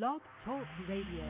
Blog Talk Radio.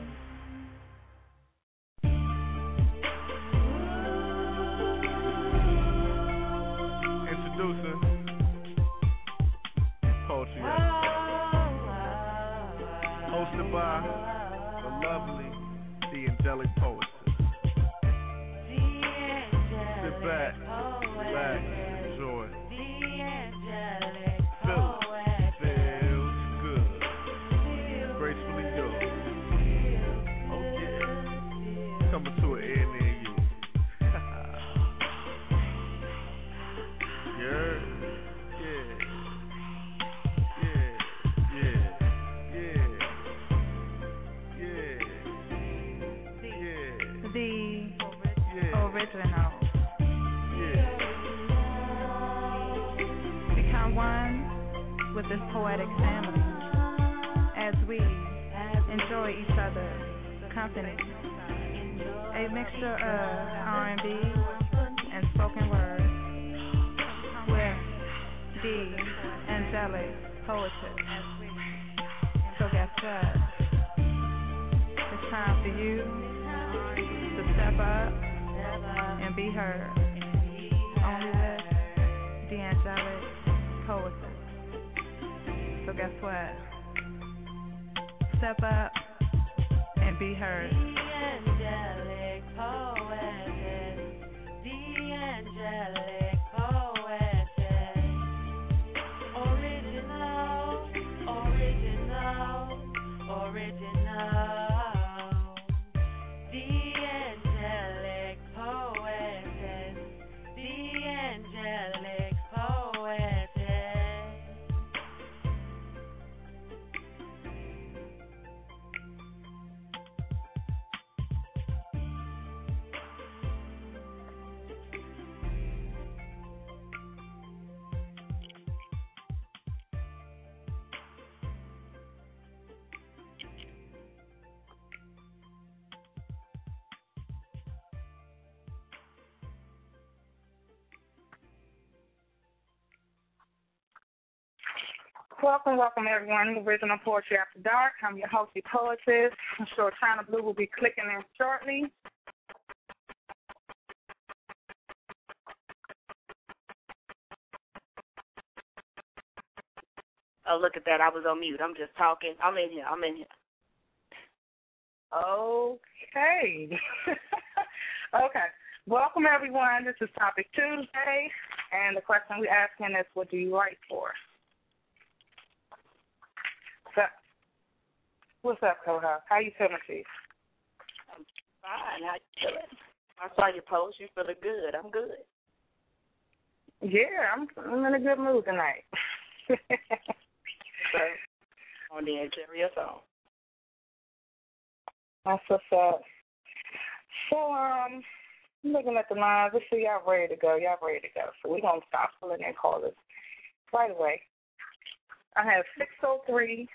Welcome, welcome everyone to Original Poetry After Dark. I'm your host, your poetess. I'm sure China Blue will be clicking in shortly. Oh, look at that. I was on mute. I'm just talking. I'm in here. Okay. Okay. Welcome everyone. This is Topic Tuesday, and the question we're asking is, what do you write for? What's up, Koha? How you feeling, Chief? I'm fine. How you feeling? I saw your post. You feeling good. I'm good. Yeah, I'm in a good mood tonight. So, on the interior song. That's what's up. So, I'm looking at the lines. Let's see, y'all ready to go. So we're going to stop filling in callers right away. I have 603.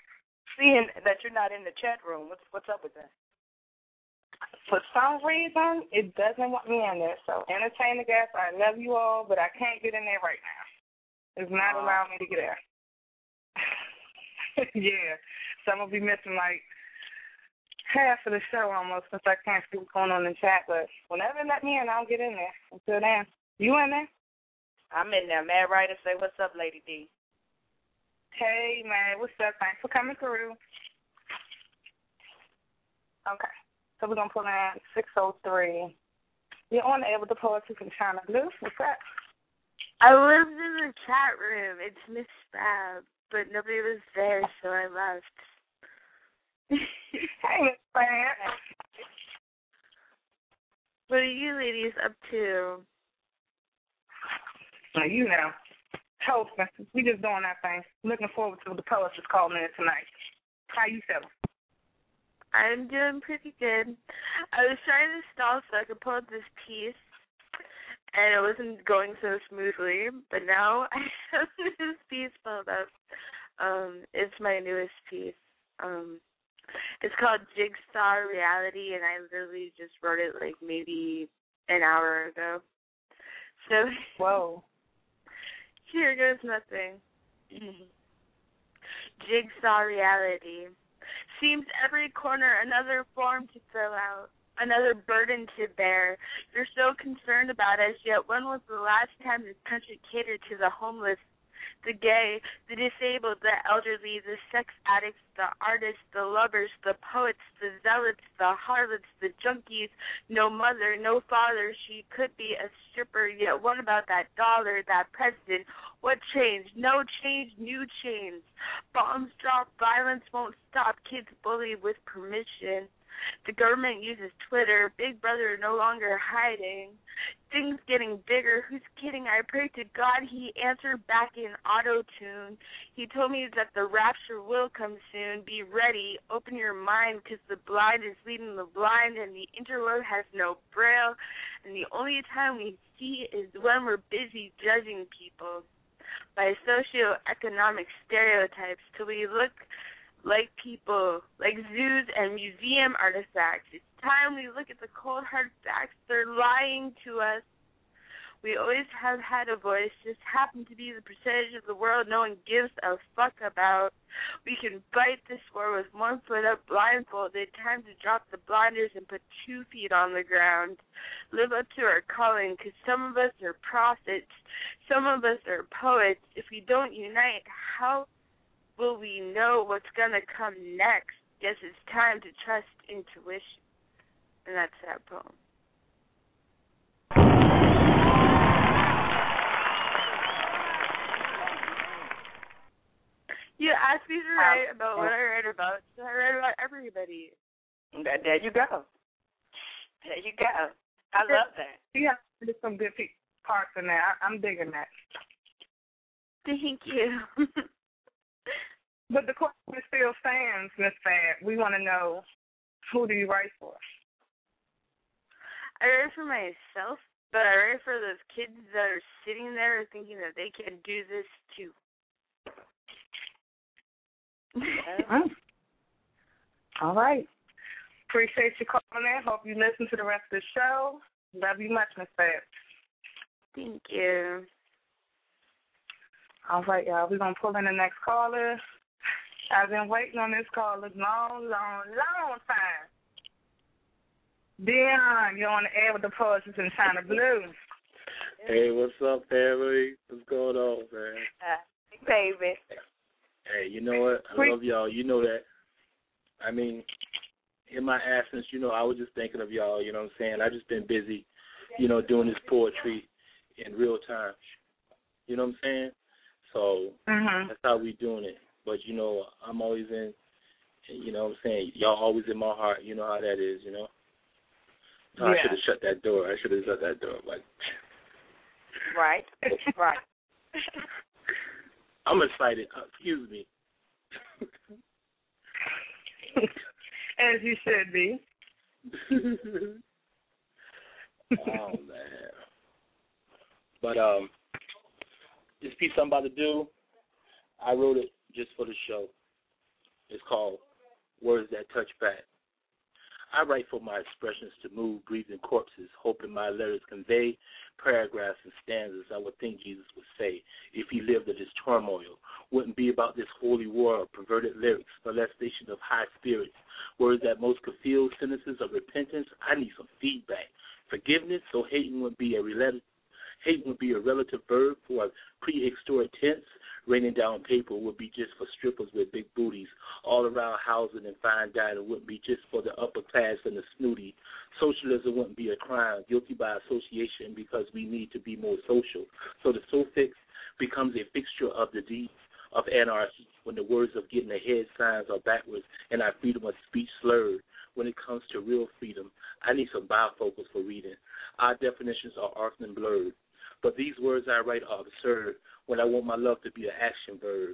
Seeing that you're not in the chat room, what's up with that? For some reason, it doesn't want me in there. So entertain the guests. I love you all, but I can't get in there right now. It's not allowing me to get there. Yeah. So I'm going to be missing like half of the show almost since I can't see what's going on in the chat. But whenever they let me in, I'll get in there. Until then, you in there? I'm in there. Mad Writer say, what's up, Lady D? Hey, man, what's up? Thanks for coming through. Okay, so we're going to pull in 603. You're on air with the poetry from China Blue. What's up? I was in the chat room. It's misspelled, but nobody was there, so I left. Hey, Miss Fab. What are you ladies up to? Oh, you know. Hosting. We just doing our thing. Looking forward to the poets just calling in tonight. How you feeling? I'm doing pretty good. I was trying to stall so I could pull up this piece, and it wasn't going so smoothly, but now I have this piece pulled up. It's my newest piece. It's called Jigsaw Reality, and I literally just wrote it like maybe an hour ago. So whoa. Here goes nothing. Jigsaw reality. Seems every corner another form to fill out, another burden to bear. You're so concerned about us, yet when was the last time this country catered to the homeless, the gay, the disabled, the elderly, the sex addicts, the artists, the lovers, the poets, the zealots, the harlots, the junkies? No mother, no father. She could be a stripper, yet what about that dollar, that president? What change? No change, new change. Bombs drop, violence won't stop, kids bully with permission. The government uses Twitter, Big Brother no longer hiding. Things getting bigger, who's kidding? I pray to God he answered back in auto-tune. He told me that the rapture will come soon. Be ready, open your mind, because the blind is leading the blind, and the interweb has no braille, and the only time we see is when we're busy judging people by socioeconomic stereotypes till we look like people, like zoos and museum artifacts. It's time we look at the cold, hard facts. They're lying to us. We always have had a voice, just happened to be the percentage of the world no one gives a fuck about. We can fight this war with one foot up blindfolded, time to drop the blinders and put 2 feet on the ground. Live up to our calling, because some of us are prophets, some of us are poets. If we don't unite, how will we know what's going to come next? Guess it's time to trust intuition. And that's that poem. You asked me to write about what I write about, so I write about everybody. There you go. There you go. I love that. Yeah, there's some good parts in there. I'm digging that. Thank you. But the question still stands, Miss Fad. We want to know, who do you write for? I write for myself, but I write for those kids that are sitting there thinking that they can do this too. Yeah. All right. Appreciate you calling in. Hope you listen to the rest of the show. Love you much, Miss Fad. Thank you. All right, y'all. We're going to pull in the next caller. I've been waiting on this call a long time. Dion, you're on the air with the Poetess in China Blue. Hey, what's up, family? What's going on, man? Baby. Hey, you know what? I love y'all. You know that. I mean, in my absence, you know, I was just thinking of y'all, you know what I'm saying? I've just been busy, you know, doing this poetry in real time. You know what I'm saying? So that's how we doing it. But, you know, I'm always in, you know what I'm saying, y'all always in my heart. You know how that is, you know? No, yeah. I should have shut that door. But Right. I'm excited. Excuse me. As you should be. Oh, man. But this piece I'm about to do, I wrote it just for the show. It's called Words That Touch Back. I write for my expressions to move breathing corpses, hoping my letters convey paragraphs and stanzas I would think Jesus would say if he lived in this turmoil. Wouldn't be about this holy war of perverted lyrics, molestation of high spirits, words that most could feel, sentences of repentance. I need some feedback. Forgiveness, so hating would be a relative. Hate would be a relative verb for a prehistoric tense. Raining down paper would be just for strippers with big booties. All around housing and fine dining wouldn't be just for the upper class and the snooty. Socialism wouldn't be a crime, guilty by association, because we need to be more social. So the suffix becomes a fixture of the deeds of anarchy, when the words of getting ahead signs are backwards and our freedom of speech slurred. When it comes to real freedom, I need some bifocals for reading. Our definitions are often blurred. But these words I write are absurd when I want my love to be an action verb.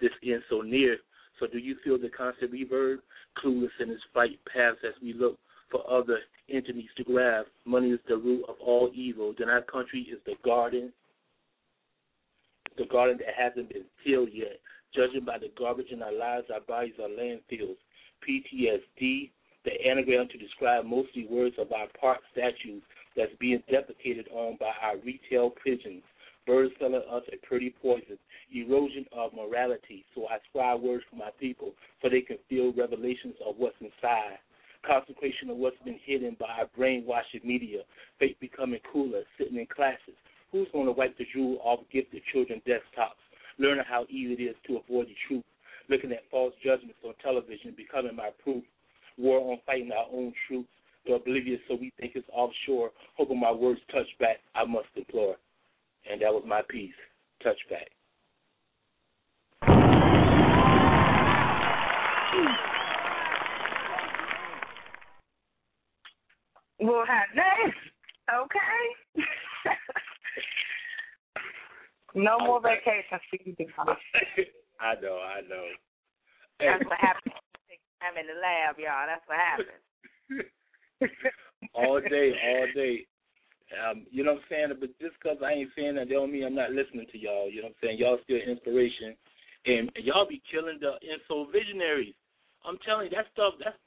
This ends so near, So do you feel the constant reverb? Clueless in his fight paths as we look for other entities to grab. Money is the root of all evil. Then our country is the garden that hasn't been tilled yet. Judging by the garbage in our lives, our bodies are landfills. PTSD, the anagram to describe mostly words of our park statues that's being defecated on by our retail pigeons. Birds selling us a pretty poison. Erosion of morality, so I scribe words for my people so they can feel revelations of what's inside. Consecration of what's been hidden by our brainwashing media. Fate becoming cooler, sitting in classes. Who's going to wipe the drool off gifted children's desktops? Learning how easy it is to avoid the truth. Looking at false judgments on television, becoming my proof. War on fighting our own troops. The oblivious so we think it's offshore. Hoping my words touch back, I must implore. And that was my piece, Touch Back. We'll have next, okay? No more vacations for you, Dion. I know. That's what happened. I'm in the lab, y'all. That's what happened. all day. You know what I'm saying? But just because I ain't saying that, they don't mean I'm not listening to y'all. You know what I'm saying? Y'all still inspiration. And y'all be killing the info visionaries. I'm telling you, that stuff, that's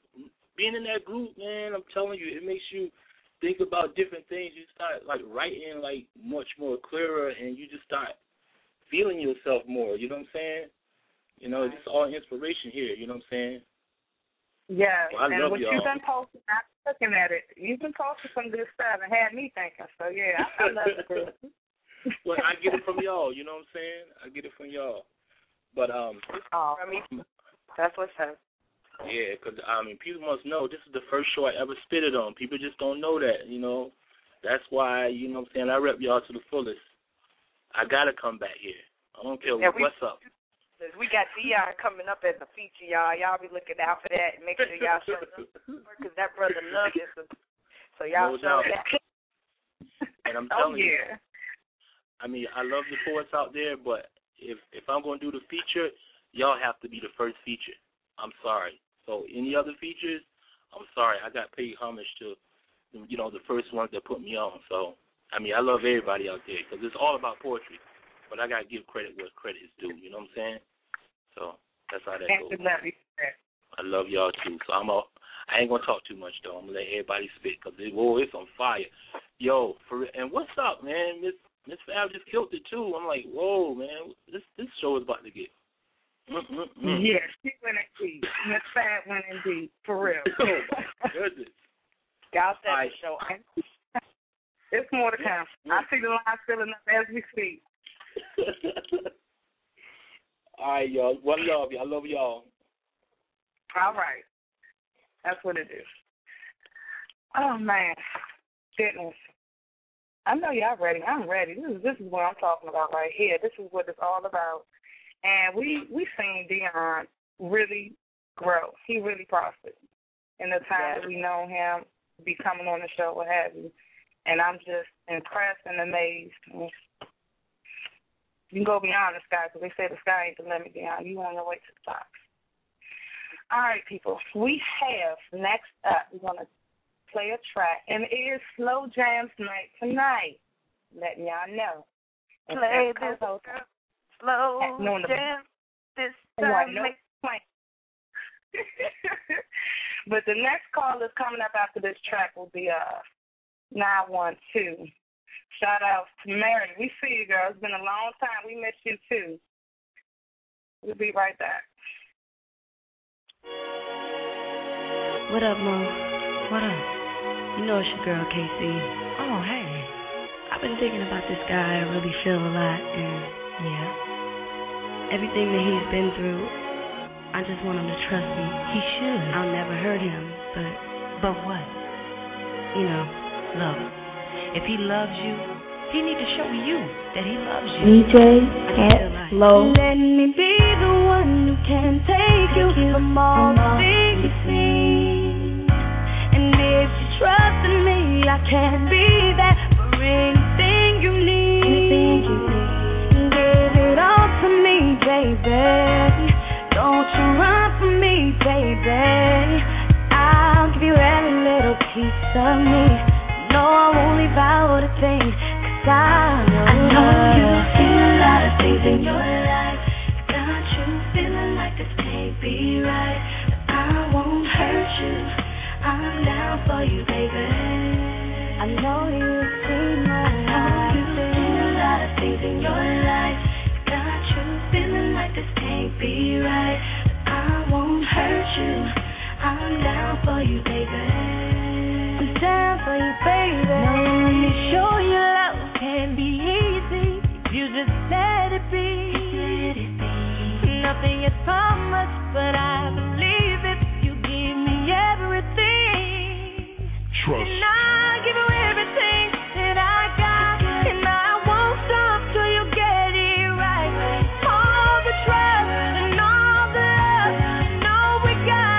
being in that group, man, I'm telling you, it makes you think about different things. You start, like, writing, like, much more clearer, and you just start feeling yourself more. You know what I'm saying? You know, it's all inspiration here. You know what I'm saying? Yeah, well, and what y'all. You've been posting, I'm looking at it. You've been posting some good stuff and had me thinking. So, yeah, I love the group. Well, I get it from y'all. You know what I'm saying? I get it from y'all. But that's what's up. Yeah, because, I mean, people must know this is the first show I ever spit it on. People just don't know that, you know. That's why, you know what I'm saying, I rep y'all to the fullest. I got to come back here. I don't care what's up. We got Dion coming up as a feature, y'all. Y'all be looking out for that. And make sure y'all show up because that brother loves it. So y'all show that. And I'm telling you, I mean, I love the poets out there, but if I'm going to do the feature, y'all have to be the first feature. I'm sorry. So any other features, I'm sorry. I got paid homage to, you know, the first ones that put me on. So, I mean, I love everybody out there because it's all about poetry. But I got to give credit where credit is due. You know what I'm saying? So that's how that goes. I love y'all, too. So I ain't going to talk too much, though. I'm going to let everybody spit because, it's on fire. Yo, and what's up, man? Miss Fab just killed it, too. I'm like, whoa, man. This show is about to get. Yes, she went in deep. Miss Fab went in deep, for real. Oh, my goodness. Y'all said the show. It's more to come. I see the line filling up as we speak. All right, y'all. Well, love you. I love y'all. All right. That's what it is. Oh, man. Goodness. I know y'all ready. I'm ready. This is what I'm talking about right here. This is what it's all about. And we seen Dion really grow. He really prospered in the time that we know him, be coming on the show, what have you. And I'm just impressed and amazed. You can go beyond the sky because they say the sky ain't the limit, Dion. You on your way to the top. All right, people. We have next up, we're going to play a track. And it is Slow Jams Night tonight. Letting y'all know. Play this slow jam this time. But the next call is coming up after this track will be 912. Shout out to Mary. We see you, girl. It's been a long time. We miss you, too. We'll be right back. What up, Mom? What up? You know it's your girl, KC. Oh, hey. I've been thinking about this guy. I really feel a lot. And, yeah, everything that he's been through, I just want him to trust me. He should. I'll never hurt him. But what? You know, love. If he loves you, he need to show you that he loves you. DJ, at low. Let me be the one who can take you from all the things you've seen. And if you trust in me, I can be there for anything you need. Give it all to me, baby. Don't you run. piece of me. No, I won't leave out a thing, 'cause I know you feel a lot of things in your life. Got you feeling like this can't be right. But I won't hurt you, I'm down for you, baby. I know you see my life. I know you feel a lot of things in your life. Got you feeling like this can't be right. But I won't hurt you, I'm down for you, baby. I'm down for you, baby. Now let me show you love can be easy if you just let it be. Let it be. Nothing is promised, but I believe if you give me everything. Trust. And I give you everything that I got, and I won't stop till you get it right. All the trust and all the love, you know we got.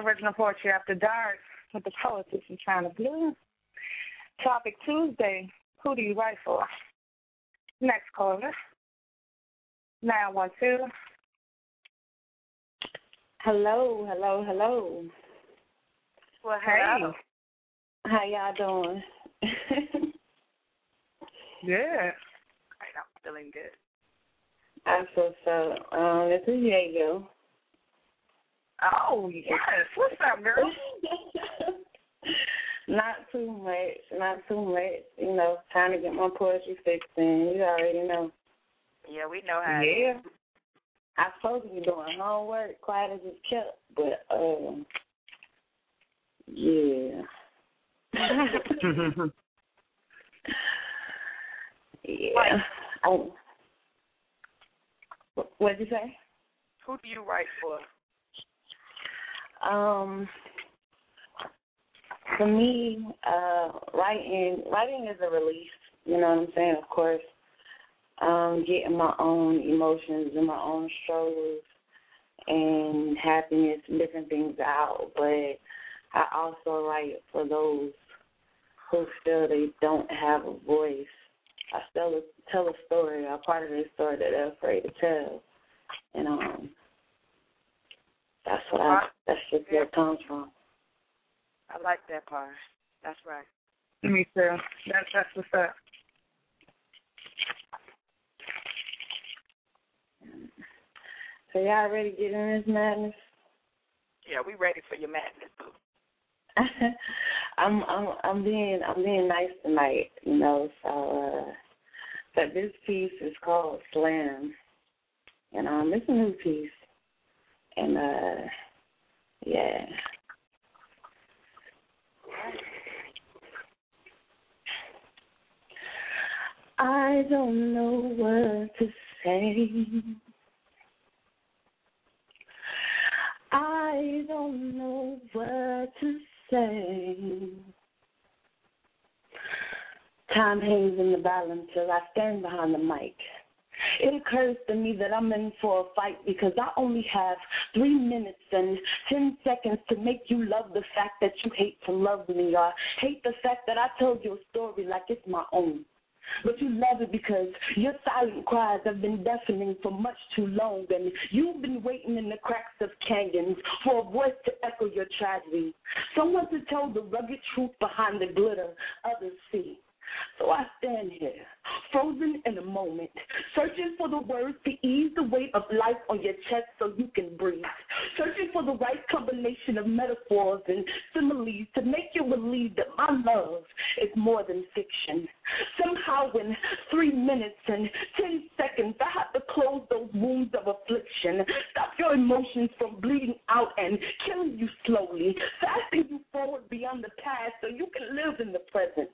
Original Poetry After Dark with the poetess in China Blue. Topic Tuesday, who do you write for? Next caller, 912. Hello. Well, hey. How y'all doing? Yeah. I'm feeling good. I'm so. This is Yayo. Oh, yes. What's up, girl? Not too much. You know, trying to get my poetry fixed in. You already know. Yeah, we know how it is. I was supposed to be doing homework, quiet as it kept, but, yeah. Yeah. What'd you say? Who do you write for? For me, writing is a release, you know what I'm saying, of course. Getting my own emotions and my own struggles and happiness and different things out, but I also write for those who feel they don't have a voice. I still tell a story, a part of their story that they're afraid to tell, and that's just where it comes from. I like that part. That's right. Me too. That's what's up. So y'all ready to get in this madness? Yeah, we ready for your madness, boo. I'm being nice tonight, you know. So, but this piece is called Slam, and it's a new piece, and yeah. I don't know what to say. I don't know what to say. Time hangs in the balance till I stand behind the mic. It occurs to me that I'm in for a fight because I only have 3 minutes and 10 seconds to make you love the fact that you hate to love me, or hate the fact that I told your story like it's my own. But you love it because your silent cries have been deafening for much too long, and you've been waiting in the cracks of canyons for a voice to echo your tragedy, someone to tell the rugged truth behind the glitter others see. So I stand here, frozen in a moment, searching for the words to ease the weight of life on your chest so you can breathe, searching for the right combination of metaphors and similes to make you believe that my love is more than fiction. Somehow in 3 minutes and 10 seconds, I have to close those wounds of affliction, stop your emotions from bleeding out and killing you slowly, fasting you forward beyond the past so you can live in the present.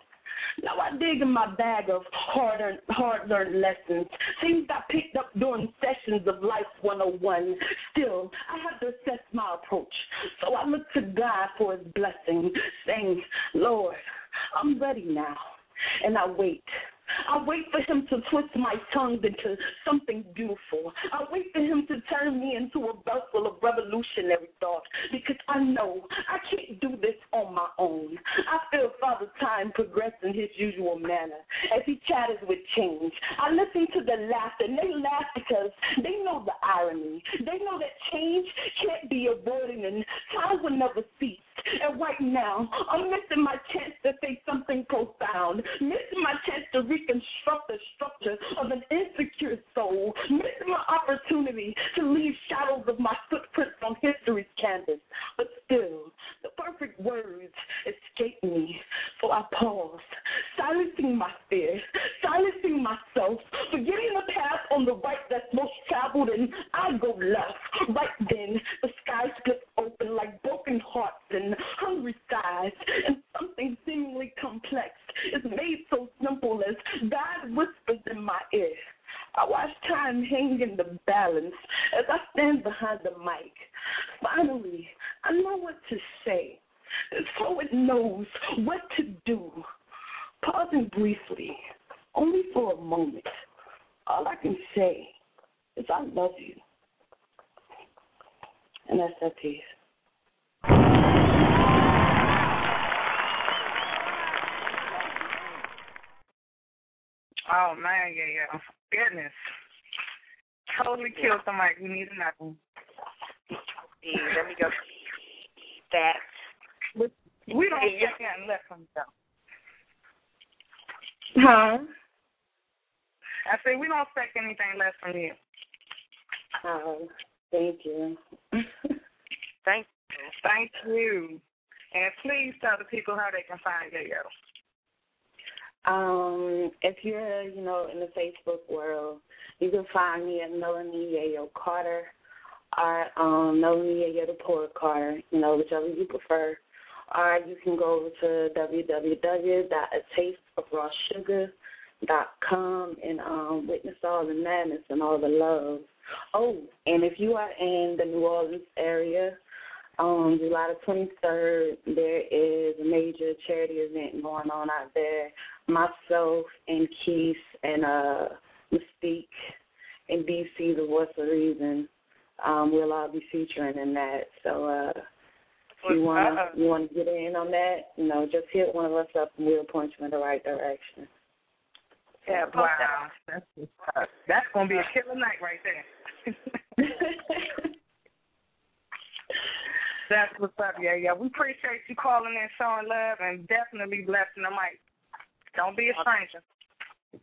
Now I dig in my bag of hard-learned lessons, things I picked up during sessions of Life 101. Still, I have to assess my approach, so I look to God for his blessing, saying, Lord, I'm ready now, and I wait. I wait for him to twist my tongue into something beautiful. I wait for him to turn me into a vessel of revolutionary thought, because I know I can't do this on my own. I feel Father Time progress in his usual manner as he chatters with change. I listen to their laughter, and they laugh because they know the irony. They know that change can't be avoided, and time will never cease. And right now, I'm missing my chance to say something profound, missing my chance to reconstruct the structure of an insecure soul, missing my opportunity to leave shadows of my footprints on history's canvas. But still, the perfect words escape me, so I pause, silencing my fear, silencing myself, forgetting the path on the right that's most traveled, and I go left. Right then, the sky splits open like broken hearts and hungry skies, and something seemingly complex is made so simple as God whispers in my ear. I watch time hang in the balance as I stand behind the mic. Finally, I know what to say. This poet knows what to do. Pausing briefly, only for a moment, all I can say is I love you. And that's that piece. Oh, man, yeah. Goodness. Totally killed somebody. We need another one. Yeah, let me go. That. We don't get nothing left from them. Huh? I say we don't expect anything less from you. Oh, thank you. Thank you. Thank you. And please tell the people how they can find Yayo. If you're, in the Facebook world, you can find me at Melanie Ayo Carter or Melanie Ayo the Poet Carter, whichever you prefer. Or you can go over to www.atasteofrawsugar.com and witness all the madness and all the love. Oh, and if you are in the New Orleans area, July the 23rd, there is a major charity event going on out there. Myself and Keith and Mystique and DC The Voice of Reason, we'll all be featuring in that. So, You want to get in on that? Just hit one of us up and we'll point you in the right direction. Yeah, wow. That's going to be a killer night right there. That's what's up, yeah. We appreciate you calling in, showing love, and definitely blessing the mic. Don't be a stranger.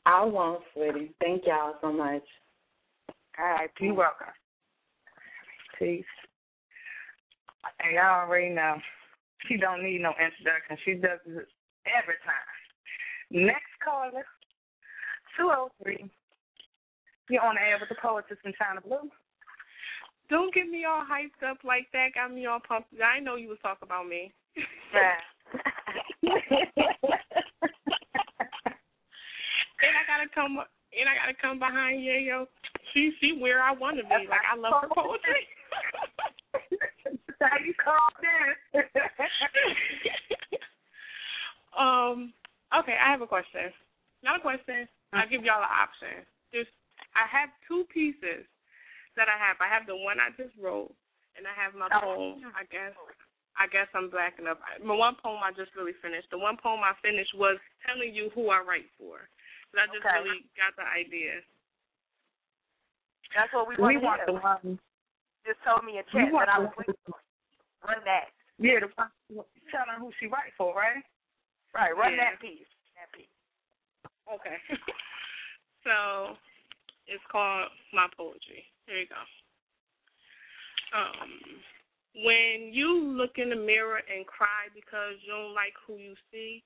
I won't, sweetie. Thank y'all so much. All right, you're welcome. Peace. And y'all already know she don't need no introduction. She does it every time. Next caller, 203. You're on the air with the poetess in China Blue. Don't get me all hyped up like that. Got me all pumped. I know you was talking about me. And I gotta come behind Yayo. She where I want to be. Like I love her poetry. How you call this? Okay, I have a question. Not a question. I'll give y'all an option. I have two pieces that I have. I have the one I just wrote, and I have my poem. I guess I'm black enough. My one poem I just really finished. The one poem I finished was telling you who I write for. So I just really got the idea. That's what we want the one. Just told me a chat that I was waiting for. Run that. Yeah, the one telling who she writes for, right? Right, run that piece. Okay. So it's called My Poetry. Here you go. When you look in the mirror and cry because you don't like who you see,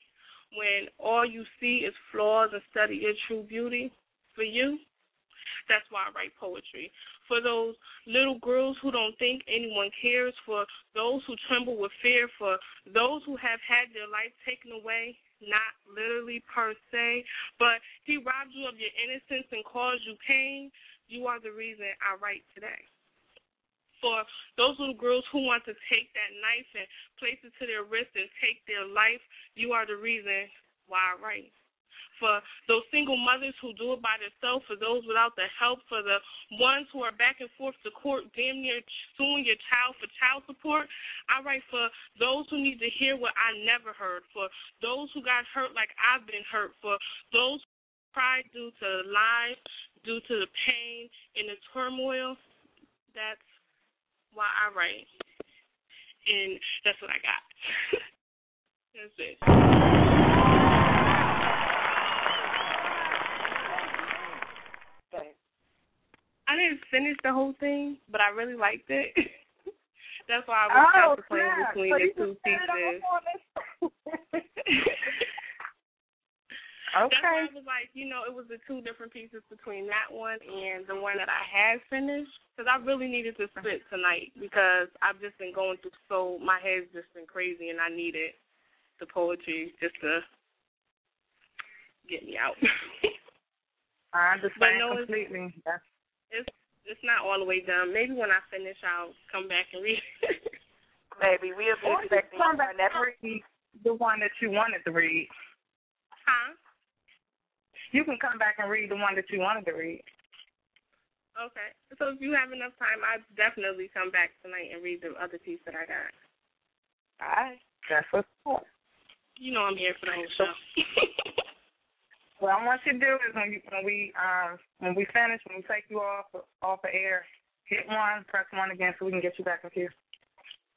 when all you see is flaws instead of your true beauty, for you, that's why I write poetry. For those little girls who don't think anyone cares, for those who tremble with fear, for those who have had their life taken away, not literally per se, but he robbed you of your innocence and caused you pain, you are the reason I write today. For those little girls who want to take that knife and place it to their wrist and take their life, you are the reason why I write. For those single mothers who do it by themselves, for those without the help, for the ones who are back and forth to court, damn near suing your child for child support, I write for those who need to hear what I never heard, for those who got hurt like I've been hurt, for those who cried due to lies, due to the pain and the turmoil. That's why I write, and that's what I got. That's it. I didn't finish the whole thing, but I really liked it. That's why I was contemplating between the two pieces. Okay. That's why I was like, it was the two different pieces between that one and the one that I had finished, because I really needed to split tonight because I've just been going through so, my head's just been crazy, and I needed the poetry just to get me out. I understand completely. It's not all the way done. Maybe when I finish, I'll come back and read it. Maybe. We'll be expecting the one that you wanted to read. Huh? You can come back and read the one that you wanted to read. Okay. So if you have enough time, I'll definitely come back tonight and read the other piece that I got. All right. That's what's up. I'm here for the whole show. What I want you to do is when we finish, when we take you off the air, hit one, press one again so we can get you back in here.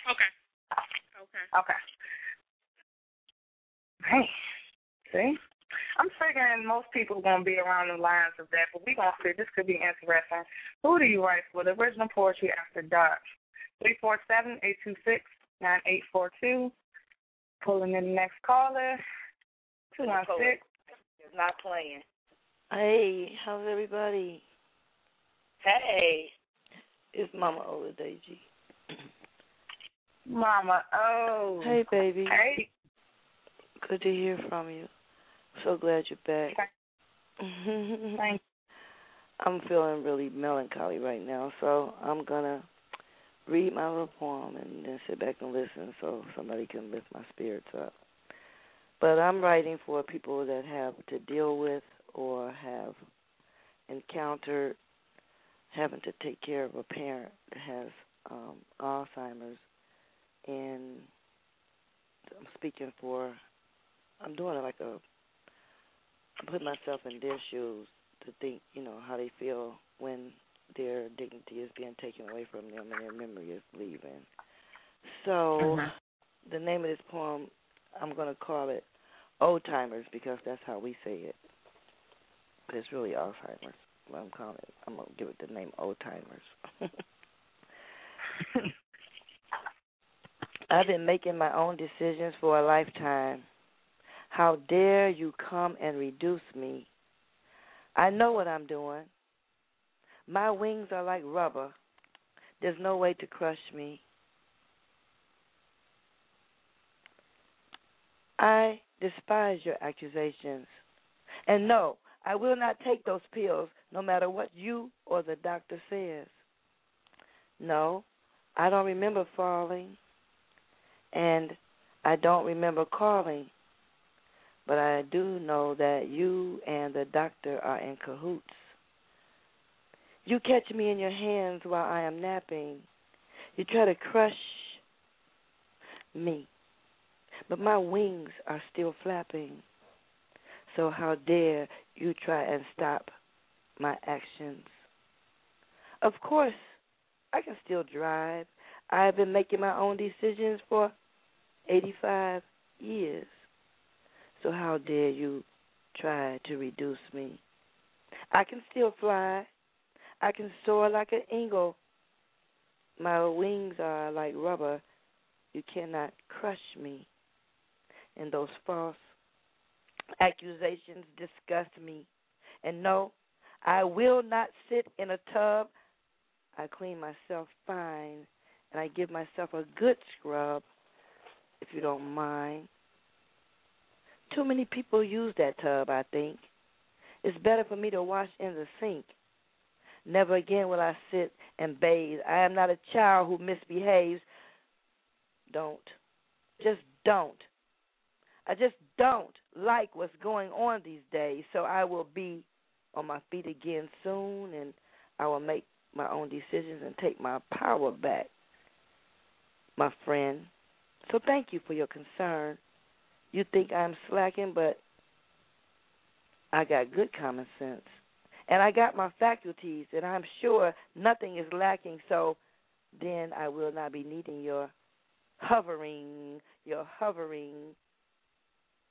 Okay. Hey. See? I'm figuring most people are going to be around the lines of that, but we're going to see. This could be interesting. Who do you write for? The Original Poetry After Dark. 347-826-9842. Pulling in the next caller. 216. It's not playing. Hey, how's everybody? Hey. It's Mama Oladeji. Mama O. Hey, baby. Hey. Good to hear from you. So glad you're back. Thanks. I'm feeling really melancholy right now, so I'm going to read my little poem and then sit back and listen so somebody can lift my spirits up. But I'm writing for people that have to deal with or have encountered having to take care of a parent that has Alzheimer's, and I'm putting myself in their shoes to think, how they feel when their dignity is being taken away from them and their memory is leaving. So the name of this poem, I'm going to call it Old-Timers because that's how we say it. But it's really Alzheimer's. I'm going to give it the name Old-Timers. I've been making my own decisions for a lifetime. How dare you come and reduce me? I know what I'm doing. My wings are like rubber. There's no way to crush me. I despise your accusations. And no, I will not take those pills, no matter what you or the doctor says. No, I don't remember falling, and I don't remember calling, but I do know that you and the doctor are in cahoots. You catch me in your hands while I am napping. You try to crush me, but my wings are still flapping. So how dare you try and stop my actions? Of course, I can still drive. I have been making my own decisions for 85 years. So how dare you try to reduce me? I can still fly. I can soar like an eagle. My wings are like rubber. You cannot crush me. And those false accusations disgust me. And no, I will not sit in a tub. I clean myself fine, and I give myself a good scrub, if you don't mind. Too many people use that tub, I think. It's better for me to wash in the sink. Never again will I sit and bathe. I am not a child who misbehaves. Don't. Just don't. I just don't like what's going on these days, so I will be on my feet again soon, and I will make my own decisions and take my power back, my friend. So thank you for your concern. You think I'm slacking, but I got good common sense. And I got my faculties, and I'm sure nothing is lacking, so then I will not be needing your hovering,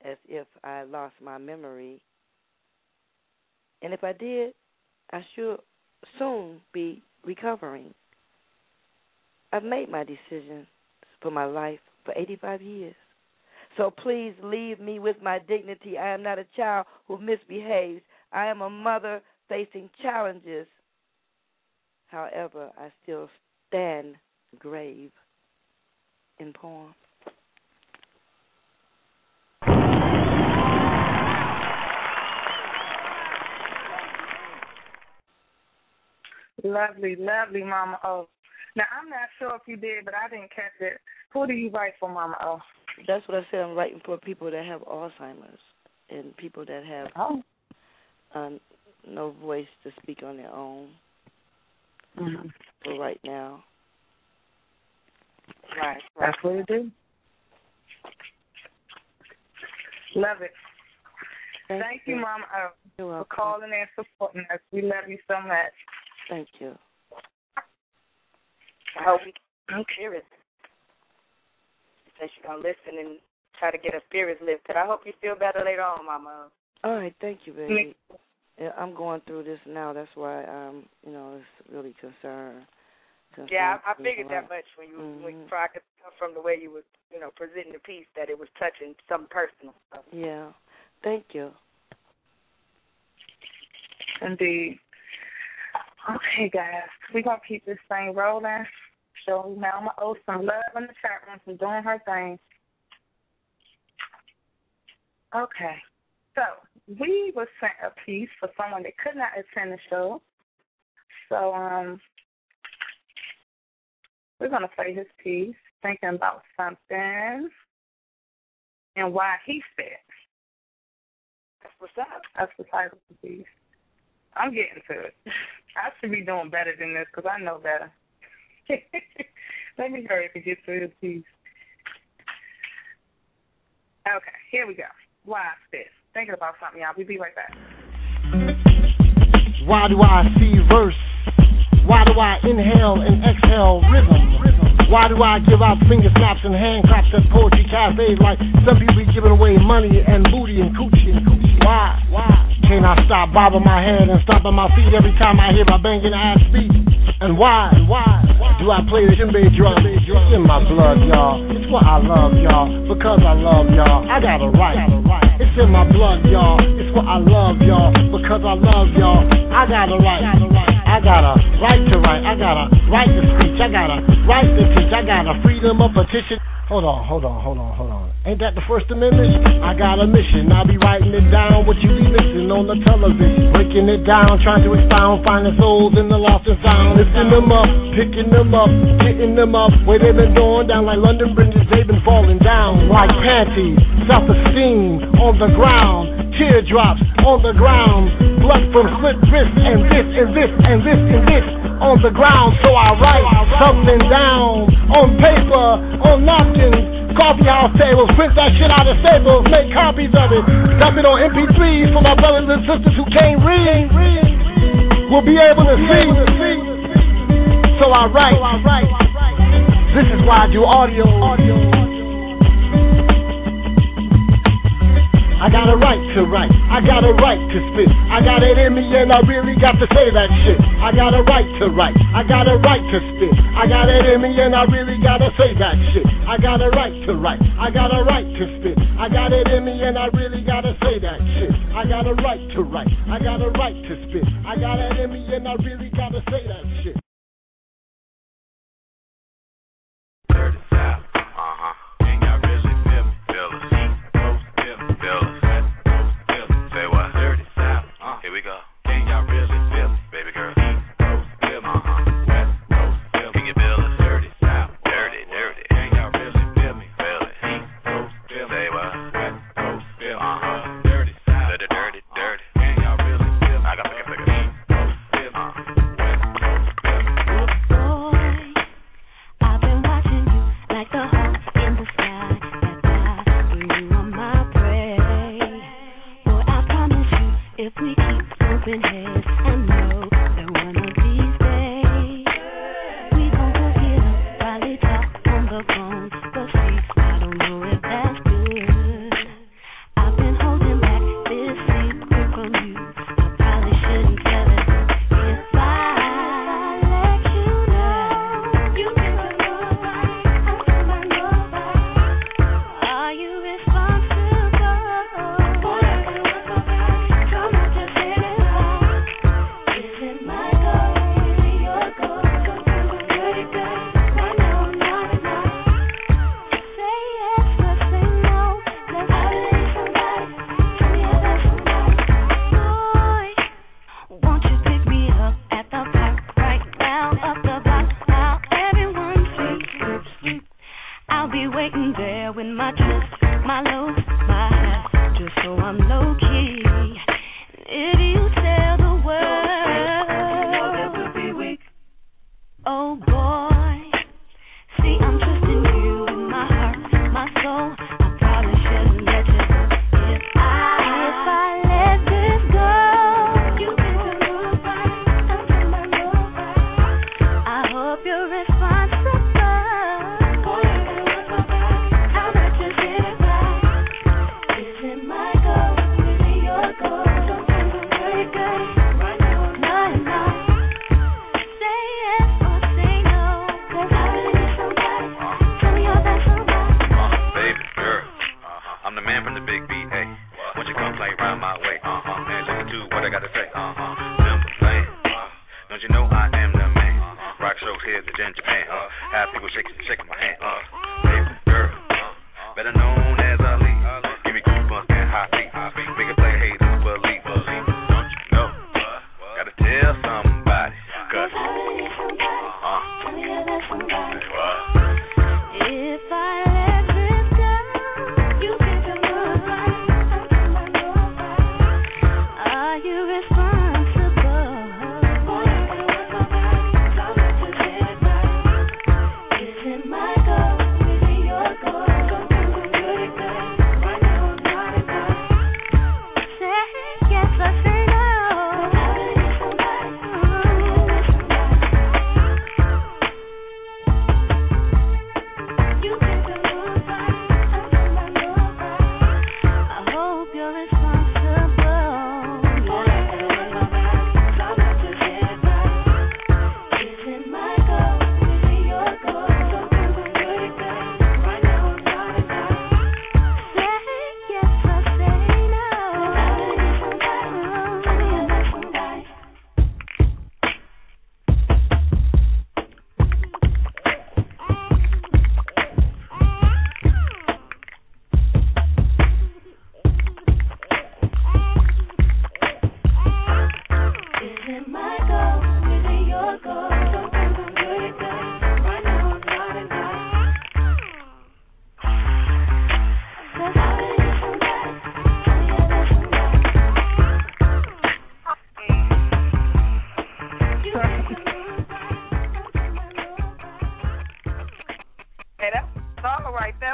as if I lost my memory. And if I did, I should soon be recovering. I've made my decisions for my life for 85 years. So please leave me with my dignity. I am not a child who misbehaves. I am a mother facing challenges. However, I still stand grave in poem. Lovely, lovely, Mama O. Now, I'm not sure if you did, but I didn't catch it. Who do you write for, Mama O? That's what I said. I'm writing for people that have Alzheimer's and people that have no voice to speak on their own for right now. Right. That's what you do. Love it. Thank you, Mama O, for calling and supporting us. We love you so much. Thank you. I hope we can hear it. Since you're going to listen and try to get a spirit lifted. I hope you feel better later on, Mama. All right. Thank you, baby. Yeah, I'm going through this now. That's why I'm, it's really concerned. Yeah, I figured that much when you tried to tell from the way you were, presenting the piece that it was touching something personal. So. Yeah. Thank you. Indeed. Okay, guys, we're going to keep this thing rolling. So now I'm going to owe some love in the chat room for doing her thing. Okay, so we were sent a piece for someone that could not attend the show. So we're going to play his piece, Thinking About Something and Why He Said. That's what's up. That's the title of the piece. I'm getting to it. I should be doing better than this because I know better. Let me hurry to get through this piece. Okay, here we go. Why this? Thinking about something, y'all. We'll be right back. Why do I see verse? Why do I inhale and exhale rhythm? Why do I give out finger snaps and hand claps at poetry cafes like some people be giving away money and booty and coochie and coochie? Why? Can't I stop bobbing my head and stomping my feet every time I hear my banging ass beat? And why do I play the djembe drum? It's in my blood, y'all. It's what I love, y'all. Because I love y'all, I got a right. It's in my blood, y'all. It's what I love, y'all. Because I love y'all, I got a right. I got a right to write, I got a right to speech, I got a right to teach, I got a freedom of petition. Hold on. Ain't that the First Amendment? I got a mission, I'll be writing it down, what you be missing on the television. Breaking it down, trying to expound, finding souls in the lost and found. Lifting them up, picking them up, hitting them up. Where they been going down like London bridges, they been falling down. Like panties, self-esteem on the ground. Teardrops on the ground, blood from slit wrists, and this on the ground. So I write something down on paper, on napkins, coffee house tables, print that shit out of staples, make copies of it, dump it on MP3s for my brothers and sisters who can't read. We'll be able to see. So I write. This is why I do audio. I got a right to write, I got a right to spit, I got it in me and I really got to say that shit. I got a right to write, I got a right to spit, I got it in me and I really got to say that shit. I got a right to write, I got a right to spit, I got it in me and I really got to say that shit. I got a right to write, I got a right to spit, I got it in me and I really got to say that shit.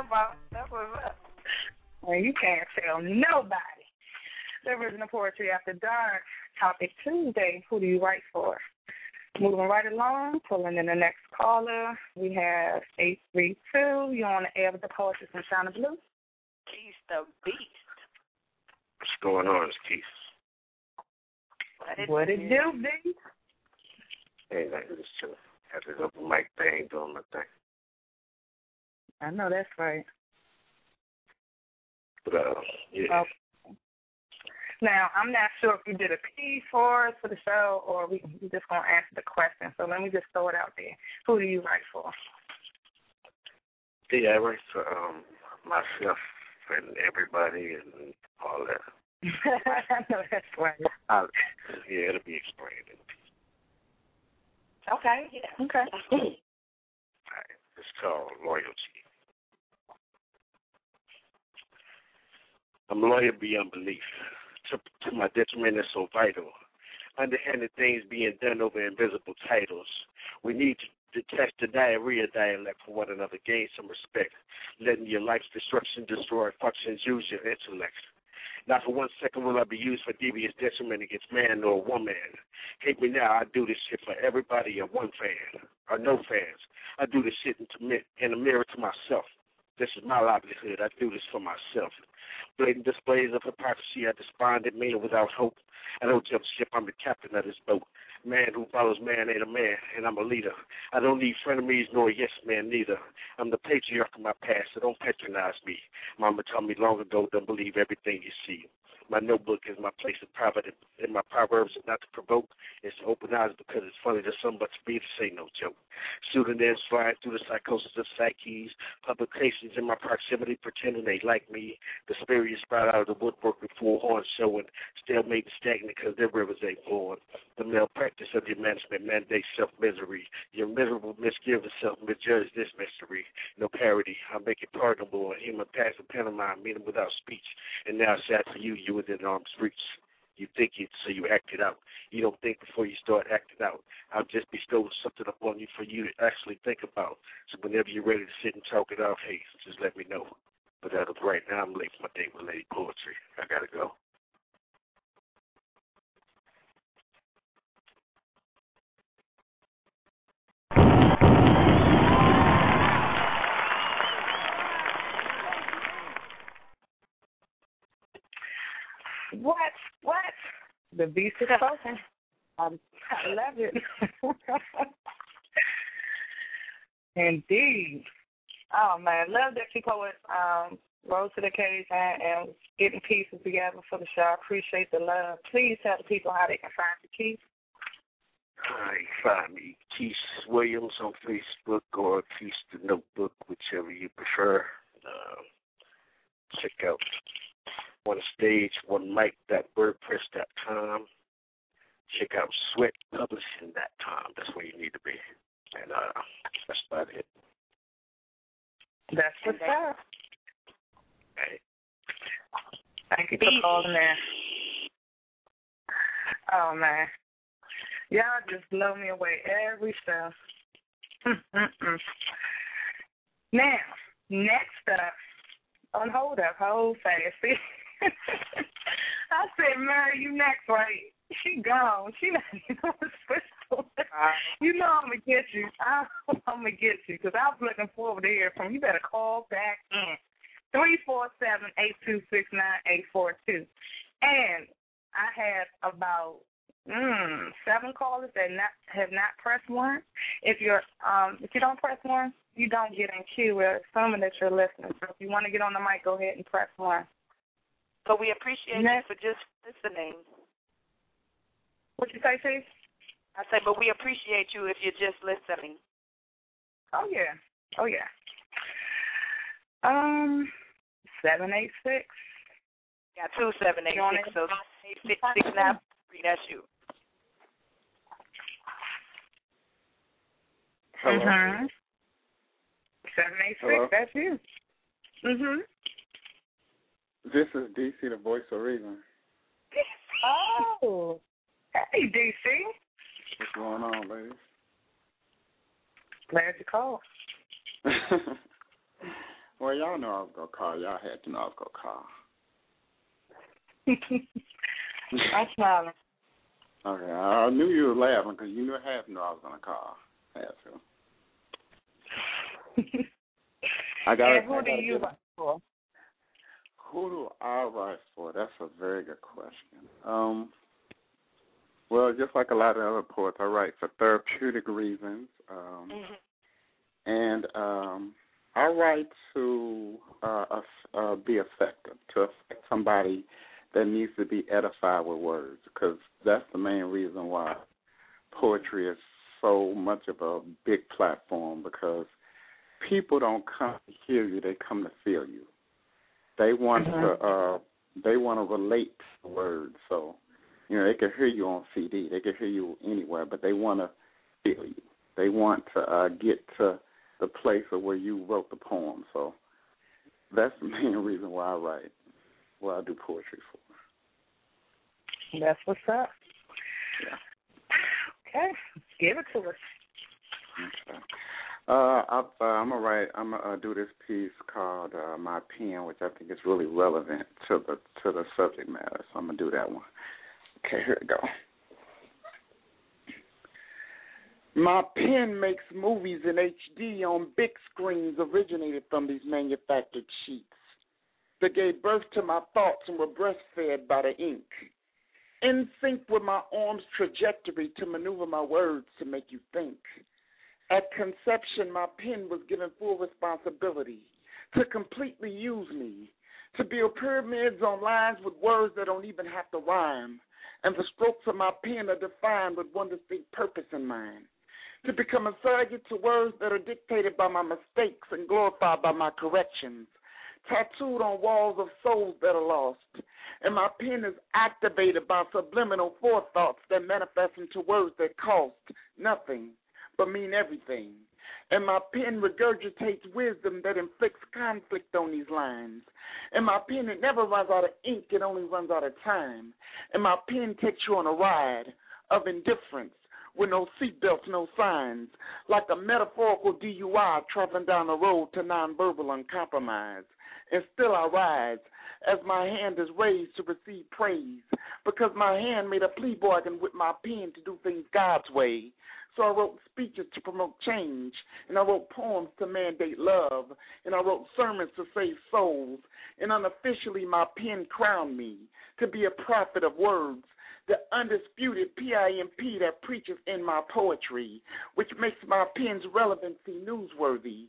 boss. That's what's up. Well, you can't tell nobody. The Original Poetry After Dark, Topic Tuesday. Who do you write for? Moving right along, pulling in the next caller. We have 832. You're on the air with the poetry from China Blue. Keith the Beast. What's going on, it's Keith? What it do, Beast? Hey, like this too. Have this open mic thing doing my thing. I know that's right. But yeah. Okay. Now I'm not sure if you did a piece for us for the show, or we just gonna answer the question. So let me just throw it out there. Who do you write for? Yeah, I write for myself and everybody and all that. I know that's right. Yeah, it'll be explained in peace. Okay. Yeah. Okay. All right. It's called Loyalty. I'm loyal beyond belief. To my detriment is so vital. Underhanded things being done over invisible titles. We need to detach the diarrhea dialect from one another. Gain some respect. Letting your life's destruction destroy functions. Use your intellect. Not for 1 second will I be used for devious detriment against man or woman. Hate me now, I do this shit for everybody or one fan, or no fans. I do this shit in the mirror to myself. This is my livelihood. I do this for myself. Blatant displays of hypocrisy. I despondent, man without hope. I don't jump ship. I'm the captain of this boat. Man who follows man ain't a man, and I'm a leader. I don't need frenemies nor yes man neither. I'm the patriarch of my past, so don't patronize me. Mama told me long ago, don't believe everything you see. My notebook is my place of private, and my proverbs is not to provoke. It's to open eyes because it's funny to some, but to me, this ain't no joke. Pseudonyms flying through the psychosis of psyches, publications in my proximity pretending they like me. The spirit is sprout out of the woodwork with full horns showing, stalemate and stagnant because their rivers ain't flowing. The malpractice of your management mandates self-misery. Your miserable misgiving self misjudge this mystery. No parody. I make it pardonable. A human passive pantomime, meaning without speech. And now it's sad for you. You within arm's reach. You think it, so you act it out. You don't think before you start acting out. I'll just bestow something upon you for you to actually think about. So whenever you're ready to sit and talk it out, hey, just let me know. But as of right now, I'm late for my date with Lady Poetry. I gotta go. What? The beast is spoken. I love it. Indeed. Oh, man, love that you poets rose to the occasion and getting pieces together for the show. I appreciate the love. Please tell the people how they can find you, Keith. Hi, find me, Keith Williams on Facebook or Keith the Notebook, whichever you prefer. Check out one stage one mic .wordpress.com. Check out sweatpublishing.com. That's where you need to be. And that's about it. That's what's up. Right. Thank you for calling in. Oh man, y'all just blow me away every show. Now, next up on Hold Up, Hold Fast. See? I said, Mary, you next, right? She gone. She not even switched. You know I'm going to get you. I'm going to get you because I was looking forward to hearing from you. You better call back in. 347-826-9842. And I have about 7 callers that have not pressed one. If you don't press one, you don't get in queue. We're assuming that you're listening. So if you want to get on the mic, go ahead and press one. So we appreciate you for just listening. What you say, Chief? I say, but we appreciate you if you're just listening. Oh, yeah. Oh, yeah. 786. Yeah, 2786. So 86693, that's you. Hello. Mm-hmm. 786, hello? That's you. Mm-hmm. This is DC The Voice of Reason. Oh. Hey, DC. What's going on, ladies? Glad you called. Well, y'all know I was going to call. Y'all had to know I was going to call. I smiled. Okay, I knew you were laughing because you knew half knew I was going to call. Half to. I got. And who do you write for? Who do I write for? That's a very good question. Well, just like a lot of other poets, I write for therapeutic reasons. And I write to be effective, to affect somebody that needs to be edified with words, because that's the main reason why poetry is so much of a big platform, because people don't come to hear you, they come to feel you. They want to relate to words. So, you know, they can hear you on CD, they can hear you anywhere, but they want to feel you. They want to get to the place of where you wrote the poem. So that's the main reason why I write, what I do poetry for. That's what's up. Yeah. Okay. Give it to us. Okay. I'm gonna write. I'm gonna do this piece called "My Pen," which I think is really relevant to the subject matter. So I'm gonna do that one. Okay, here we go. My pen makes movies in HD on big screens originated from these manufactured sheets that gave birth to my thoughts and were breastfed by the ink. In sync with my arm's trajectory to maneuver my words to make you think. At conception, my pen was given full responsibility to completely use me, to build pyramids on lines with words that don't even have to rhyme, and the strokes of my pen are defined with one distinct purpose in mind, to become a surrogate to words that are dictated by my mistakes and glorified by my corrections, tattooed on walls of souls that are lost, and my pen is activated by subliminal forethoughts that manifest into words that cost nothing but mean everything, and my pen regurgitates wisdom that inflicts conflict on these lines, and my pen, it never runs out of ink, it only runs out of time, and my pen takes you on a ride of indifference with no seatbelts, no signs, like a metaphorical DUI traveling down the road to nonverbal uncompromise. And still I rise as my hand is raised to receive praise, because my hand made a plea bargain with my pen to do things God's way. So I wrote speeches to promote change, and I wrote poems to mandate love, and I wrote sermons to save souls, and unofficially my pen crowned me to be a prophet of words, the undisputed PIMP that preaches in my poetry, which makes my pen's relevancy newsworthy,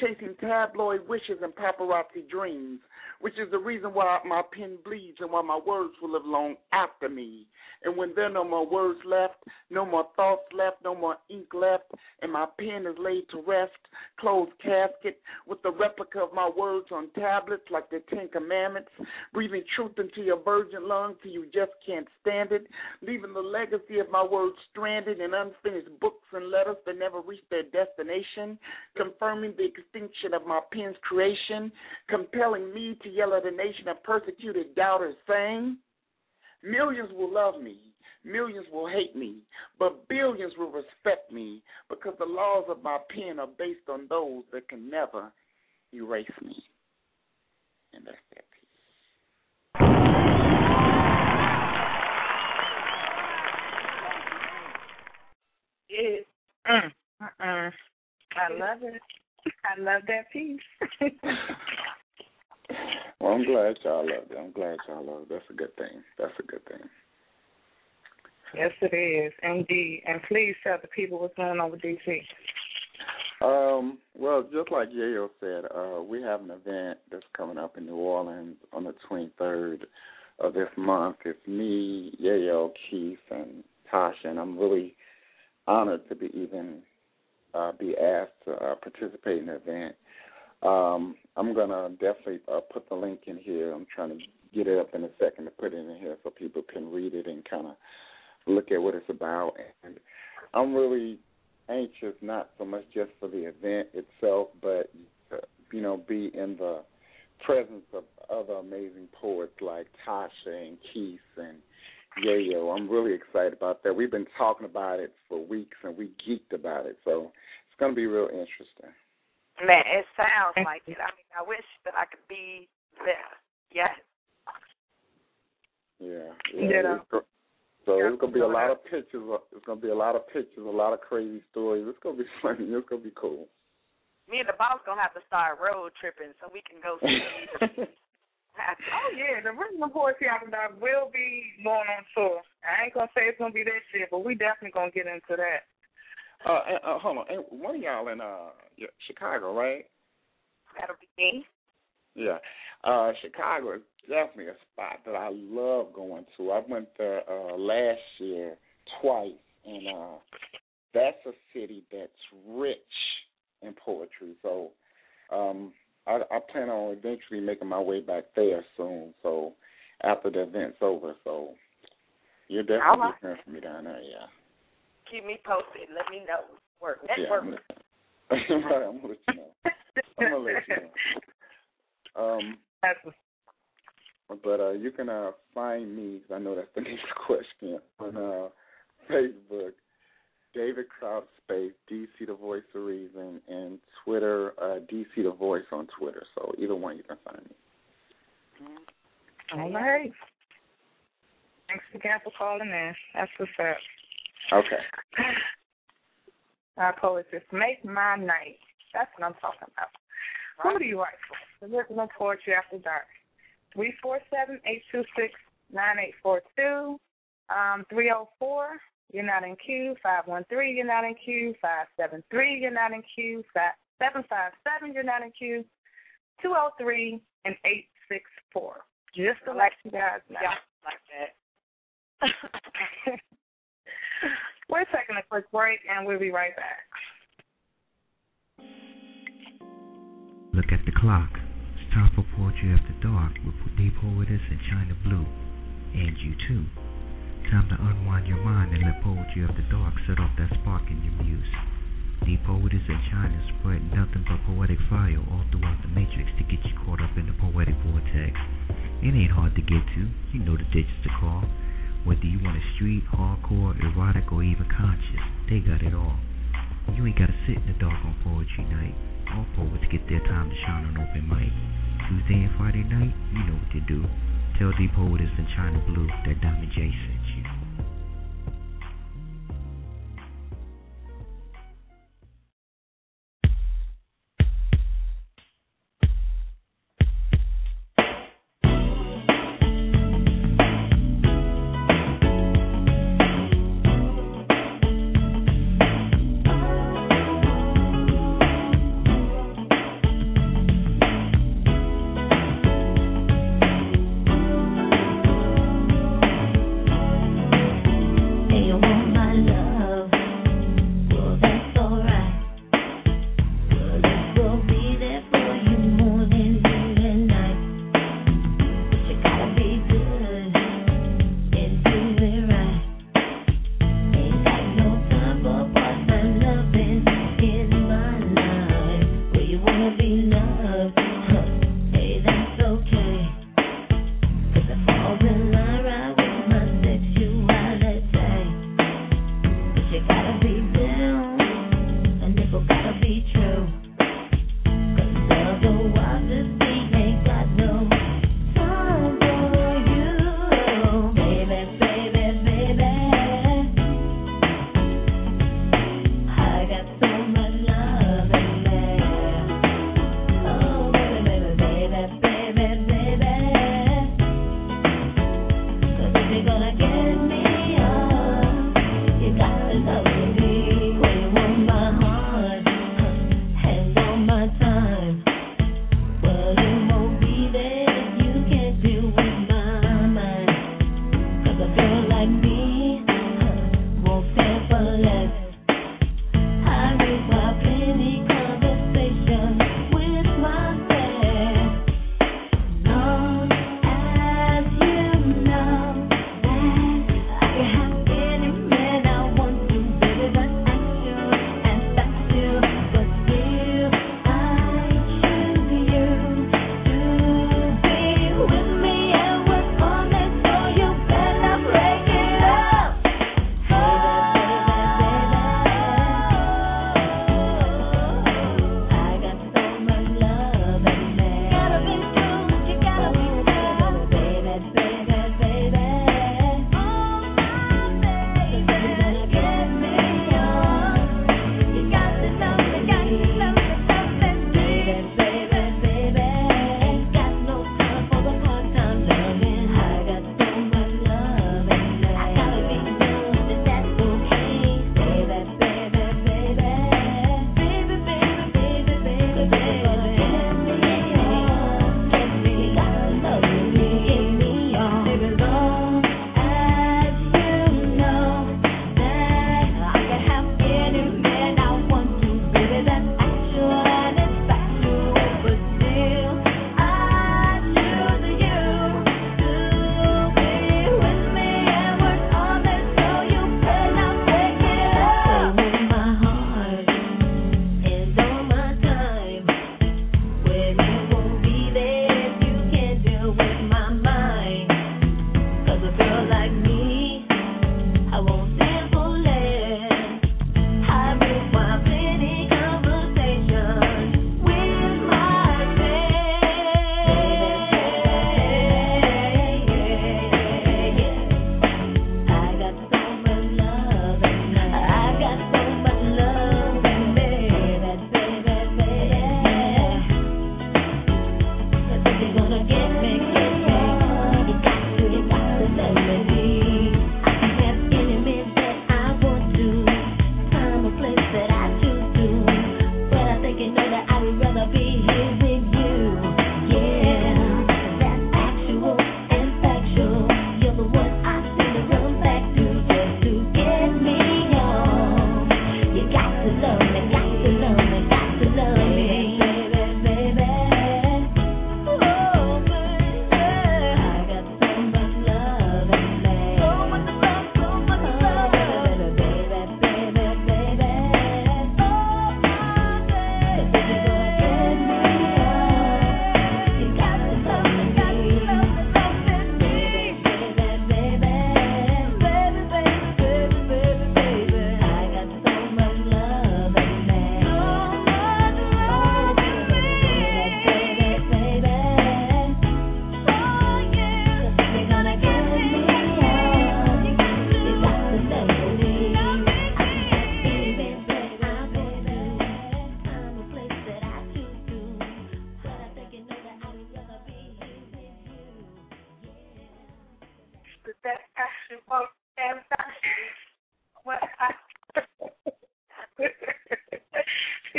chasing tabloid wishes and paparazzi dreams, which is the reason why my pen bleeds and why my words will live long after me. And when there are no more words left, no more thoughts left, no more ink left, and my pen is laid to rest, closed casket, with the replica of my words on tablets like the Ten Commandments, breathing truth into your virgin lungs till you just can't stand it, leaving the legacy of my words stranded in unfinished books and letters that never reached their destination, confirming the extinction of my pen's creation, compelling me to yell at a nation of persecuted doubters saying, millions will love me, millions will hate me, but billions will respect me, because the laws of my pen are based on those that can never erase me. And that's it. I love it. I love that piece. Well, I'm glad y'all loved it. I'm glad y'all loved it. That's a good thing. That's a good thing. Yes, it is, indeed. And please tell the people what's going on with DC. Well, just like Yayo said, we have an event that's coming up in New Orleans on the 23rd of this month. It's me, Yayo, Keith, and Tasha, and I'm really honored to be even be asked to participate in the event. I'm going to definitely put the link in here. I'm trying to get it up in a second to put it in here so people can read it and kind of look at what it's about. And I'm really anxious, not so much just for the event itself, but, you know, be in the presence of other amazing poets like Tasha and Keith and Yayo. I'm really excited about that. We've been talking about it for weeks, and we geeked about it. So it's going to be real interesting. Man, it sounds like it. I mean, I wish that I could be there. Yes. Yeah. It's gonna be a lot of pictures. It's gonna be a lot of pictures, a lot of crazy stories. It's gonna be funny. It's gonna be cool. Me and the boss gonna have to start road tripping so we can go see. Oh, yeah, the Original Poetry After Dark will be going on tour. I ain't going to say it's going to be that shit, but we definitely going to get into that. Hold on. And one of y'all in Chicago, right? That'll be me. Yeah. Chicago is definitely a spot that I love going to. I went there last year twice, and that's a city that's rich in poetry. So, I plan on eventually making my way back there soon, so after the event's over. So you're definitely hearing from me down there, yeah. Keep me posted. Let me know. Work. Network. Yeah, I'm going to let you know. But you can find me, because I know that's the next question, on Facebook. David Crouch space, DC The Voice of Reason, and Twitter, DC The Voice on Twitter. So either one you can find me. All right. Thanks again for calling in. That's what's up. Okay. Our poet says, make my night. That's what I'm talking about. Right. Who do you write for? The Original Poetry After Dark. 347-826-9842. 304. You're not in queue. 513, you're not in queue. 573, you're not in queue. 757, you're not in queue. 203 and 864. Just to let you guys know. Yeah, like that. We're taking a quick break, and we'll be right back. Look at the clock. It's time for Poetry After Dark with the poetess in China Blue, and you too. Time to unwind your mind and let Poetry of the Dark set off that spark in your muse. The poetess in China spread nothing but poetic fire all throughout the matrix to get you caught up in the poetic vortex. It ain't hard to get to. You know the digits to call. Whether you want a street, hardcore, erotic, or even conscious, they got it all. You ain't gotta sit in the dark on poetry night. All poets get their time to shine on open mic. Tuesday and Friday night, you know what to do. Tell the poetess in China Blue that Diamond J sent you.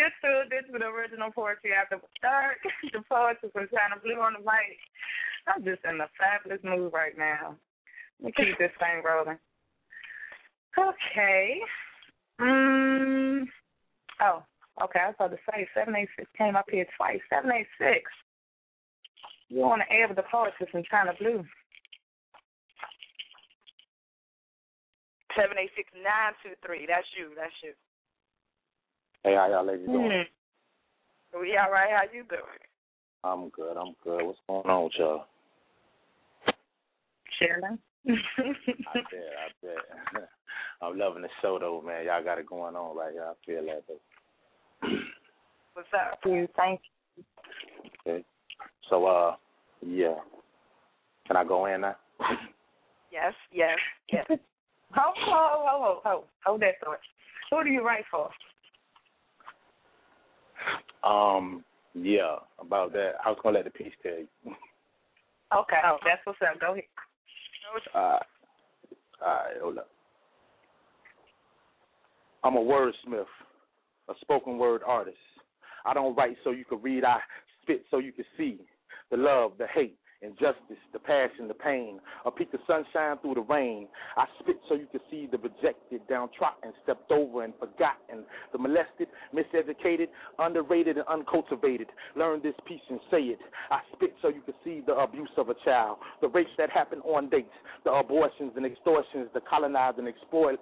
you're through, this is Original Poetry After Dark. The poets from China Blue on the mic. I'm just in a fabulous mood right now. Let me keep this thing rolling. Okay. Oh, okay. I was about to say 786 came up here twice. 786. You want to air with the poets from China Blue? 786-923. That's you. That's you. Hey, how y'all ladies doing? We all right. How you doing? I'm good. I'm good. What's going on with y'all? Chilling. I bet. I'm loving the show, though, man. Y'all got it going on right here. I feel that, though. What's up? Thank you. Okay. So, yeah. Can I go in now? Yes. Hold. Hold that thought. Who do you write for? Yeah, about that. I was going to let the piece tell you. Okay. Oh, that's what's up. Go ahead. All right, hold up. I'm a wordsmith, a spoken word artist. I don't write so you can read. I spit so you can see. The love, the hate, injustice, the passion, the pain, a peak of sunshine through the rain. I spit so you can see the rejected, downtrodden, stepped over and forgotten, the molested, miseducated, underrated, and uncultivated. Learn this piece and say it. I spit so you can see the abuse of a child, the rapes that happen on dates, the abortions and extortions, the colonized and exploited,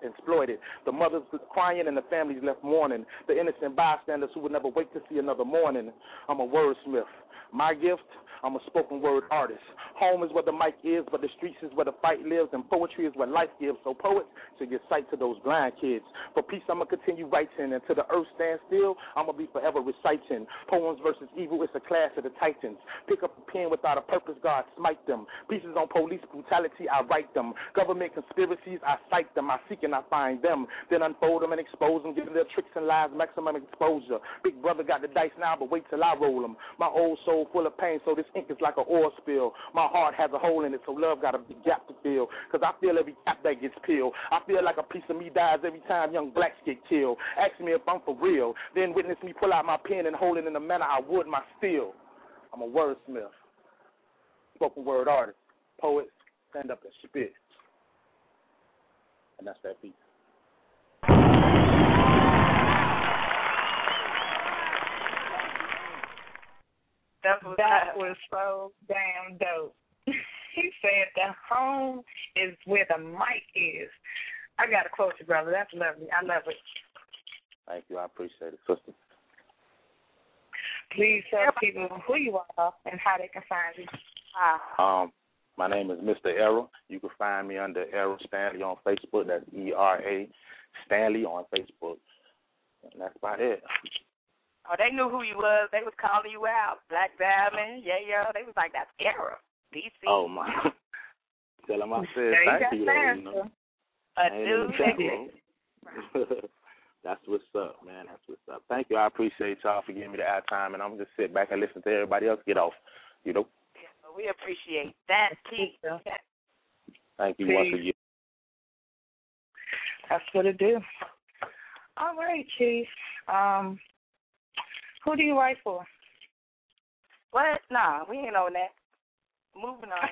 the mothers crying and the families left mourning, the innocent bystanders who would never wake to see another morning. I'm a wordsmith. My gift, I'm a spoken word artist. Home is where the mic is, but the streets is where the fight lives, and poetry is where life gives. So poets, to give sight to those blind kids. For peace, I'm going to continue writing, and till the earth stands still, I'm going to be forever reciting. Poems versus evil, it's a clash of the titans. Pick up a pen without a purpose, God smite them. Pieces on police brutality, I write them. Government conspiracies, I cite them. I seek and I find them. Then unfold them and expose them, give them their tricks and lies, maximum exposure. Big brother got the dice now, but wait till I roll them. My old soul full of pain, so this ink is like an oil spill. My heart has a hole in it, so love got a big gap to fill, because I feel every gap that gets peeled. I feel like a piece of me dies every time young blacks get killed. Ask me if I'm for real, then witness me pull out my pen and hold it in the manner I would my steel. I'm a wordsmith, spoken word artist, poet, stand up and spit. And that's that piece. That was so damn dope. He said the home is where the mic is. I got to quote you, brother. That's lovely. I love it. Thank you. I appreciate it, sister. Please tell people who you are and how they can find you. My name is Mr. Errol. You can find me under Errol Stanley on Facebook. That's ERA Stanley on Facebook. And that's about it. Oh, they knew who you was. They was calling you out. Black Diamond, Yayo. They was like, that's Era, DC. Oh, my. Tell them I said thank you. You know. A new That's what's up, man. That's what's up. Thank you. I appreciate y'all for giving me the ad time, and I'm going to sit back and listen to everybody else get off, you know. Yeah, well, we appreciate that, Keith. Thank you once again. That's what it do. All right, Chief. Who do you write for? What? Nah, we ain't on that. Moving on.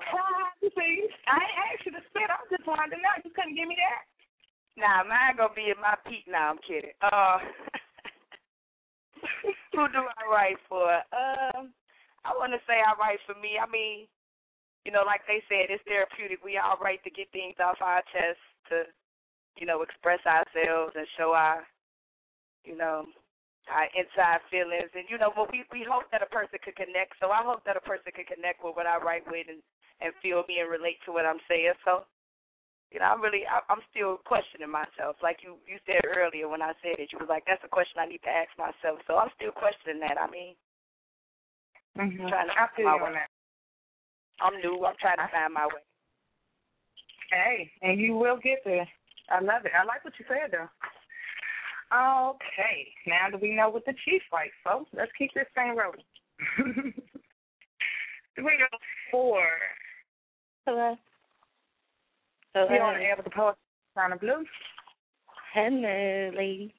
See, I ain't asked you to spit. I just wanted to know. You couldn't give me that? Nah, mine going to be in my peak. Nah, I'm kidding. Who do I write for? I want to say I write for me. I mean, you know, like they said, it's therapeutic. We all write to get things off our chest to, you know, express ourselves and show our, you know, our inside feelings, and you know, well, we hope that a person could connect. So I hope that a person could connect with what I write with and feel me and relate to what I'm saying. So, you know, I'm still questioning myself. Like you said earlier when I said it, you was like, that's a question I need to ask myself. So I'm still questioning that. I mean, trying to find my way. I'm new. I'm trying to find my way. Hey, and you will get there. I love it. I like what you said though. Okay, now that we know what the chief likes, so let's keep this thing rolling. 304. Hello. You want to air with the poet, China Blue? Hello, ladies.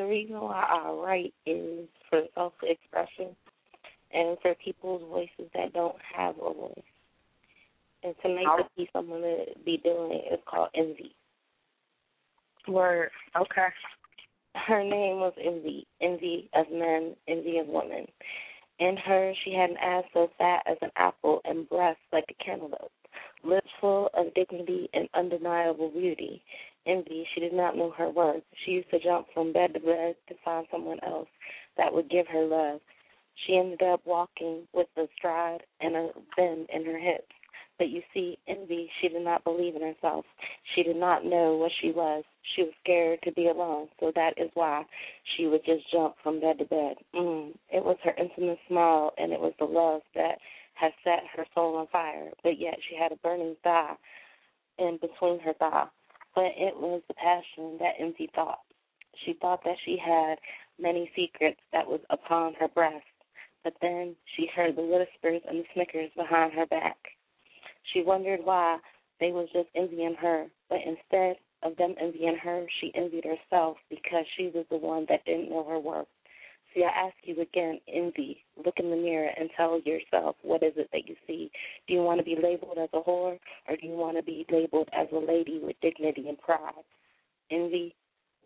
the reason why I write is for self-expression and for people's voices that don't have a voice. And to make the piece I'm going to be doing is called Envy. Word. Okay. Her name was Envy. Envy of men, envy of women. In her, she had an ass so fat as an apple and breasts like a cantaloupe, lips full of dignity and undeniable beauty. Envy, she did not know her worth. She used to jump from bed to bed to find someone else that would give her love. She ended up walking with a stride and a bend in her hips. But you see, Envy, she did not believe in herself. She did not know what she was. She was scared to be alone, so that is why she would just jump from bed to bed. It was her intimate smile, and it was the love that had set her soul on fire, but yet she had a burning thigh in between her thigh. But it was the passion that Envy thought. She thought that she had many secrets that was upon her breast, but then she heard the whispers and the snickers behind her back. She wondered why they was just envying her, but instead of them envying her, she envied herself because she was the one that didn't know her worth. See, I ask you again, Envy, look in the mirror and tell yourself what is it that you see. Do you want to be labeled as a whore or do you want to be labeled as a lady with dignity and pride? Envy,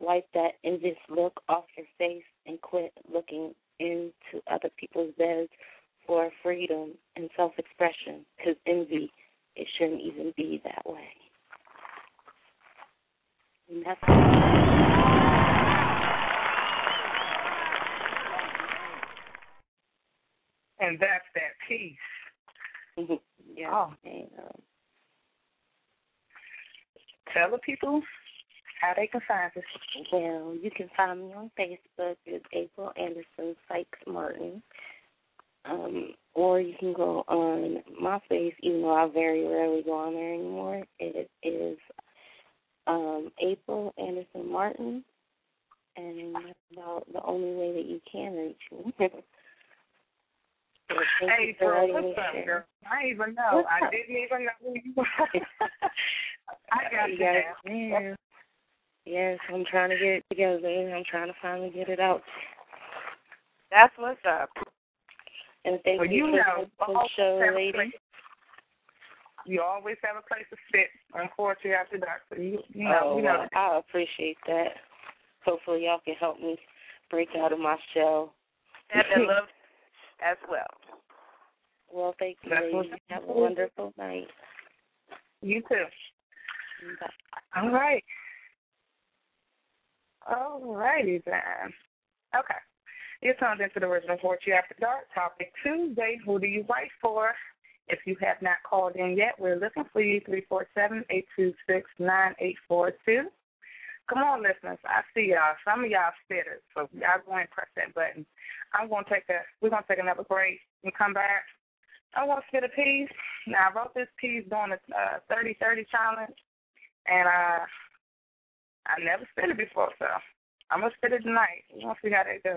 wipe that envious look off your face and quit looking into other people's beds for freedom and self-expression, because Envy, it shouldn't even be that way. And that's that piece. Yeah. Oh. Tell the people how they can find us. Well, you can find me on Facebook. It's April Anderson Sykes Martin. Or you can go on MySpace, even though I very rarely go on there anymore. It is April Anderson Martin, and that's about the only way that you can reach me. So hey, girl, what's up, girl? I didn't even know who you were. I got you guys. Yes, I'm trying to get it together, and I'm trying to finally get it out. That's what's up. And thank you for the show, ladies. You always have a place to sit on Poetry After Dark. So you know. I appreciate that. Hopefully y'all can help me break out of my shell. And I love as well. Well, thank you, ladies. Have a wonderful night. You too. Bye. All right. All righty then. Okay. You're tuned into the Original Poetry After Dark, Topic Tuesday. Who do you write for? If you have not called in yet, we're looking for you, 347-826-9842. Come on, listeners. I see y'all. Some of y'all spitters, so y'all go ahead and press that button. We're going to take another break and come back. I want to spit a piece. Now, I wrote this piece during the 30-30 challenge, and I never spit it before, so I'm going to spit it tonight. We're going to see how they do.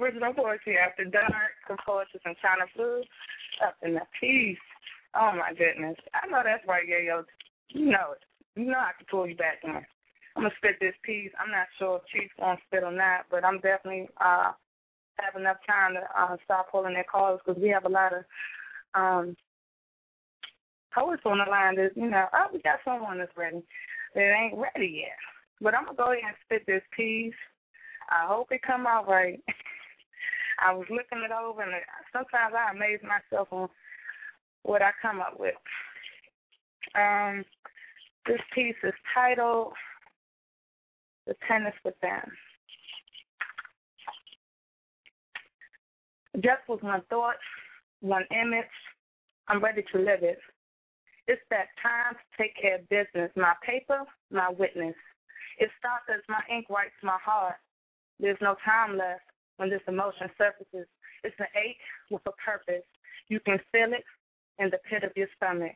Original Poetry After Dark, the poetry from China Blue, up in the peace. Oh, my goodness. I know that's right, Yayo. You know it. You know I can pull you back in. I'm going to spit this piece. I'm not sure if Chief's going to spit or not, but I'm definitely have enough time to start pulling their calls because we have a lot of poets on the line that, you know, oh, we got someone that's ready. That ain't ready yet. But I'm going to go ahead and spit this piece. I hope it come out right. I was looking it over, and sometimes I amaze myself on what I come up with. This piece is titled The Tennis Within. Just was one thought, one image. I'm ready to live it. It's that time to take care of business. My paper, my witness. It starts as my ink writes my heart. There's no time left when this emotion surfaces. It's an ache with a purpose. You can feel it in the pit of your stomach.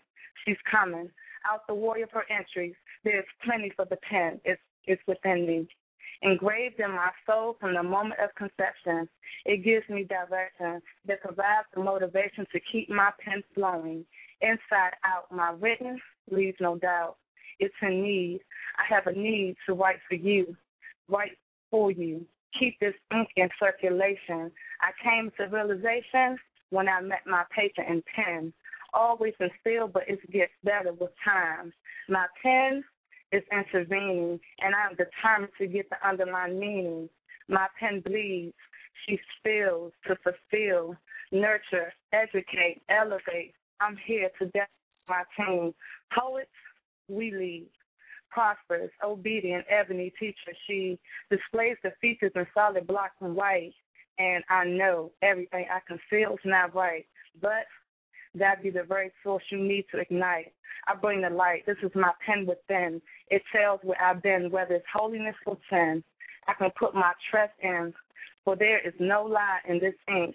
She's coming. Out the warrior for entries. There's plenty for the pen. It's within me. Engraved in my soul from the moment of conception. It gives me direction that provides the motivation to keep my pen flowing. Inside out, my written leaves no doubt. It's a need. I have a need to write for you. Write for you. Keep this ink in circulation. I came to realization when I met my paper and pen. Always and still, but it gets better with time. My pen is intervening, and I'm determined to get the underlying meaning. My pen bleeds. She spills to fulfill, nurture, educate, elevate. I'm here to death my team. Poets, we lead. Prosperous, obedient, ebony teacher. She displays the features in solid black and white, and I know everything I conceal is not right, but that'd be the very source you need to ignite. I bring the light. This is my pen within. It tells where I've been, whether it's holiness or sin. I can put my trust in, for there is no lie in this ink.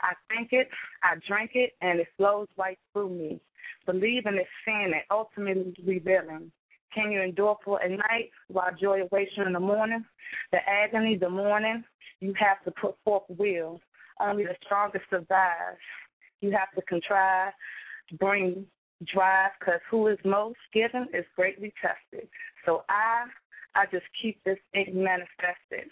I think it, I drink it, and it flows right through me. Believing is seeing it, ultimately revealing. Can you endure for a night while joy awaits you in the morning? The agony, the morning, you have to put forth will. Only the strongest survives. You have to contrive, bring, drive, because who is most given is greatly tested. So I just keep this ink manifested.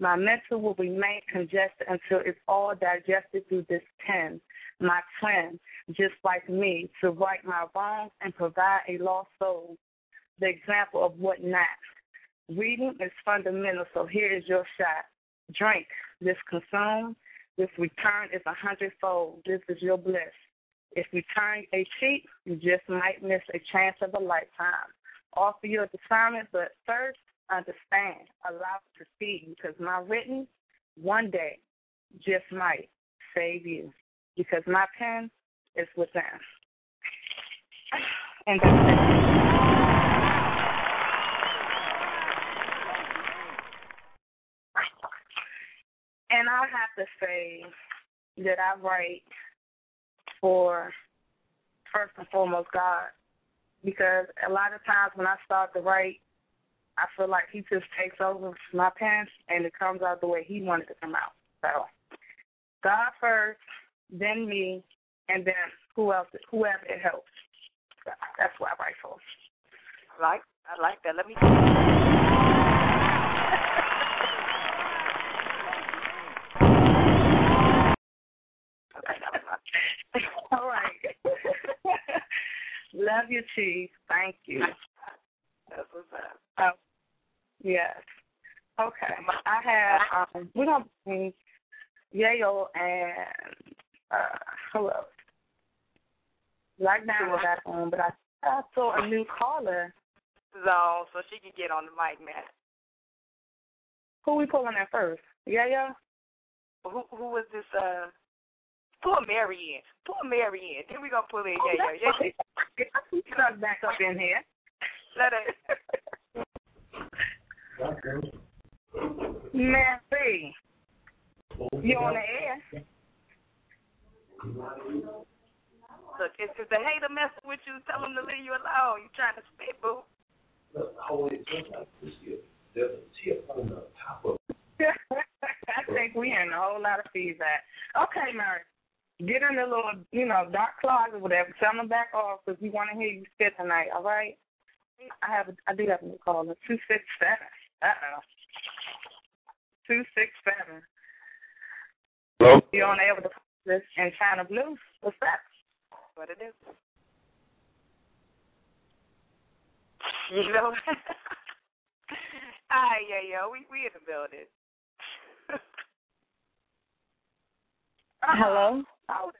My mental will remain congested until it's all digested through this pen. My twin, just like me, to right my wrongs and provide a lost soul. The example of what not. Reading is fundamental, so here is your shot. Drink, this consume. This return is 100-fold. This is your bliss. If you turn a cheat, you just might miss a chance of a lifetime. Offer your discernment, but first understand. Allow it to feed you, because my written one day just might save you, because my pen is within. And that's it. And I have to say that I write for, first and foremost, God, because a lot of times when I start to write, I feel like he just takes over my pen and it comes out the way he wanted it to come out. So God first, then me, and then who else, whoever it helps. So that's what I write for. I like that. Let me... All right. Love you, Chief. Thank you. That's what's up. Oh, yes. Okay. I have, we don't think Yayo and, who else? Black Diamond got on, but I saw a new caller. So she can get on the mic, man. Who we pulling at first? Yayo? Who was this, Pull Mary in. Then we're going to pull in Yayo. She's back up in here. Let her. Mary, you on the air? Look, if the hater messing with you, tell him to leave you alone. You trying to spit, boo. Look, I always look like this. There's a tear on the top of it. think we in a whole lot of feedback. Okay, Mary, get in the little, dark closet, whatever. Turn them back off because we want to hear you spit tonight, all right? I do have a call. 267. 267. Hello? You're on air with this in China Blue. What's that? What it is. Hi, Yayo. We in the building. Hello? Oh,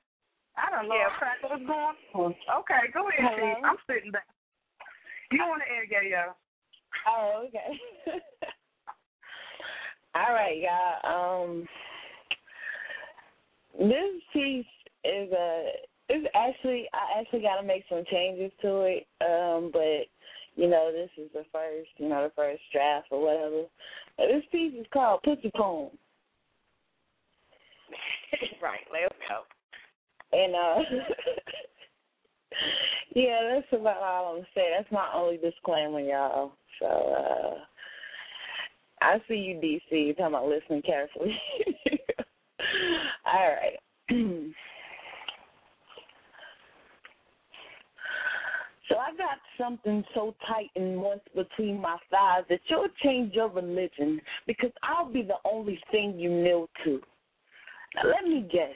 I don't know. Yeah, what's going on? Okay, go ahead, Chief. I'm sitting back. You don't want to air, Yayo. Oh, okay. All right, y'all. This piece is actually got to make some changes to it, but this is the first draft or whatever. Now, this piece is called Pussy Poon. Right, let's go. And yeah, that's about all I'm gonna say. That's my only disclaimer, y'all. So I see you, DC. You're talking about listening carefully. All right. So I got something so tight and once between my thighs that you'll change your religion because I'll be the only thing you kneel to. Now, let me guess.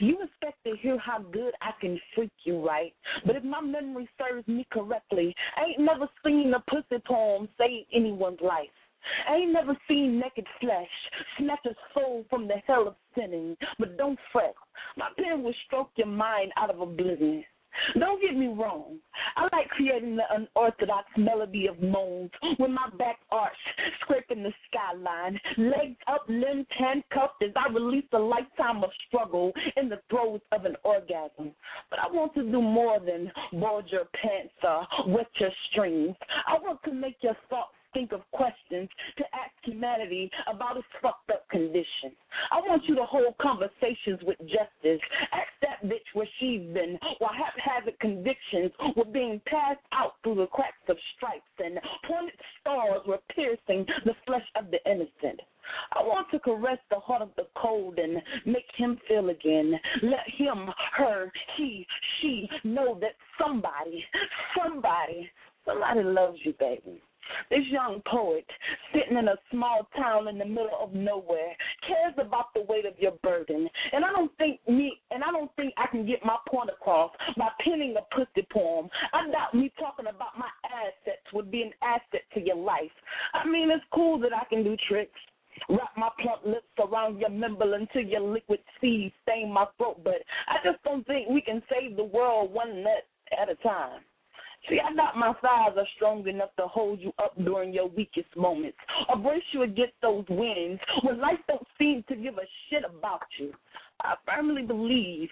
You expect to hear how good I can freak you, right? But if my memory serves me correctly, I ain't never seen a pussy poem save anyone's life. I ain't never seen naked flesh snatch a soul from the hell of sinning. But don't fret. My pen will stroke your mind out of oblivion. Don't get me wrong. I like creating the unorthodox melody of moans with my back arch, scraping the skyline, legs up, limbs handcuffed as I release a lifetime of struggle in the throes of an orgasm. But I want to do more than bulge your pants or wet your strings. I want to make your thoughts think of questions to ask humanity about its fucked up condition. I want you to hold conversations with justice. Ask that bitch where she's been, while haphazard convictions were being passed out through the cracks of stripes and pointed stars were piercing the flesh of the innocent. I want to caress the heart of the cold and make him feel again. Let him, her, he, she know that somebody loves you, baby. This young poet, sitting in a small town in the middle of nowhere, cares about the weight of your burden. And I don't think I can get my point across by penning a pussy poem. I doubt me talking about my assets would be an asset to your life. I mean, it's cool that I can do tricks. Wrap my plump lips around your member until your liquid seeds stain my throat. But I just don't think we can save the world one nut at a time. See, I doubt my thighs are strong enough to hold you up during your weakest moments or brace you against those winds when life don't seem to give a shit about you. I firmly believe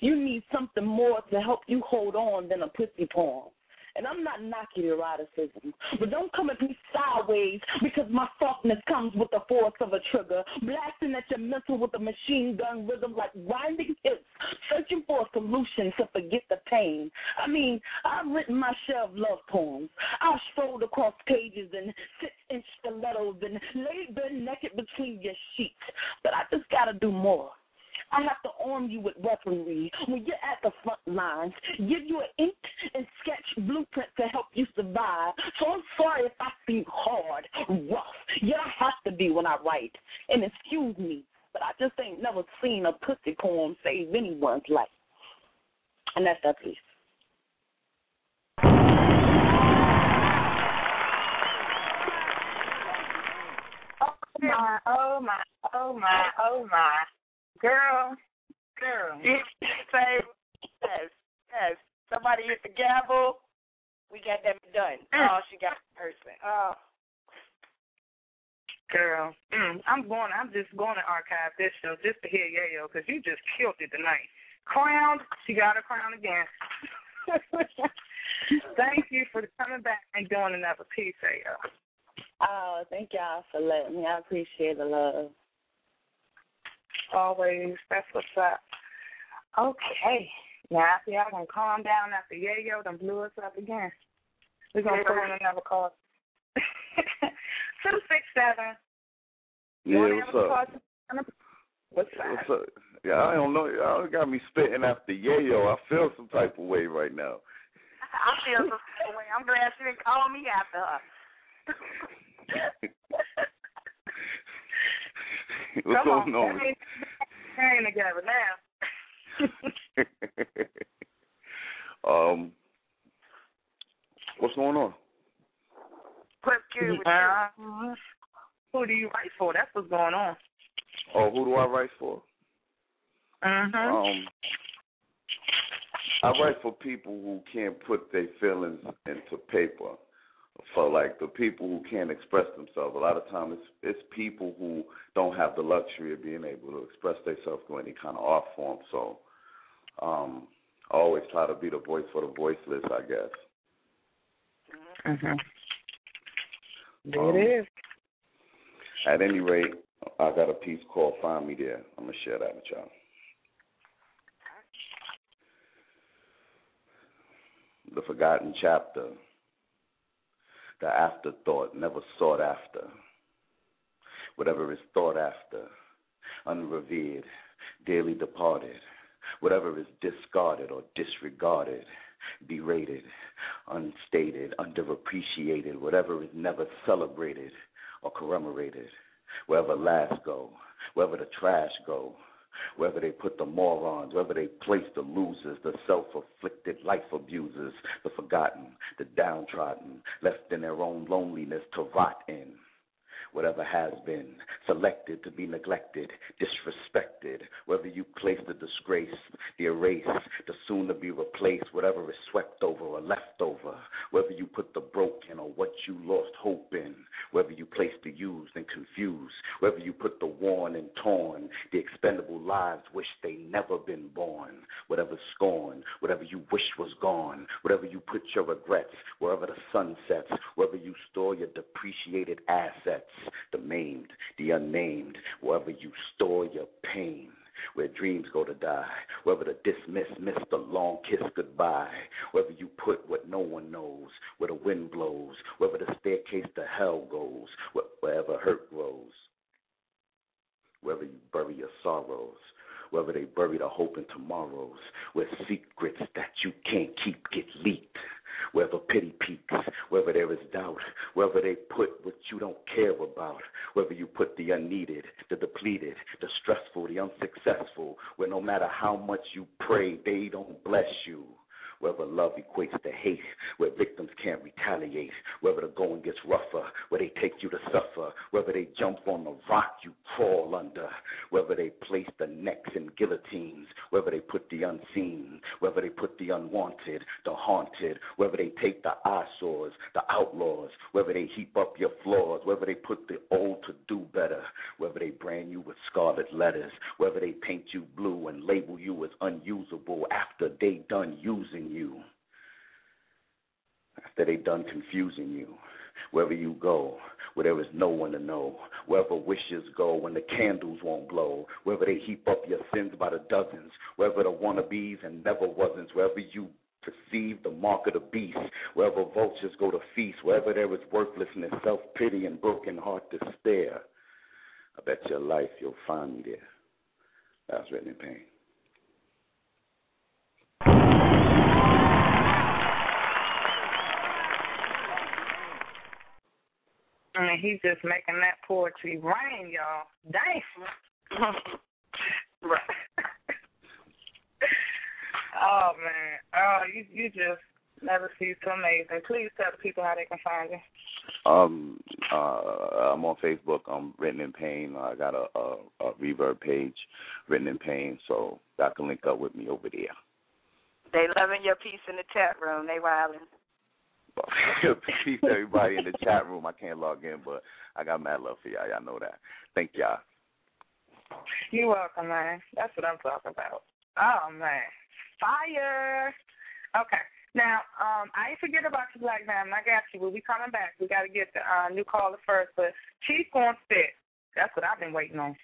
you need something more to help you hold on than a pussy poem. And I'm not knocking eroticism, but don't come at me sideways because my softness comes with the force of a trigger, blasting at your mental with a machine gun rhythm like grinding hips, searching for a solution to forget the pain. I mean, I've written my share of love poems. I've strolled across pages in 6-inch stilettos and laid bare naked between your sheets, but I just got to do more. I have to arm you with weaponry when you're at the front lines, give you an ink and sketch blueprint to help you survive. So I'm sorry if I seem hard, rough. Yeah, I have to be when I write. And excuse me, but I just ain't never seen a pussy poem save anyone's life. And that's that piece. Oh, my. Girl. Yes. Somebody hit the gavel. We got that done. Oh, she got the person. Oh. Girl. I'm just going to archive this show just to hear Yayo because you just killed it tonight. Crowned. She got her crown again. Thank you for coming back and doing another piece, Yayo. Oh, thank y'all for letting me. I appreciate the love. Always, that's what's up. Okay, now I see y'all gonna calm down after Yayo done blew us up again. We're gonna put on another call. 267. Yeah, what's up? What's up? Yeah, I don't know. Y'all got me spitting after Yayo. I feel some type of way right now. I feel some type of way. I'm glad she didn't call me after her. What's going on? Hang together now. What's going on? What's good with you? Who do you write for? That's what's going on. Oh, who do I write for? I write for people who can't put their feelings into paper. For like the people who can't express themselves. A lot of times it's people who don't have the luxury of being able to express themselves through any kind of art form. So I always try to be the voice for the voiceless, I guess. It is. At any rate, I got a piece called Find Me There. I'm going to share that with y'all. The forgotten chapter, the afterthought never sought after, whatever is thought after, unrevered, dearly departed, whatever is discarded or disregarded, berated, unstated, underappreciated, whatever is never celebrated or commemorated, wherever laughs go, wherever the trash go, wherever they put the morons, wherever they place the losers, the self-afflicted life abusers, the forgotten, the downtrodden, left in their own loneliness to rot in. Whatever has been selected to be neglected, disrespected, wherever you place the disgrace, the erase, the soon-to-be replaced, whatever is swept over or left over, wherever you put the broken or what you lost hope in, wherever you place the used and confused, wherever you put the worn and torn, the expendable lives wish they never been born, whatever scorn, whatever you wish was gone, wherever you put your regrets, wherever the sun sets, wherever you store your depreciated assets, the maimed, the unnamed, wherever you store your pain, where dreams go to die, wherever the dismissed miss the long kiss goodbye, wherever you put what no one knows, where the wind blows, wherever the staircase to hell goes, wherever hurt grows, wherever you bury your sorrows, wherever they bury the hope in tomorrows, where secrets that you can't keep get leaked, wherever pity peaks, wherever there is doubt, wherever they put what you don't care about, wherever you put the unneeded, the depleted, the stressful, the unsuccessful, where no matter how much you pray, they don't bless you, wherever love equates to hate, where victims can't retaliate, wherever the going gets rougher, where they take you to suffer, wherever they jump on the rock you crawl under, wherever they place the necks in guillotines, wherever they put the unseen, wherever they put the unwanted, the haunted, wherever they take the eyesores, the outlaws, wherever they heap up your flaws, wherever they put the old to do better, wherever they brand you with scarlet letters, wherever they paint you blue and label you as unusable after they done using you, after they done confusing you, wherever you go, where there is no one to know, wherever wishes go when the candles won't blow, wherever they heap up your sins by the dozens, wherever the wannabes and never wasn'ts, wherever you perceive the mark of the beast, wherever vultures go to feast, wherever there is worthlessness, self-pity, and broken heart to stare, I bet your life you'll find me there. That's written in pain. I mean, he's just making that poetry rain, y'all. Damn. Oh, man. Oh, you just never cease to amaze me. Please tell the people how they can find you. I'm on Facebook. I'm Written in Pain. I got a Reverb page, Written in Pain, so y'all can link up with me over there. They loving your piece in the chat room. They wildin'. Peace to everybody in the chat room. I can't log in, but I got mad love for y'all. Y'all know that. Thank y'all. You're welcome, man. That's what I'm talking about. Oh, man. Fire. Okay. Now, I ain't forget about the Black Diamond. I got you. We'll be coming back. We got to get the new caller first, but Chief's going to sit. That's what I've been waiting on.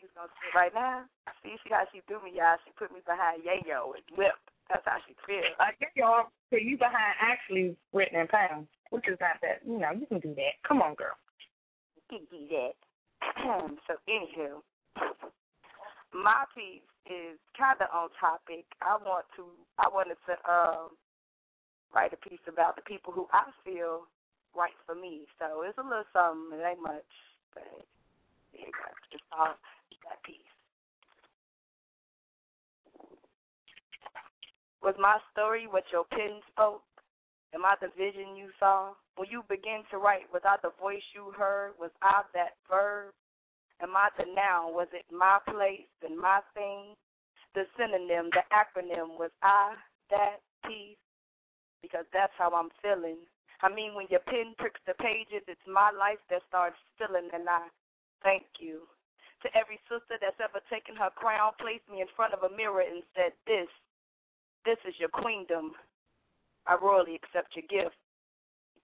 She's going to sit right now. See how she threw me, y'all. She put me behind Yayo and whip. That's how she feels. I get y'all so you behind actually Written in Pain, which is not that. You know, you can do that. Come on, girl. You can do that. So, anywho, my piece is kind of on topic. I wanted to write a piece about the people who I feel write for me. So it's a little something. It ain't much, but there you go. It's all that piece. Was my story what your pen spoke? Am I the vision you saw? When you begin to write, was I the voice you heard? Was I that verb? Am I the noun? Was it my place and my thing? The synonym, the acronym, was I that piece? Because that's how I'm feeling. I mean, when your pen pricks the pages, it's my life that starts spilling, and I thank you. To every sister that's ever taken her crown, placed me in front of a mirror and said, this is your queendom. I royally accept your gift.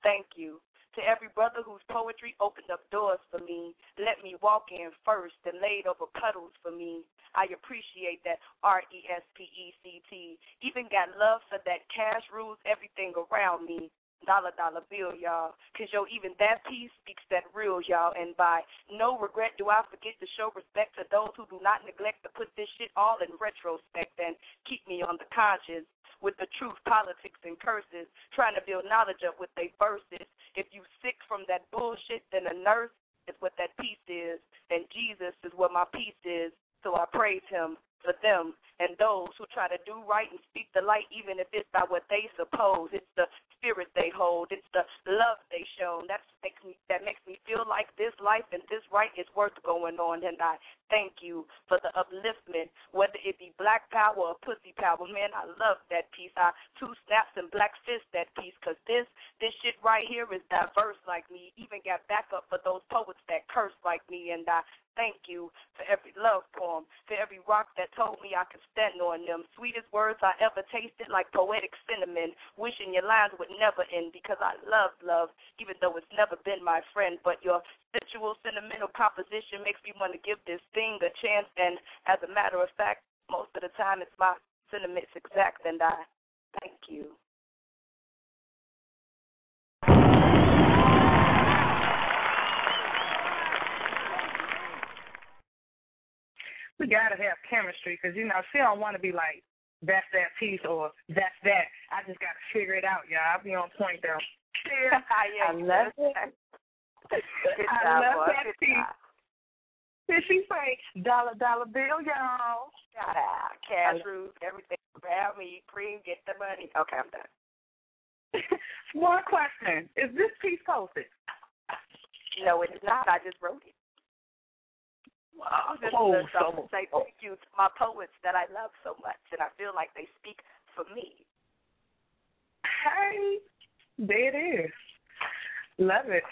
Thank you. To every brother whose poetry opened up doors for me, let me walk in first and laid over puddles for me. I appreciate that RESPECT. Even got love for that cash rules everything around me. Dollar, dollar bill, y'all. Because, yo, even that piece speaks that real, y'all. And by no regret do I forget to show respect to those who do not neglect to put this shit all in retrospect and keep me on the conscience with the truth, politics, and curses, trying to build knowledge up with they verses. If you sick from that bullshit, then a nurse is what that piece is, and Jesus is what my piece is. So I praise him for them and those who try to do right and speak the light, even if it's not what they suppose. It's the spirit they hold. It's the love they show. That makes me feel like this life and this right is worth going on, and I thank you for the upliftment, whether it be black power or pussy power. Man, I love that piece. I two snaps and black fists that piece, because this shit right here is diverse like me. Even got backup for those poets that curse like me, and I thank you for every love poem, for every rock that told me I could stand on them. Sweetest words I ever tasted, like poetic cinnamon, wishing your lines would never end, because I love love, even though it's never been my friend. But your sensual, sentimental composition makes me want to give this thing a chance, and as a matter of fact, most of the time it's my sentiments exact, and I thank you. We gotta have chemistry, because you know she don't want to be like that's that piece or that's that. I just gotta figure it out, y'all. I'll be on point though. Yeah, I love it. I love that piece. Did she say dollar bill, y'all? Shout out, cash rules, everything around me. Cream, get the money. Okay, I'm done. One question: is this piece posted? No, it's not. I just wrote it. So say thank you to my poets that I love so much, and I feel like they speak for me. Hey, there it is. Love it.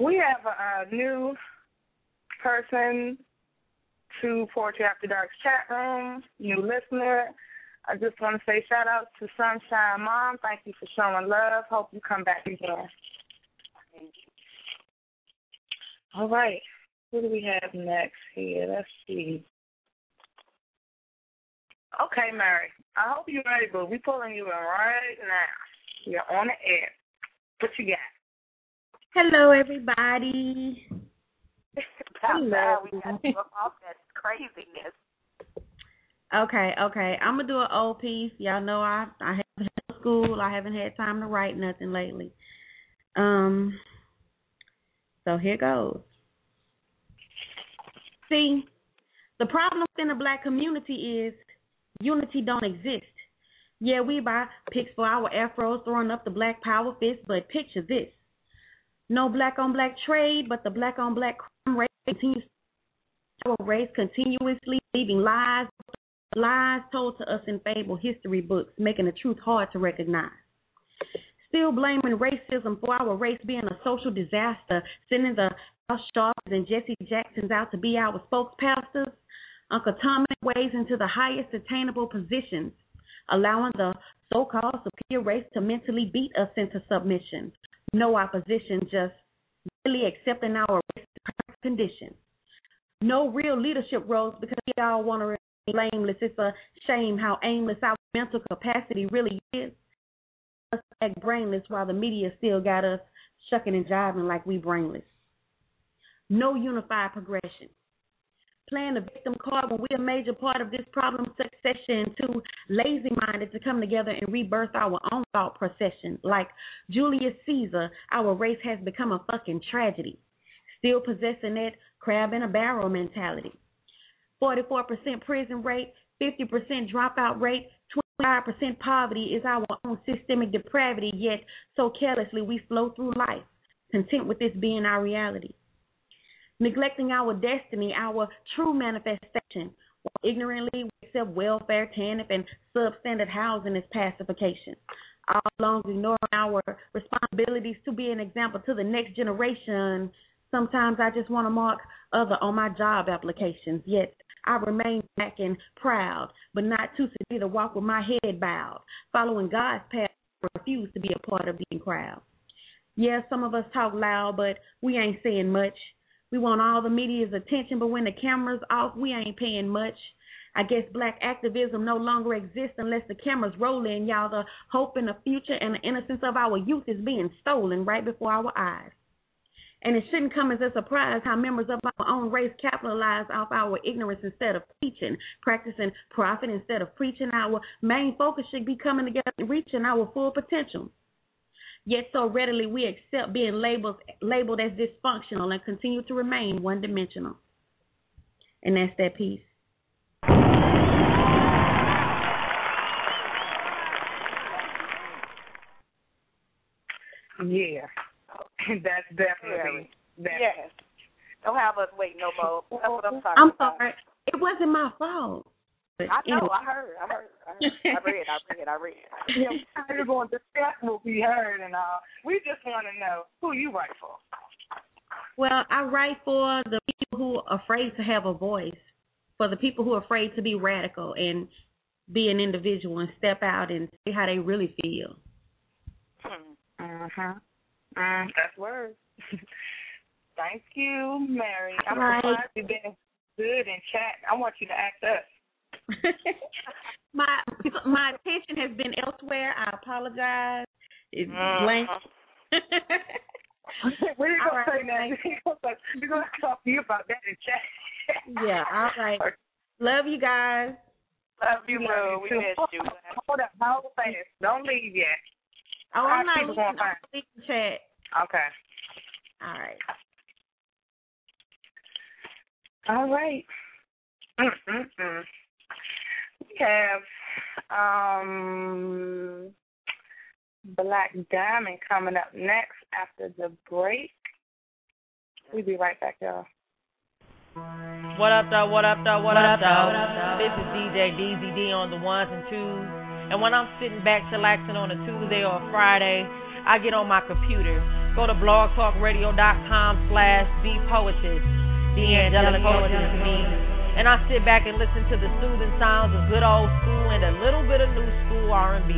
We have a new person to Poetry After Dark's chat room, new listener. I just want to say shout out to Sunshine Mom. Thank you for showing love. Hope you come back again. Thank you. All right. Who do we have next here? Let's see. Okay, Mary. I hope you're ready, but we're pulling you in right now. You're on the air. What you got? Hello, everybody. Hello. We got to look off that craziness. Okay. I'm going to do an old piece. Y'all know I haven't had school. I haven't had time to write nothing lately. So here goes. See, the problem in the black community is unity don't exist. Yeah, we buy pics for our afros throwing up the black power fist, but picture this. No black-on-black trade, but the black-on-black crime rate continues to raise continuously, leaving lies told to us in fable history books, making the truth hard to recognize. Still blaming racism for our race being a social disaster, sending the Al Sharptons and Jesse Jacksons out to be our spokespastors. Uncle Tom weighs into the highest attainable positions, allowing the so-called superior race to mentally beat us into submission. No opposition, just really accepting our race condition. No real leadership roles because we all want to remain blameless. It's a shame how aimless our mental capacity really is. Us act brainless while the media still got us shucking and jiving like we brainless. no unified progression. Playing the victim card when we're a major part of this problem succession, too lazy-minded to come together and rebirth our own thought procession. Like Julius Caesar, our race has become a fucking tragedy, still possessing that crab-in-a-barrel mentality. 44% prison rate, 50% dropout rate, 25% poverty is our own systemic depravity, yet so carelessly we flow through life, content with this being our reality. Neglecting our destiny, our true manifestation, while ignorantly we accept welfare, TANF, and substandard housing as pacification, all along ignoring our responsibilities to be an example to the next generation. Sometimes I just want to mark other on my job applications, yet I remain black and proud, but not too severe to walk with my head bowed, following God's path, I refuse to be a part of the crowd. Yeah, some of us talk loud, but we ain't saying much. We want all the media's attention, but when the camera's off, we ain't paying much. I guess black activism no longer exists unless the camera's rolling, y'all. The hope in the future and the innocence of our youth is being stolen right before our eyes. And it shouldn't come as a surprise how members of our own race capitalize off our ignorance instead of teaching, practicing profit instead of preaching. Our main focus should be coming together and reaching our full potential. Yet so readily we accept being labeled as dysfunctional and continue to remain one-dimensional. And that's that piece. Yeah. That's definitely. Yes. Don't have us wait no more. That's what I'm talking about. I'm sorry. It wasn't my fault. I know. Anyway. I read. We're going to discuss what we heard and all. We just want to know who you write for. Well, I write for the people who are afraid to have a voice, for the people who are afraid to be radical and be an individual and step out and see how they really feel. Uh-huh. That's words. Thank you, Mary. I'm glad you've been good in chat. I want you to act us. My attention has been elsewhere. I apologize. It's blank. We're going to say that. We're going to talk to you about that in chat. Yeah, all right. Love you guys. Love you, Mary. We miss you. Hold up. Hold fast. Don't leave yet. Oh, I'm not leaving. I'm leaving chat. Okay. All right. All right. We have Black Diamond coming up next after the break. We'll be right back, y'all. What up, though? What up, though? What up, though? This is DJ DZD on the ones and twos. And when I'm sitting back chillaxing on a Tuesday or a Friday, I get on my computer. Go to blogtalkradio.com/thepoetess, the angelic poetess to me. And I sit back and listen to the soothing sounds of good old school and a little bit of new school R&B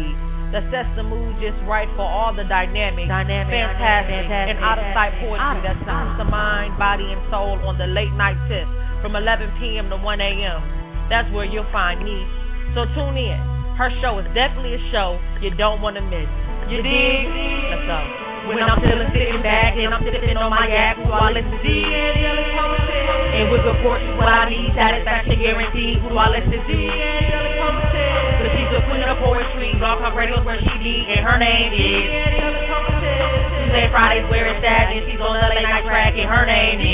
that sets the mood just right for all the dynamic fantastic, and out-of-sight poetry that soothes the mind, body, and soul on the late-night tip from 11 p.m. to 1 a.m. That's where you'll find me. So tune in. Her show is definitely a show you don't want to miss. You dig? Let's go. When I'm feeling sitting back and I'm sipping on my yak, who I listen to, and with the portion what I need, satisfaction guaranteed, who I listen to, but she's the queen of poetry, rock her radio's where she be, and her name is Tuesday Fridays where it's at, and she's on the late night track, and her name is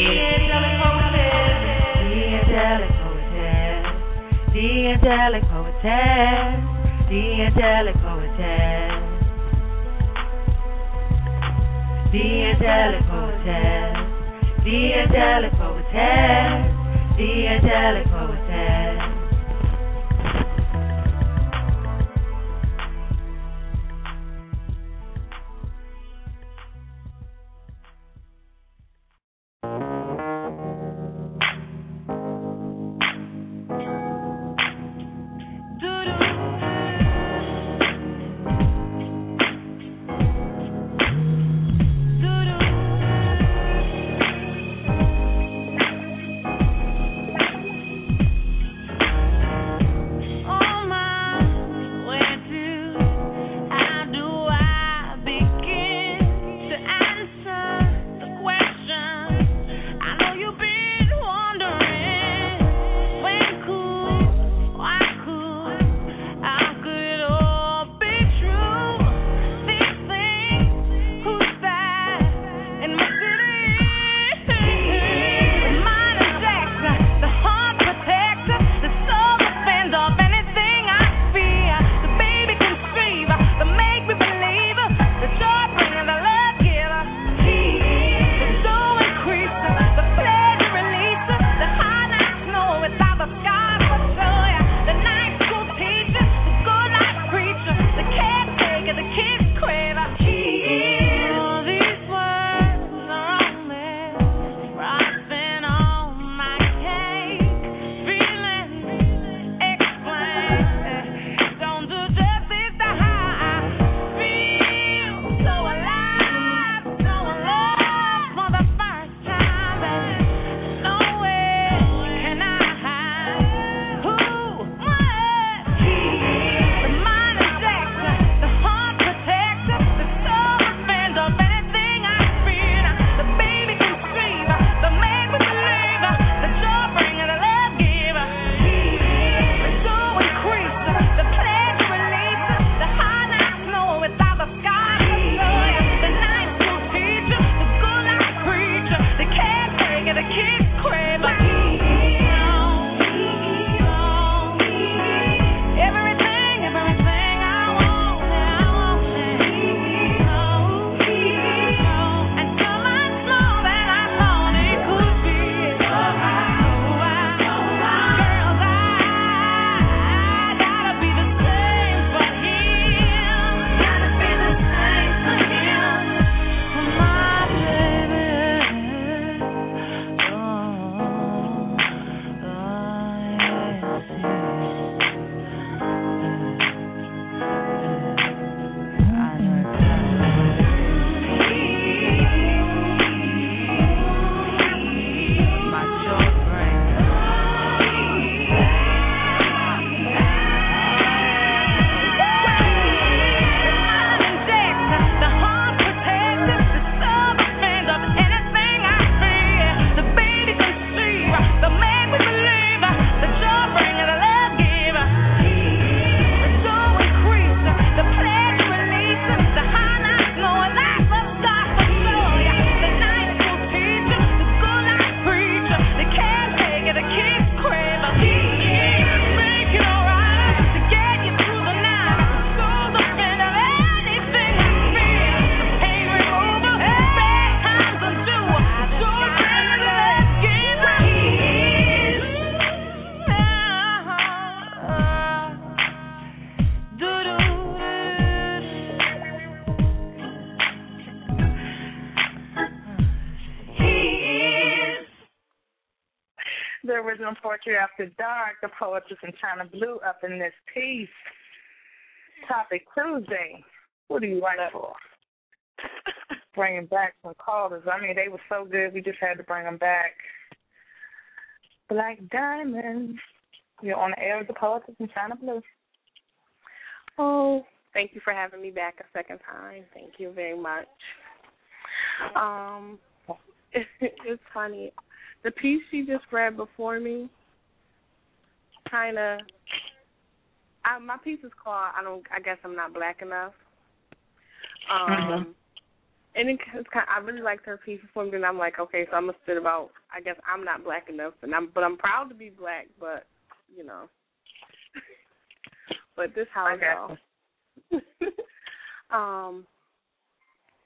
The Angelic Poetess. Original Poetry After Dark, the poetess in China Blue up in this piece. Topic Tuesday. What do you like for? Bringing back some callers. I mean, they were so good, we just had to bring them back. Black Diamond. You're on the air with the poetess in China Blue. Oh, thank you for having me back a second time. Thank you very much. It's funny. The piece she just read before me, kind of, my piece is called I guess I'm not black enough. And it's kind of, I really liked her piece before me, and I'm like, okay, so I'm gonna spit about I guess I'm not black enough, and I'm proud to be black, but you know, but this how it goes.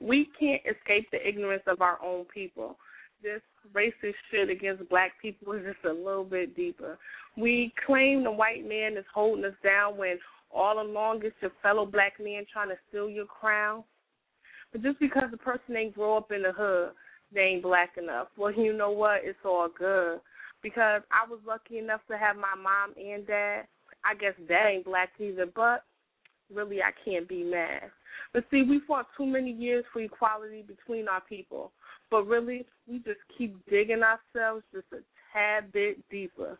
We can't escape the ignorance of our own people. This racist shit against black people is just a little bit deeper. We claim the white man is holding us down when all along it's your fellow black man trying to steal your crown. But just because the person ain't grow up in the hood, they ain't black enough. Well, you know what? It's all good. Because I was lucky enough to have my mom and dad. I guess that ain't black either, but really I can't be mad. But see, we fought too many years for equality between our people. But really, we just keep digging ourselves just a tad bit deeper.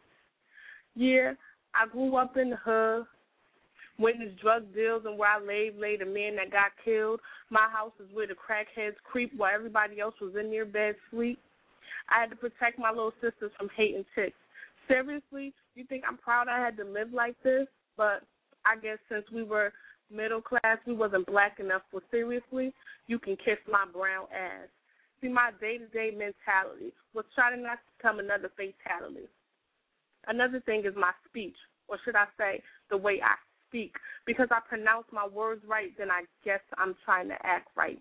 Yeah, I grew up in the hood, witnessed drug deals, and where I laid a man that got killed. My house is where the crackheads creep while everybody else was in their bed sleep. I had to protect my little sisters from hating chicks. Seriously, you think I'm proud I had to live like this? But I guess since we were middle class, we wasn't black enough. Well, seriously, you can kiss my brown ass. See, my day-to-day mentality was trying not to become another fatality. Another thing is my speech, or should I say the way I speak. Because I pronounce my words right, then I guess I'm trying to act right.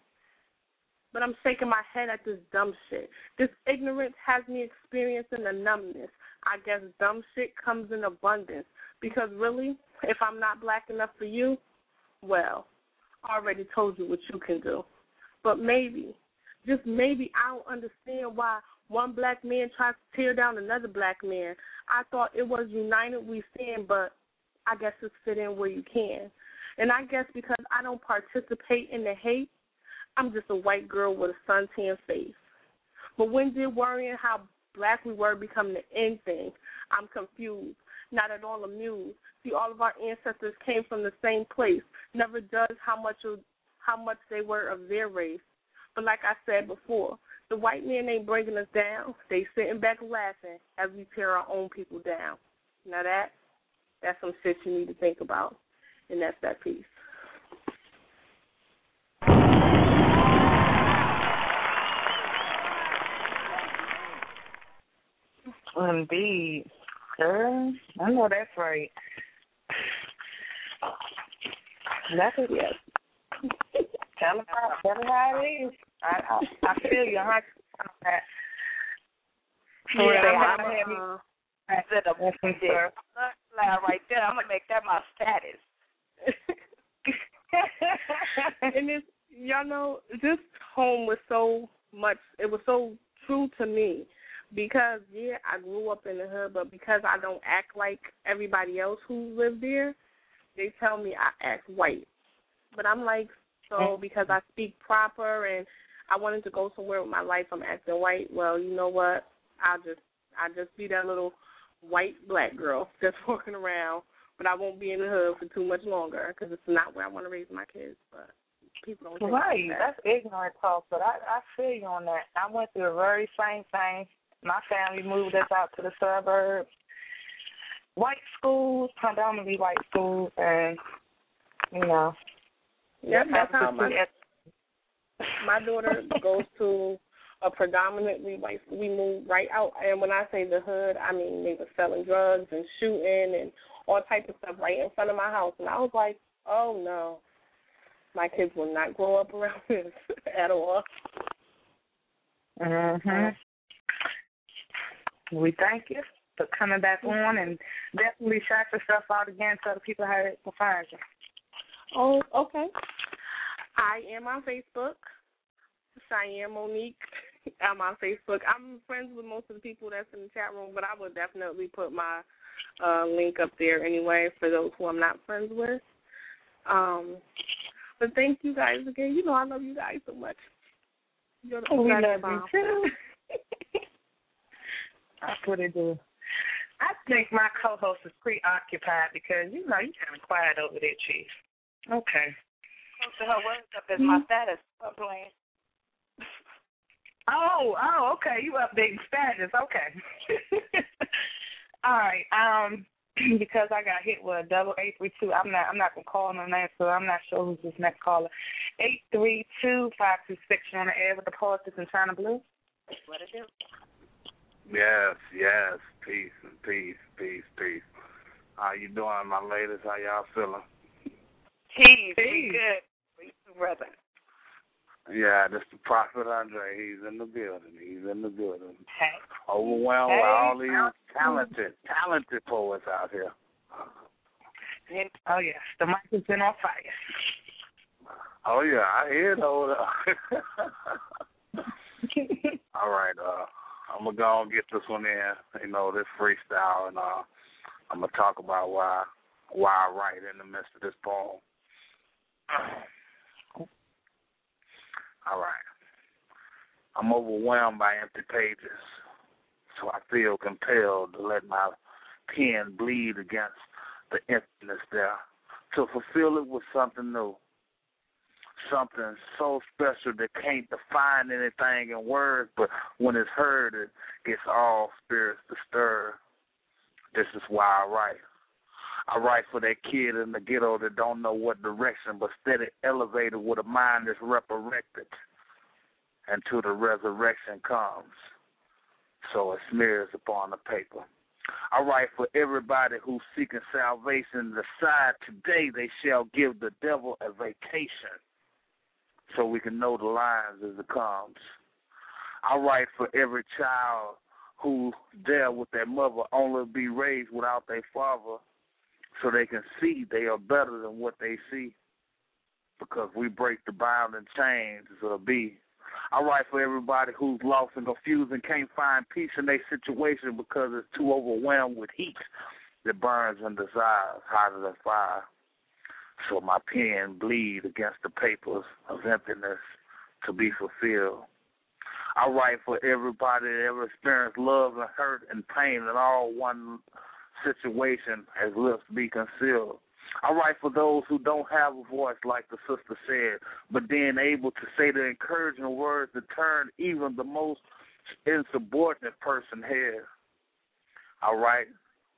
But I'm shaking my head at this dumb shit. This ignorance has me experiencing a numbness. I guess dumb shit comes in abundance. Because really, if I'm not black enough for you, well, I already told you what you can do. But maybe, just maybe, I don't understand why one black man tries to tear down another black man. I thought it was united we stand, but I guess it's fit in where you can. And I guess because I don't participate in the hate, I'm just a white girl with a suntan face. But when did worrying how black we were become the end thing? I'm confused, not at all amused. See, all of our ancestors came from the same place. Never judge how much they were of their race. But like I said before, the white men ain't bringing us down. They sitting back laughing as we tear our own people down. Now that's some shit you need to think about, and that's that piece. Indeed, girl. I know that's right. That's it. Yes. Tell them how it is. I feel you. I set up with me there. Right there. I'm gonna make that my status. And it's, y'all know, this home was so much. It was so true to me. Because, yeah, I grew up in the hood, but because I don't act like everybody else who lived there, they tell me I act white. But I'm like, so because I speak proper and I wanted to go somewhere with my life, I'm acting white. Well, you know what? I'll just be that little white black girl just walking around, but I won't be in the hood for too much longer because it's not where I want to raise my kids, but... People don't right, like that. That's ignorant talk, but I feel you on that. I went through the very same thing. My family moved us out to the suburbs. White schools, predominantly white schools, and, you know. Yeah, that's how my daughter goes to a predominantly white school. We moved right out, and when I say the hood, I mean they were selling drugs and shooting and all types of stuff right in front of my house. And I was like, oh, no. My kids will not grow up around this at all. Mm-hmm. We thank you for coming back on and definitely shout yourself out again so the people have it to find you. Oh, okay. I am on Facebook, Cheyenne Monique on my Facebook. I'm friends with most of the people that's in the chat room, but I will definitely put my link up there anyway for those who I'm not friends with. But thank you guys again. You know I love you guys so much. You're the we love mom. You too. That's what it do. I think my co-host is preoccupied because, you know, you kind of quiet over there, Chief. Okay. Close to her words up is my status. I'm playing. Oh, okay. You updating status. Okay. All right. Because I got hit with a double 832. I'm not gonna call no name, so I'm not sure who's this next caller. 832-526. You want to air with the politics in China Blue? What is it? Yes. Peace. How you doing, my ladies? How y'all feeling? Peace. We good. We too, brother. Yeah, that's the Prophet Andre. He's in the building. Okay. Overwhelmed with all these talented poets out here. Oh, yes. The mic has been on fire. Oh, yeah. I hear it. Hold up. All right. I'm going to go and get this one in, you know, this freestyle, and I'm going to talk about why I write in the midst of this poem. All right. I'm overwhelmed by empty pages, so I feel compelled to let my pen bleed against the emptiness there, to fulfill it with something new, something so special that can't define anything in words, but when it's heard, it gets all spirits disturbed. This is why I write. I write for that kid in the ghetto that don't know what direction, but steady elevated with a mind that's resurrected until the resurrection comes, so it smears upon the paper. I write for everybody who's seeking salvation. Decide today they shall give the devil a vacation, so we can know the lines as it comes. I write for every child who's there with their mother, only be raised without their father, so they can see they are better than what they see, because we break the bound and chains of the bee. I write for everybody who's lost and confused and can't find peace in their situation because it's too overwhelmed with heat that burns and desires hotter than fire. So my pen bleed against the papers of emptiness to be fulfilled. I write for everybody that ever experienced love and hurt and pain in all one situation as lips be concealed. I write for those who don't have a voice, like the sister said, but then able to say the encouraging words that turn even the most insubordinate person head. I write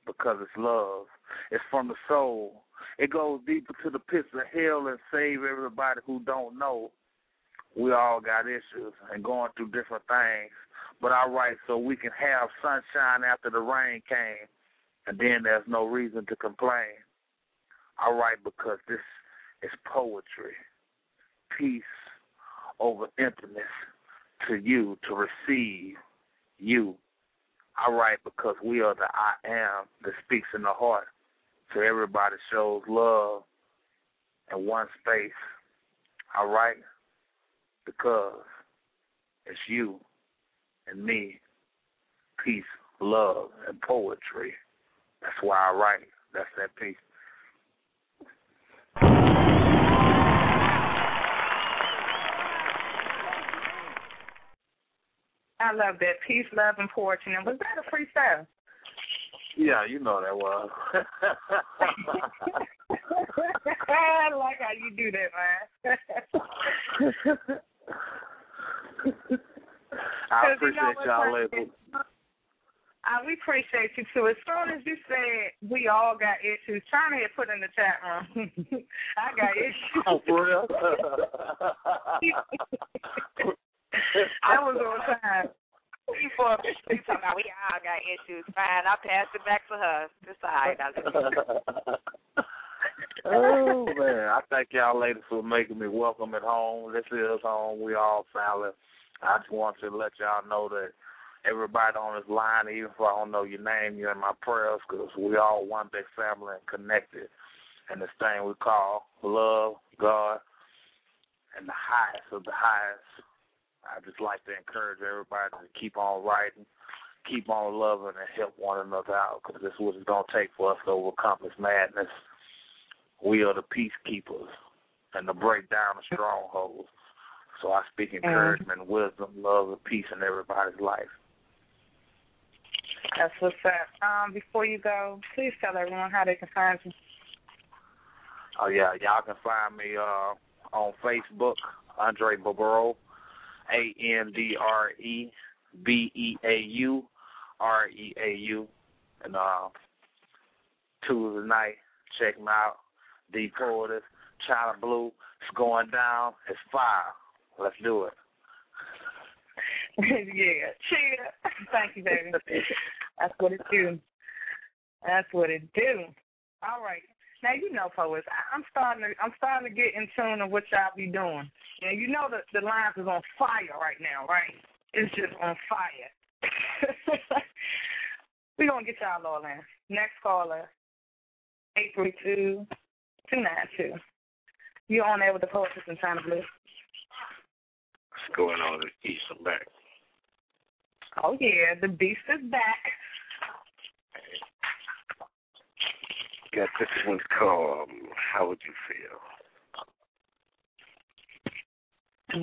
because it's love. It's from the soul. It goes deeper to the pits of hell and save everybody who don't know. We all got issues and going through different things, but I write so we can have sunshine after the rain came, and then there's no reason to complain. I write because this is poetry, peace over emptiness to you, to receive you. I write because we are the I am that speaks in the heart, so everybody shows love in one space. I write because it's you and me, peace, love, and poetry. That's why I write. That's that piece. I love that. Peace, love, and poetry. And was that a freestyle? Yeah, you know that was. I like how you do that, man. I appreciate y'all labels. We appreciate you, too. As soon as you said we all got issues, China had put in the chat room, I got issues. Oh, for real? I was on time. Before we talking about we all got issues. Fine, I'll pass it back to her. It's all right. Oh, man. I thank y'all ladies for making me welcome at home. This is home. We all silent. I just want to let y'all know that everybody on this line, even if I don't know your name, you're in my prayers, because we all one big family and connected. And this thing we call love, God, and the highest of the highest. I just like to encourage everybody to keep on writing, keep on loving, and help one another out, because this is what it's going to take for us to overcome this madness. We are the peacekeepers and the breakdown of strongholds. So I speak encouragement, wisdom, love, and peace in everybody's life. That's what's up. Before you go, please tell everyone how they can find you. Oh, yeah. Y'all can find me on Facebook, Andre Barbeau, AndreBeau, and Tuesday night, check me out. The Poetess, China Blue, it's going down. It's fire. Let's do it. Yeah, cheer. Thank you, baby. That's what it do. That's what it do. All right. Now you know, poets. I'm starting to get in tune of what y'all be doing. Now you know that the lines is on fire right now, right? It's just on fire. We're gonna get y'all all in. Next caller, 832-292. You're on there with the Poetess in China Blue. What's going on? The Beast is back. Oh yeah, the Beast is back. Got this one's called How Would You Feel?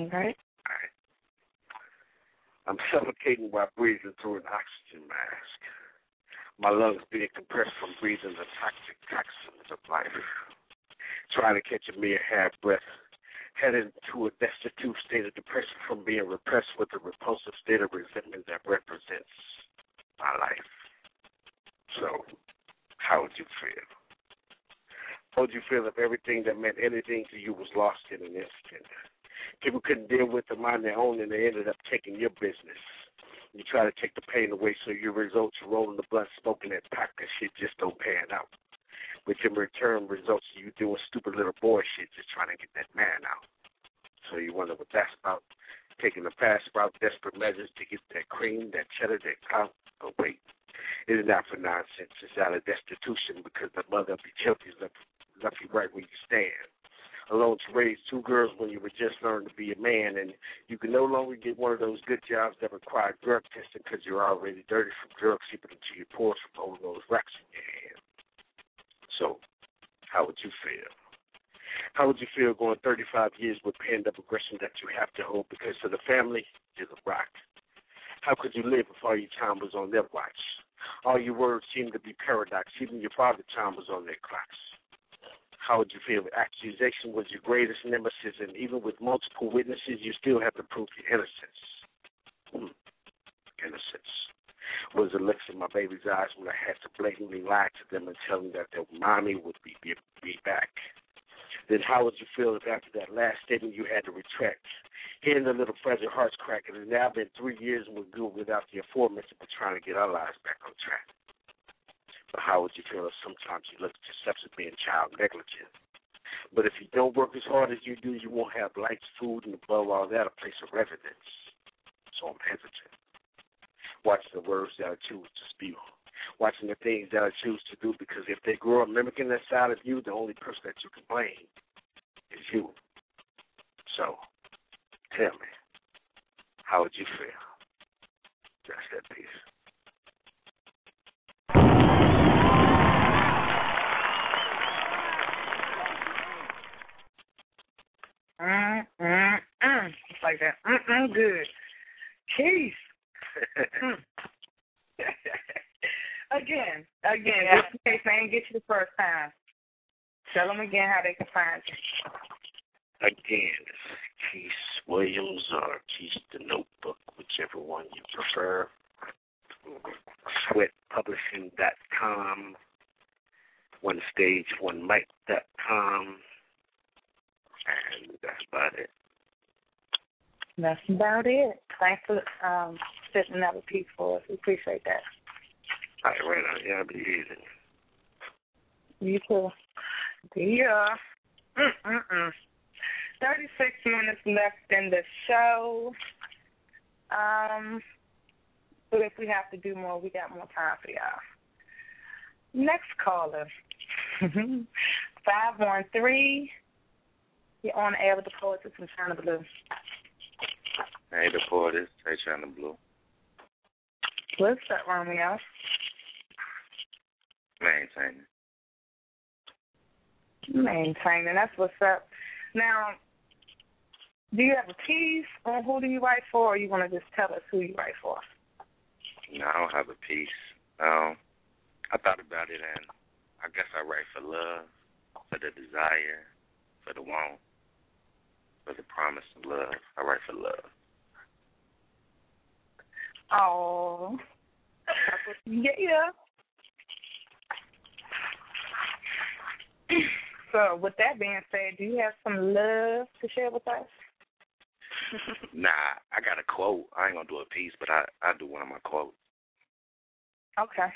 All right. I'm suffocating while breathing through an oxygen mask. My lungs being compressed from breathing the toxic toxins of life. Trying to catch a mere half breath. Headed into a destitute state of depression from being repressed with the repulsive state of resentment that represents my life. So, how would you feel? How would you feel if everything that meant anything to you was lost in an instant? People couldn't deal with the mind they owned, and they ended up taking your business. You try to take the pain away, so your results are rolling the blunt, smoking that pack, that shit just don't pan out. With your return results, you doing stupid little boy shit, just trying to get that man out. So you wonder what that's about. Taking the past route, desperate measures to get that cream, that cheddar, that clout. Oh, wait. It's not for nonsense. It's out of destitution because the mother of your children left you right where you stand. Alone to raise two girls when you were just learning to be a man, and you can no longer get one of those good jobs that require drug testing because you're already dirty from drugs seeping into your pores from holding those racks in your hand. So, how would you feel? How would you feel going 35 years with pent-up aggression that you have to hold because to the family is a rock? How could you live if all your time was on their watch? All your words seem to be paradox. Even your father's time was on their clocks. How would you feel if accusation was your greatest nemesis, and even with multiple witnesses, you still have to prove your innocence? Innocence was the looks in my baby's eyes when I had to blatantly lie to them and tell them that their mommy would be back. Then how would you feel if after that last statement you had to retract? Hearing the little fragile hearts crack, it has now been 3 years and we're good without the aforementioned, but trying to get our lives back on track. But how would you feel if sometimes you look at yourself as being child negligent? But if you don't work as hard as you do, you won't have lights, food, and above all that, a place of residence. So I'm hesitant. Watching the words that I choose to spew, watching the things that I choose to do, because if they grow up mimicking that side of you, the only person that you can blame is you. So, tell me, how would you feel? That's that piece. It's like that. Good. Jeez. Again, just in case I didn't get you the first time, tell them again how they can find you. Again, Keith Williams or Keith the Notebook, whichever one you prefer. Sweatpublishing.com, onestage1mic.com, and that's about it. That's about it. Thanks for sitting another piece for us. We appreciate that. All right, right on. Y'all be easy. You too. Yeah. 36 minutes left in the show. But if we have to do more, we got more time for y'all. Next caller, 513. You're on air with the Poetess in China Blue. Hey, the poetess. Hey, China Blue. What's up, Romeo? Maintaining. Maintaining. That's what's up. Now, do you have a piece on who do you write for, or you want to just tell us who you write for? No, I don't have a piece. I thought about it, and I guess I write for love, for the desire, for the want, for the promise of love. I write for love. Oh, yeah. So, with that being said, do you have some love to share with us? Nah, I got a quote. I ain't going to do a piece, but I do one of my quotes. Okay.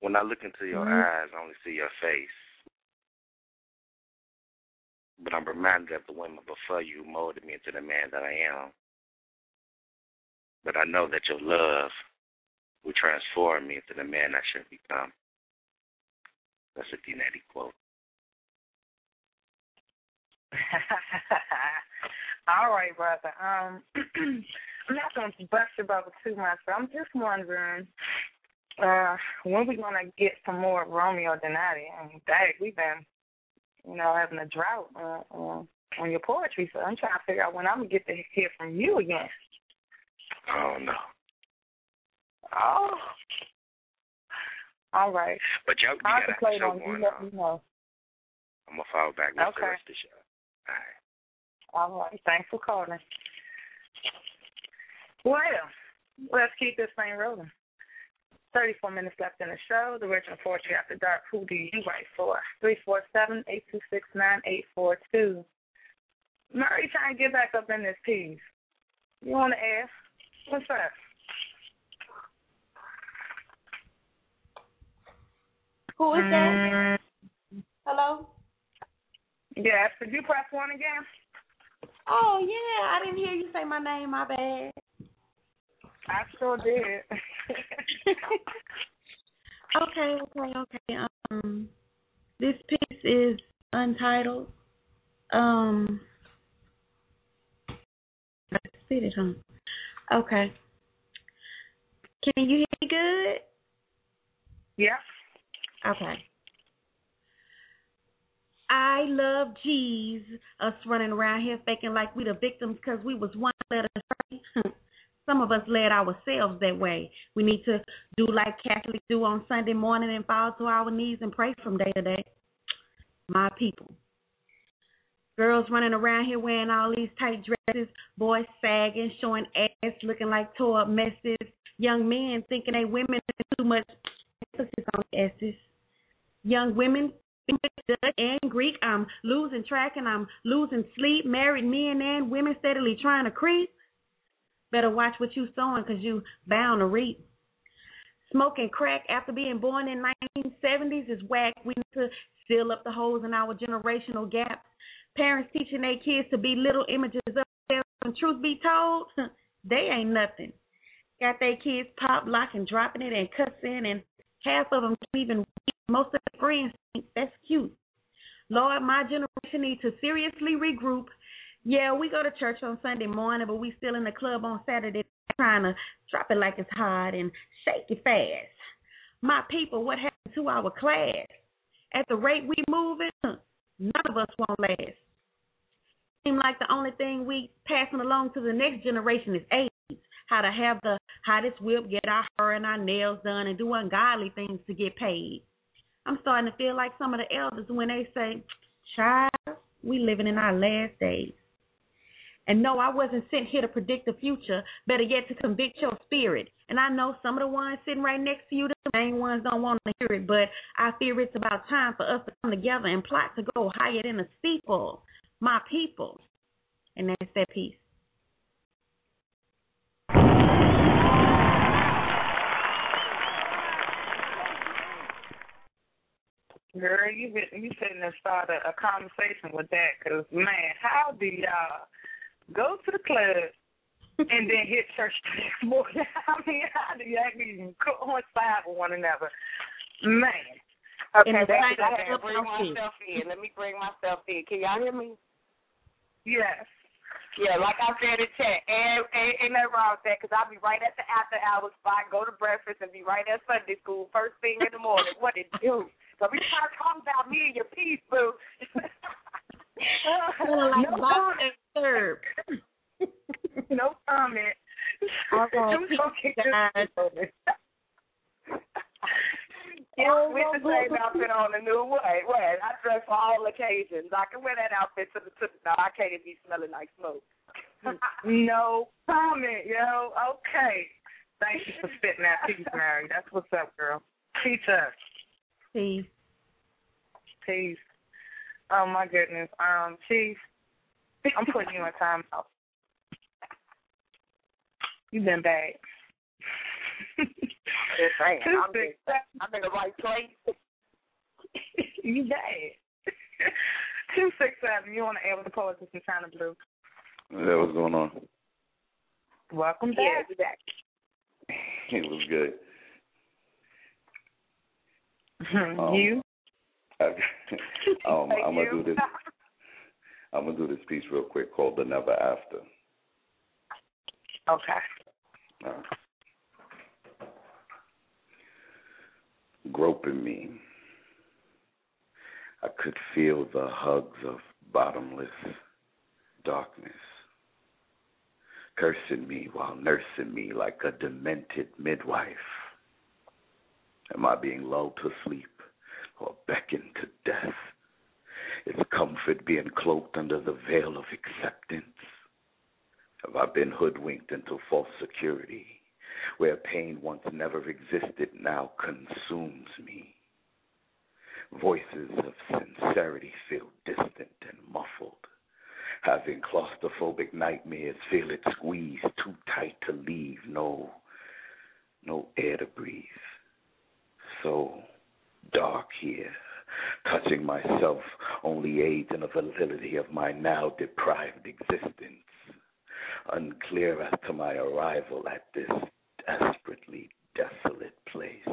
When I look into your eyes, I only see your face. But I'm reminded of the women before you molded me into the man that I am. But I know that your love will transform me into the man I should become. That's a D-Natty quote. All right, brother. I'm not going to bust your bubble too much, but I'm just wondering when we're going to get some more Romeo Donati. I mean, dang, we've been, having a drought on your poetry, so I'm trying to figure out when I'm going to get to hear from you again. Oh, no. Oh. All right. But y'all got to play on you. Let me know. I'm going to follow back with the rest of the show. All right. All right. Thanks for calling. Well, let's keep this thing rolling. 34 minutes left in the show. The Original Poetry After Dark. Who do you write for? 347-826-9842. Mary, trying to get back up in this piece. You on the air? What's up? Who is that? Hello? Yes, could you press one again? Oh, yeah, I didn't hear you say my name, my bad. I sure did. Okay. This piece is untitled. I see it, huh? Okay. Can you hear me good? Yeah. Okay. I love G's, us running around here faking like we the victims because we was one letter astray. Some of us led ourselves that way. We need to do like Catholics do on Sunday morning and fall to our knees and pray from day to day. My people. Girls running around here wearing all these tight dresses, boys sagging, showing ass, looking like tore-up messes, young men thinking they women have too much emphasis on asses. Young women, Dutch and Greek, I'm losing track and I'm losing sleep. Married men and women steadily trying to creep. Better watch what you sowing because you bound to reap. Smoking crack after being born in 1970s is whack. We need to seal up the holes in our generational gaps. Parents teaching their kids to be little images of themselves. And truth be told, they ain't nothing. Got their kids pop, lock, and dropping it and cussing and half of them can't even read. Most of their friends think that's cute. Lord, my generation needs to seriously regroup. Yeah, we go to church on Sunday morning, but we still in the club on Saturday trying to drop it like it's hot and shake it fast. My people, what happened to our class? At the rate we moving, none of us won't last. Seems like the only thing we passing along to the next generation is AIDS. How to have the hottest whip, get our hair and our nails done, and do ungodly things to get paid. I'm starting to feel like some of the elders when they say, child, we living in our last days. And no, I wasn't sent here to predict the future, better yet to convict your spirit. And I know some of the ones sitting right next to you, the main ones don't want to hear it, but I fear it's about time for us to come together and plot to go higher than a steeple, my people. And that's that piece. Girl, you shouldn't have started a conversation with that because, man, how do y'all go to the club and then hit church this morning? I mean, how do y'all even coincide with one another? Man, Okay, that's right. I had to bring myself in. Let me bring myself in. Can y'all hear me? Yes. Yeah, like I said in chat, ain't nothing wrong with that, because I'll be right at the after-hours spot, go to breakfast, and be right at Sunday school first thing in the morning. What it do? So we try to talk about me and your peace, boo. No comment. No comment. I won't keep dying for this. Yeah, with the same outfit on a new way. What? I dress for all occasions. I can wear that outfit to the tip. No, I can't even be smelling like smoke. No comment, yo. Okay. Thank you for spitting that piece, Mary. That's what's up, girl. Peace up. Peace. Peace. Oh, my goodness. Chief, I'm putting you in timeout. You've been bad. I'm in the right place. You bad. 267, you on the air with the poetess in China Blue. Yeah, what's going on? Welcome back. Yeah, back. It was good. You? I'm gonna do this. I'm gonna do this piece real quick called "The Never After." Okay. All right. Groping me, I could feel the hugs of bottomless darkness, cursing me while nursing me like a demented midwife. Am I being lulled to sleep or beckoned to death? Is comfort being cloaked under the veil of acceptance? Have I been hoodwinked into false security, where pain once never existed now consumes me? Voices of sincerity feel distant and muffled. Having claustrophobic nightmares, feel it squeeze, too tight to leave, no air to breathe. So dark here, touching myself only aids in the validity of my now deprived existence. Unclear as to my arrival at this desperately desolate place.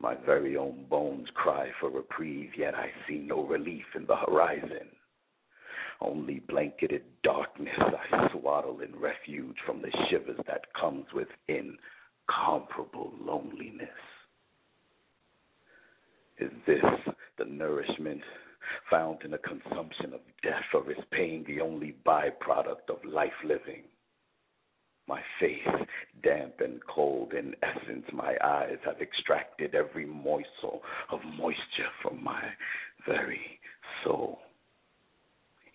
My very own bones cry for reprieve, yet I see no relief in the horizon. Only blanketed darkness I swaddle in refuge from the shivers that comes with incomparable loneliness. Is this the nourishment found in the consumption of death, or is pain the only byproduct of life living? My face, damp and cold, in essence, my eyes have extracted every morsel of moisture from my very soul.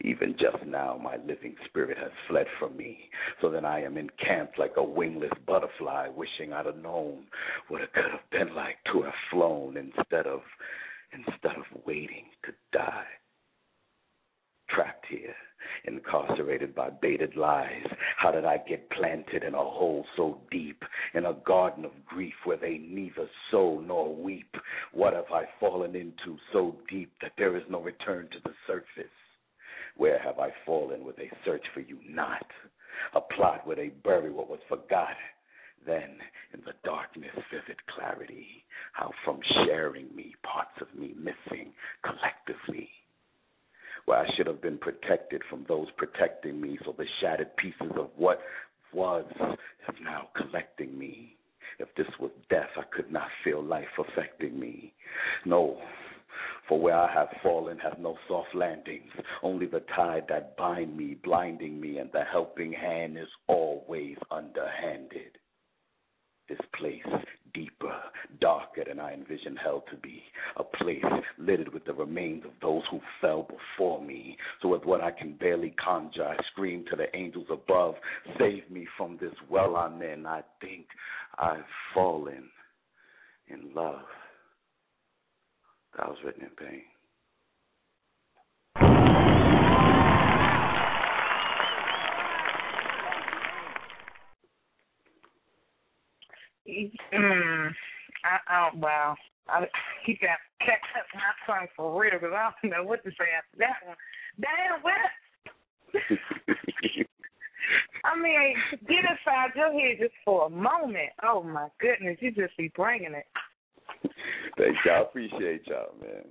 Even just now, my living spirit has fled from me, so that I am encamped like a wingless butterfly, wishing I'd have known what it could have been like to have flown instead of waiting to die. Trapped here, incarcerated by baited lies, how did I get planted in a hole so deep, in a garden of grief where they neither sow nor weep? What have I fallen into so deep that there is no return to the surface? Where have I fallen where they search for you not? A plot where they bury what was forgot. Then, in the darkness, vivid clarity, how from sharing me, parts of me missing collectively. Where I should have been protected from those protecting me, so the shattered pieces of what was is now collecting me. If this was death, I could not feel life affecting me. No, for where I have fallen have no soft landings, only the tide that bind me, blinding me, and the helping hand is always underhanded. This place, deeper, darker than I envisioned hell to be, a place littered with the remains of those who fell before me. So with what I can barely conjure, I scream to the angels above, save me from this well I'm in. I think I've fallen in love. That was written in pain. Wow. He got checked up my tongue for real, because I don't know what to say after that one. Damn, what? I mean, get inside your head just for a moment. Oh, my goodness. You just be bringing it. Thanks, y'all. Appreciate y'all, man.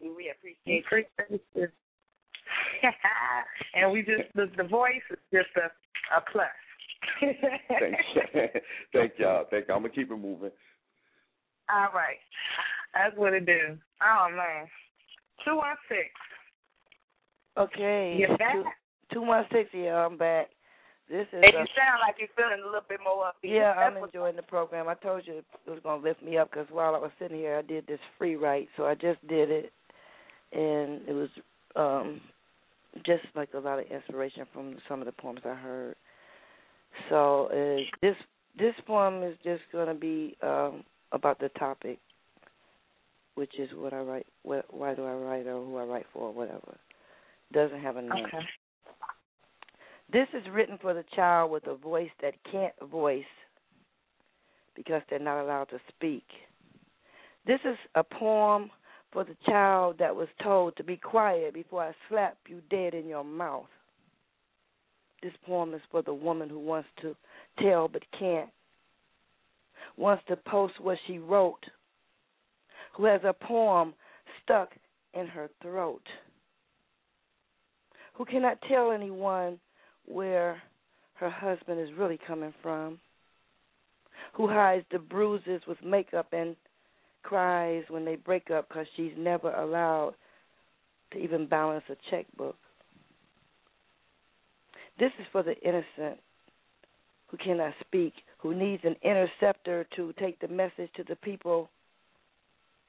We appreciate you. And we just, the voice is just a plus. Thanks. Thank y'all. Thank y'all. I'm going to keep it moving. All right. That's what it do. Oh, man. 216. Okay. You're back? 216, yeah, I'm back. This is. And you sound like you're feeling a little bit more upbeat. Yeah, I'm enjoying the program. I told you it was going to lift me up because while I was sitting here, I did this free write. So I just did it, and it was just like a lot of inspiration from some of the poems I heard. So this poem is just going to be about the topic, which is what I write, why do I write, or who I write for, or whatever. Doesn't have a name. Okay. This is written for the child with a voice that can't voice because they're not allowed to speak. This is a poem for the child that was told to be quiet before I slap you dead in your mouth. This poem is for the woman who wants to tell but can't, wants to post what she wrote, who has a poem stuck in her throat, who cannot tell anyone where her husband is really coming from, who hides the bruises with makeup and cries when they break up because she's never allowed to even balance a checkbook. This is for the innocent who cannot speak, who needs an interceptor to take the message to the people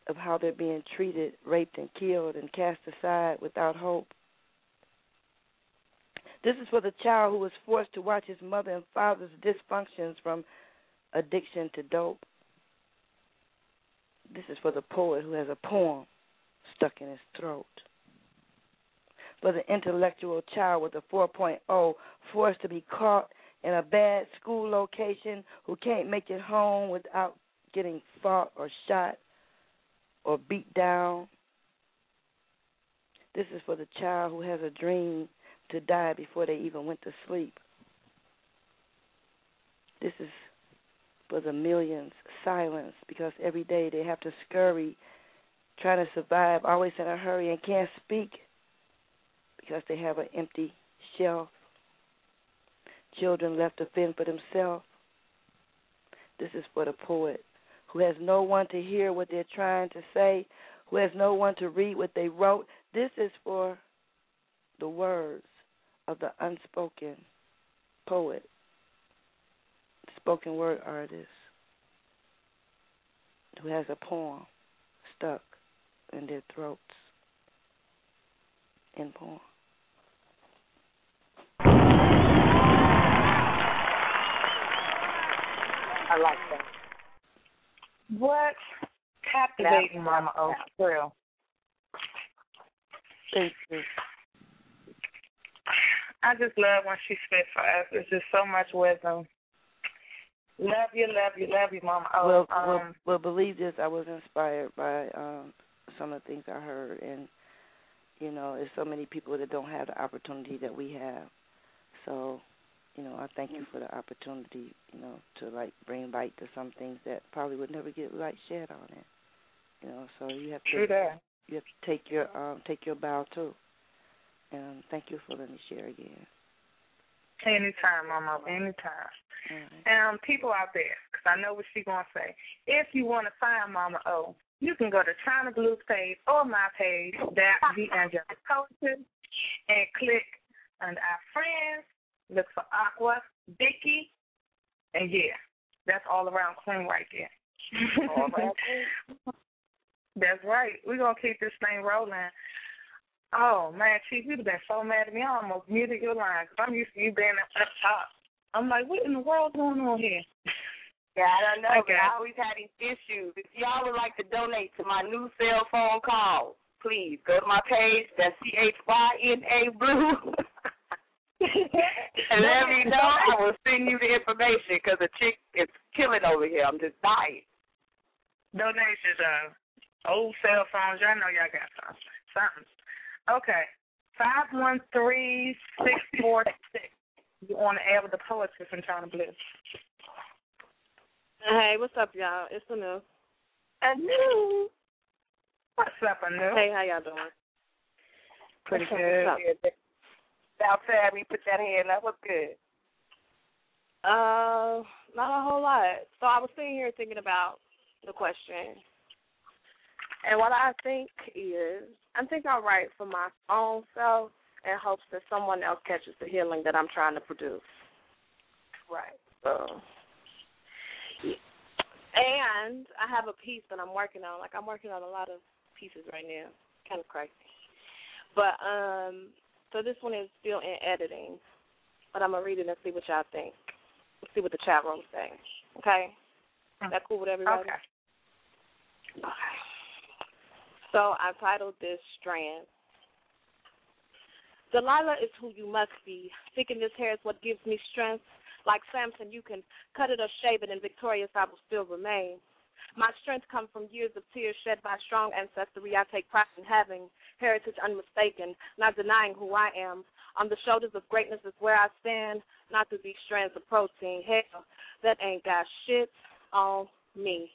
of how they're being treated, raped and killed and cast aside without hope. This is for the child who was forced to watch his mother and father's dysfunctions from addiction to dope. This is for the poet who has a poem stuck in his throat. For the intellectual child with a 4.0 forced to be caught in a bad school location who can't make it home without getting fought or shot or beat down. This is for the child who has a dream to die before they even went to sleep. This is for the millions silenced because every day they have to scurry, trying to survive, always in a hurry, and can't speak because they have an empty shelf. Children left to fend for themselves. This is for the poet who has no one to hear what they're trying to say, who has no one to read what they wrote. This is for the words of the unspoken poet, spoken word artist, who has a poem stuck in their throats. End poem. I like that. What captivating, Mama O, for real. Thank you. I just love when she spit for us. It's just so much wisdom. Love you, love you, love you, Mama O. Well, believe this, I was inspired by some of the things I heard. And, you know, there's so many people that don't have the opportunity that we have. So, you know, I thank you for the opportunity, you know, to, like, bring light to some things that probably would never get light shed on it. You know, so you have to take your bow, too. And thank you for letting me share again. Anytime, Mama, anytime. Right. People out there, because I know what she's going to say, if you want to find Mama O, you can go to China Blue's page or my page, The Angelic Poetry, and click under our friends, look for Aqua, Vicky, and yeah, that's all around clean right there. All around clean. That's right. We're going to keep this thing rolling. Oh, man, Chief, you'd have been so mad at me. I almost muted your line because I'm used to you being up top. I'm like, what in the world's going on here? Yeah, I don't know, okay. But I always had these issues. If y'all would like to donate to my new cell phone call, please go to my page. That's CHYNA Blue. And let me know. I will send you the information because the chick is killing over here. I'm just dying. Donations of old cell phones. Y'all know y'all got something. Okay, 513-646. You're on the air with the poetry from China Blue. Hey, what's up, y'all? It's Anu. Anu. What's up, Anu? Hey, how y'all doing? Pretty good. Outside, we put that hand up. What's good? Not a whole lot. So I was sitting here thinking about the question. And what I think is, I think I'll write for my own self in hopes that someone else catches the healing that I'm trying to produce. Right. So, yeah. And I have a piece that I'm working on. Like, I'm working on a lot of pieces right now. Kind of crazy. But, so this one is still in editing. But I'm going to read it and see what y'all think. Let's see what the chat room says. Okay? Is that cool with everybody? Okay. So I titled this Strand. Delilah is who you must be. Thinking this hair is what gives me strength. Like Samson, you can cut it or shave it, and victorious I will still remain. My strength comes from years of tears shed by strong ancestry. I take pride in having heritage unmistaken, not denying who I am. On the shoulders of greatness is where I stand, not through these strands of protein. Hell, that ain't got shit on me.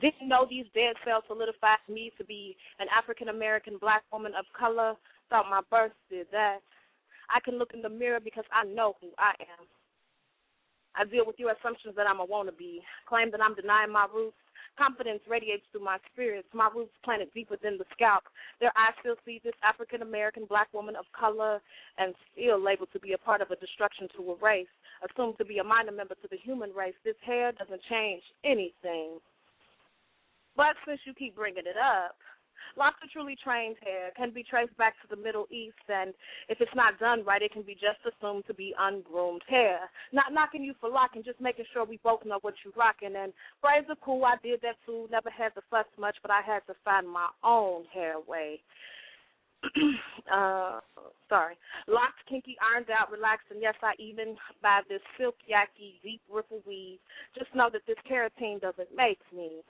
Didn't know these dead cells solidified me to be an African-American black woman of color. Thought my birth did that. I can look in the mirror because I know who I am. I deal with your assumptions that I'm a wannabe. Claim that I'm denying my roots. Confidence radiates through my spirits. My roots planted deeper than the scalp. Their eyes still see this African-American black woman of color and still labeled to be a part of a destruction to a race, assumed to be a minor member to the human race. This hair doesn't change anything. But since you keep bringing it up, lots of truly trained hair can be traced back to the Middle East, and if it's not done right, it can be just assumed to be ungroomed hair. Not knocking you for locking, just making sure we both know what you rocking. And braids are cool, I did that too, never had to fuss much, but I had to find my own hair way. Locked, kinky, ironed out, relaxed, and yes, I even buy this silk yaki, deep ripple weave. Just know that this keratin doesn't make me.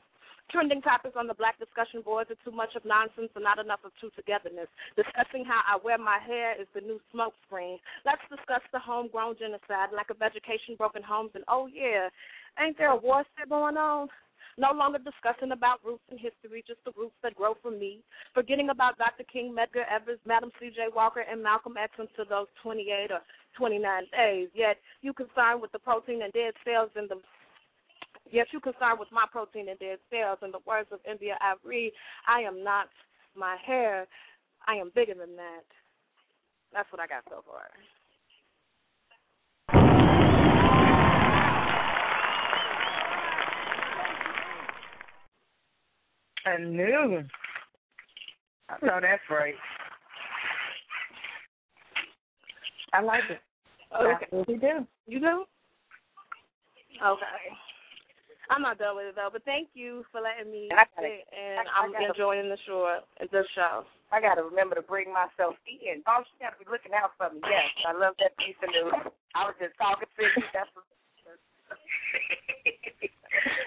Trending topics on the black discussion boards are too much of nonsense and not enough of true togetherness. Discussing how I wear my hair is the new smoke screen. Let's discuss the homegrown genocide, lack of education, broken homes, and oh yeah, ain't there a war still going on? No longer discussing about roots and history, just the roots that grow from me. Forgetting about Dr. King, Medgar Evers, Madam C.J. Walker, and Malcolm X until those 28 or 29 days. Yet you're concerned with my protein and dead cells. In the words of India, I read, I am not my hair. I am bigger than that. That's what I got so far. I knew. I know that's right. I like it. Okay. I really do. You do? Okay. I'm not done with it, though, but thank you for letting me sit, and I'm enjoying the show. I got to remember to bring myself in. Oh, she got to be looking out for me. Yes, I love that piece of news. I was just talking to you. That's what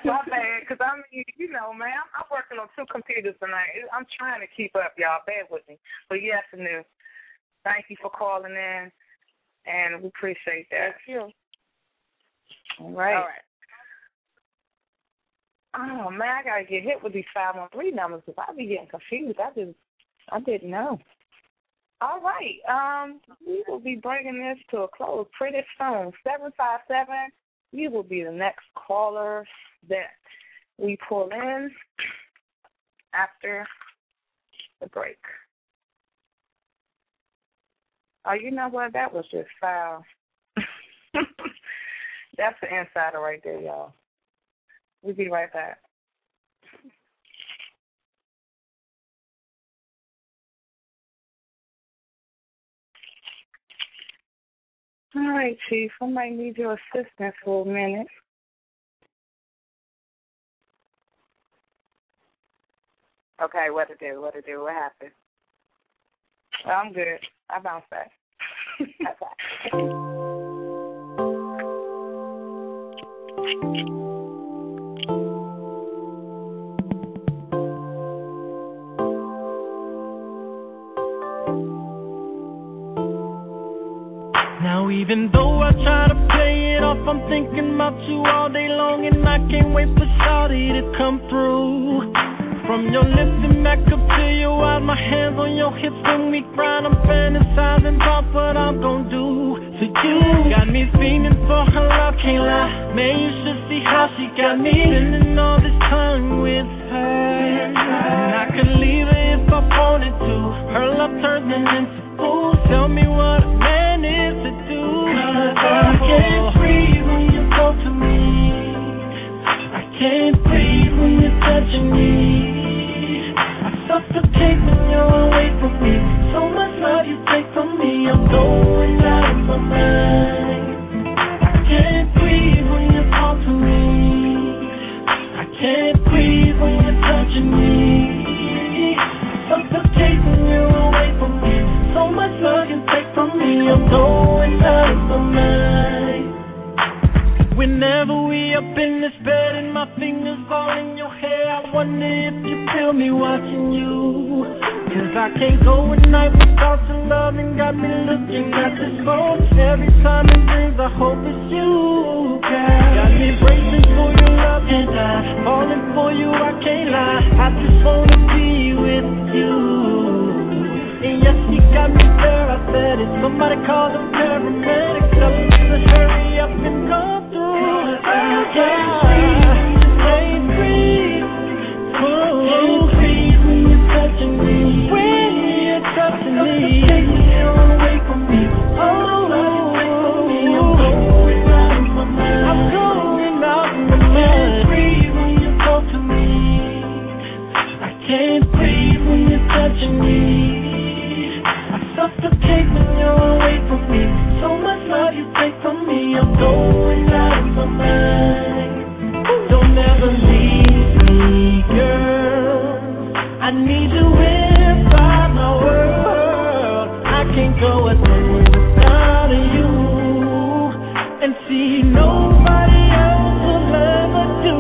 my bad, because I mean, you know, man, I'm working on two computers tonight. I'm trying to keep up, y'all. Bear with me. But yes, Anu, thank you for calling in, and we appreciate that. Thank you. All right. All right. Oh, man, I got to get hit with these 513 numbers because I be getting confused. I didn't know. All right. We will be bringing this to a close pretty soon. 757, you will be the next caller that we pull in after the break. Oh, you know what? That was just foul. That's the insider right there, y'all. We'll be right back. All right, Chief. I might need your assistance for a minute. Okay, what to do? What happened? I'm good. I bounced back. Okay. Even though I try to play it off, I'm thinking about you all day long, and I can't wait for Shawty to come through. From your lips and back up to your eyes, my hands on your hips when we grind. I'm fantasizing about what I'm gon' do to you. Got me feeling for her love, can't lie. Man, you should see how she got me. Spending all this time with her, and I could leave her if I wanted to. Her love turns me into fool. Tell me what a man is to do. Cause I can't breathe when you talk to me. I can't breathe when you're touching me. Suffocate when you're away from me. So much love you take from me. I'm going out of my mind. I can't breathe when you talk to me. I can't breathe when you're touching me. Suffocate when you're away from me. So much love you take from me. I'm going out of my mind. Whenever we up in this bed and my fingers all in your hair, I wonder if you feel me watching you. Cause I can't go at night without your love, and got me looking at this phone. Every time it rings, I hope it's you, girl. Got me bracing for your love, and I falling for you, I can't lie. I just wanna be with you. And yes, you got me there, I said it. Somebody call the paramedics up, to hurry up and go. I can't breathe, I can't breathe when you're touching me. When you're touching me, take me away from me. Oh, I'm going out of my mind. I'm going out of my mind. I can't breathe when you talk to me. I can't breathe when you're touching me. I suffocate when you're away from me. So much love you take from me. I'm going out of my mind. Never leave me, girl. I need you inside my world. I can't go a day without you. And see, nobody else will ever do.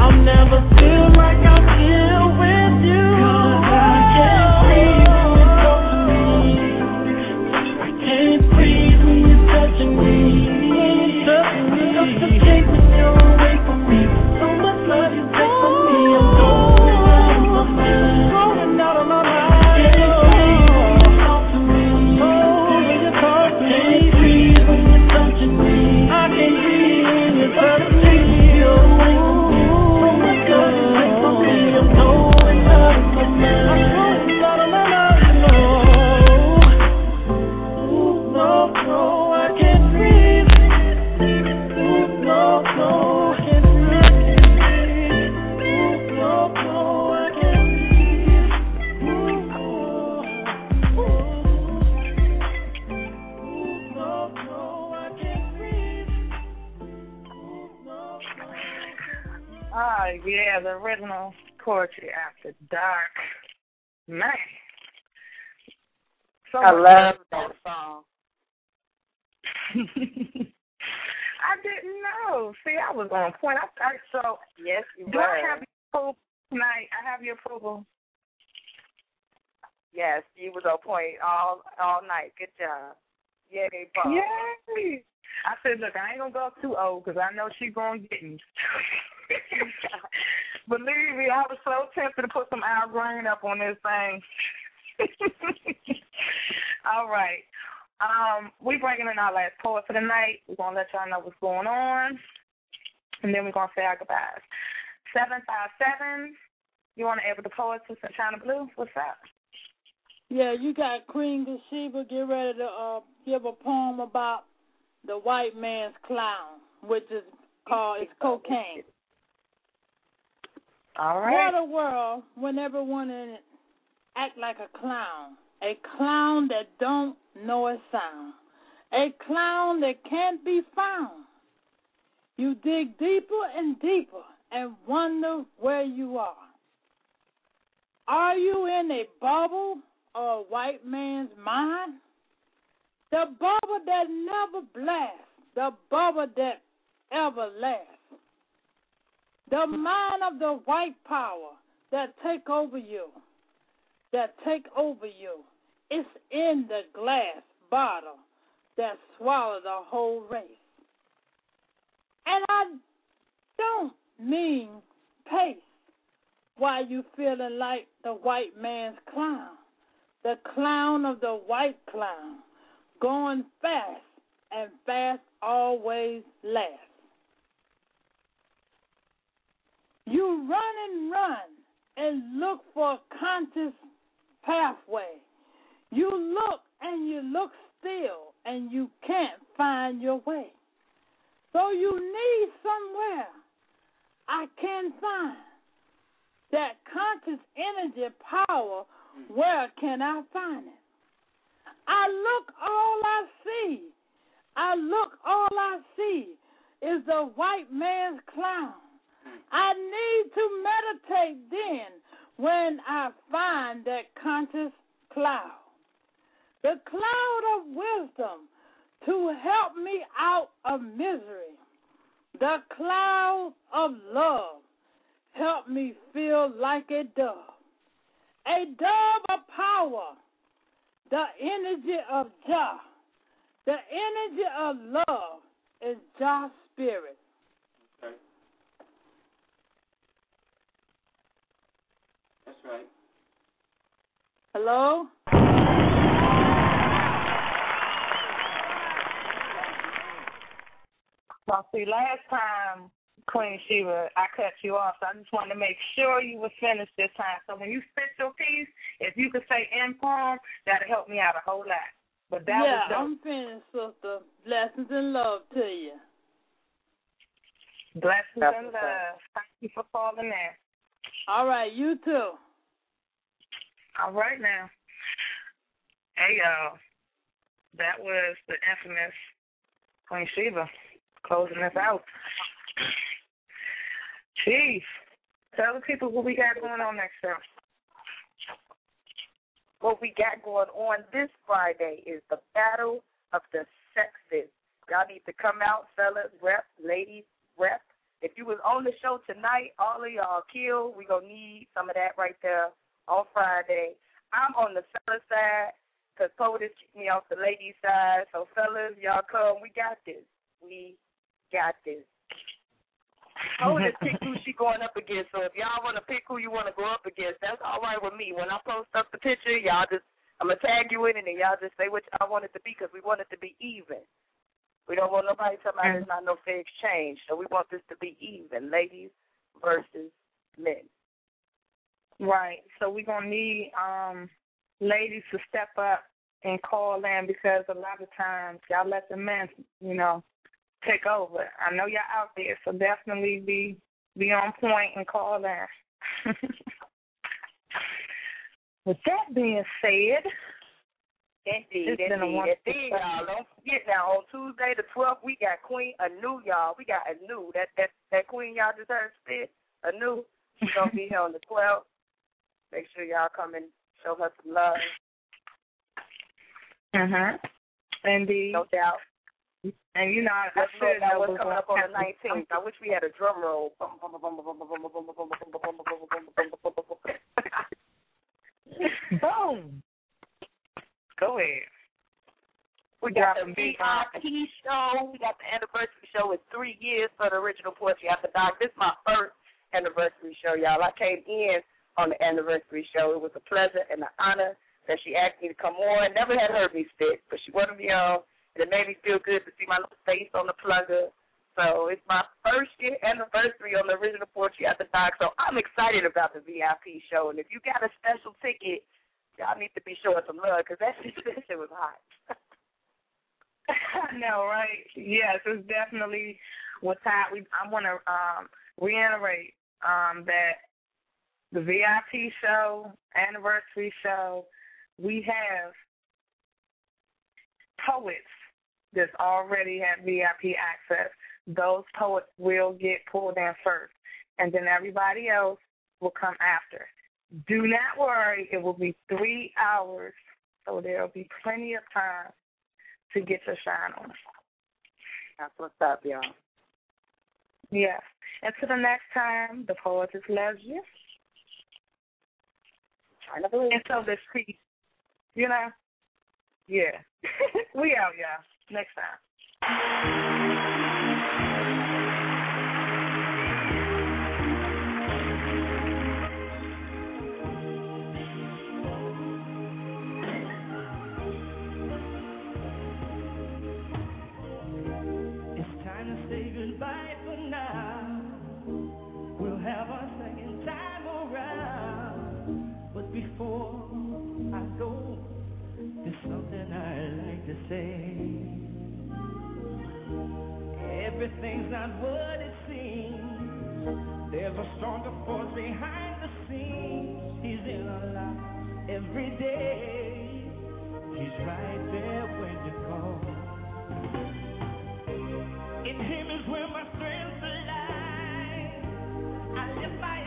I'll never feel like I feel with you. I can't breathe when you talk to me. I can't breathe when you're touching me. Just to take me away from me. Yeah, the original poetry after dark. Man. So I love that song. I didn't know. See, I was on point. So, yes, you were. Do I have your approval tonight? I have your approval. Yes, you was on point all night. Good job. Yay, Bob. Yay. I said, look, I ain't going to go too old because I know she's going to get me. Believe me, I was so tempted to put some Al Green up on this thing. All right. We're bringing in our last poet for the night. We're going to let y'all know what's going on, and then we're going to say our goodbyes. 757, you want to air with the poetess in China Blue? What's up? Yeah, you got Queen Shiva get ready to give a poem about the white man's clown, which is called it's cocaine. All right. What a world when everyone in it act like a clown that don't know a sound, a clown that can't be found. You dig deeper and deeper and wonder where you are. Are you in a bubble or a white man's mind? The bubble that never blasts, the bubble that ever lasts. The mind of the white power that take over you, it's in the glass bottle that swallowed the whole race. And I don't mean pace, why you feeling like the white man's clown, the clown of the white clown, going fast, and fast always lasts. You run and look for a conscious pathway. You look still, and you can't find your way. So you need somewhere I can find that conscious energy power. Where can I find it? I look, all I see. Is the white man's clown. I need to meditate then when I find that conscious cloud. The cloud of wisdom to help me out of misery. The cloud of love help me feel like a dove. A dove of power, the energy of Jah. The energy of love is Jah's spirit. Okay. That's right. Hello? Well, see, last time, Queen Shiva, I cut you off, so I just wanted to make sure you were finished this time. So when you spit your piece, if you could say in poem, that'll help me out a whole lot. But that was I'm finished, sister. Blessings and love to you. Blessings and love. Thank you for calling in. All right, you too. All right now. Hey, y'all. That was the infamous Queen Shiva closing us out. Jeez. Tell the people what we got going on next time. What we got going on this Friday is the Battle of the Sexes. Y'all need to come out, fellas, rep, ladies, rep. If you was on the show tonight, all of y'all killed. We're going to need some of that right there on Friday. I'm on the fellas side because Poetess kicked me off the ladies side. So, fellas, y'all come. We got this. Oh, just pick who she going up against. So if y'all want to pick who you want to go up against, that's all right with me. When I post up the picture, y'all just, I'm going to tag you in and then y'all just say what I want it to be because we want it to be even. We don't want nobody talking about it's not no fair exchange. So we want this to be even, ladies versus men. Right. So we're going to need ladies to step up and call in because a lot of times y'all let the men, you know, take over. I know y'all out there, so definitely be on point and call in. With that being said, indeed, y'all. Don't forget now, on Tuesday the 12th, we got Queen Anu, y'all. We got Anu. That queen y'all just heard spit, Anu. She's going to be here on the 12th. Make sure y'all come and show her some love. Uh-huh. Indeed. No doubt. And, you know, I should know what's coming up on the 19th. I wish we had a drum roll. Boom. Go ahead. We got the VIP show. We got the anniversary show. It's 3 years for the Original Poetry After Dark. This is my first anniversary show, y'all. I came in on the anniversary show. It was a pleasure and an honor that she asked me to come on. Never had heard me spit, but she wanted me on. It made me feel good to see my little face on the plugger. So it's my first year anniversary on the Original Poetry After Dark. So I'm excited about the VIP show. And if you got a special ticket, y'all need to be showing some love because that shit was hot. I know, right? Yes, it's definitely what's hot. I want to reiterate that the VIP show, anniversary show, we have poets that already have VIP access. Those poets will get pulled in first, and then everybody else will come after. Do not worry. It will be 3 hours, so there will be plenty of time to get your shine on. That's what's up, y'all. Yes. And to the next time, the poet is Lesbian. China Blue. And so this piece, you know, yeah. We out, y'all. Next time. before I go, there's something I'd like to say. Everything's not what it seems. There's a stronger force behind the scenes. He's in our lives every day. He's right there when you call. In Him is where my strength lies. I lift my eyes.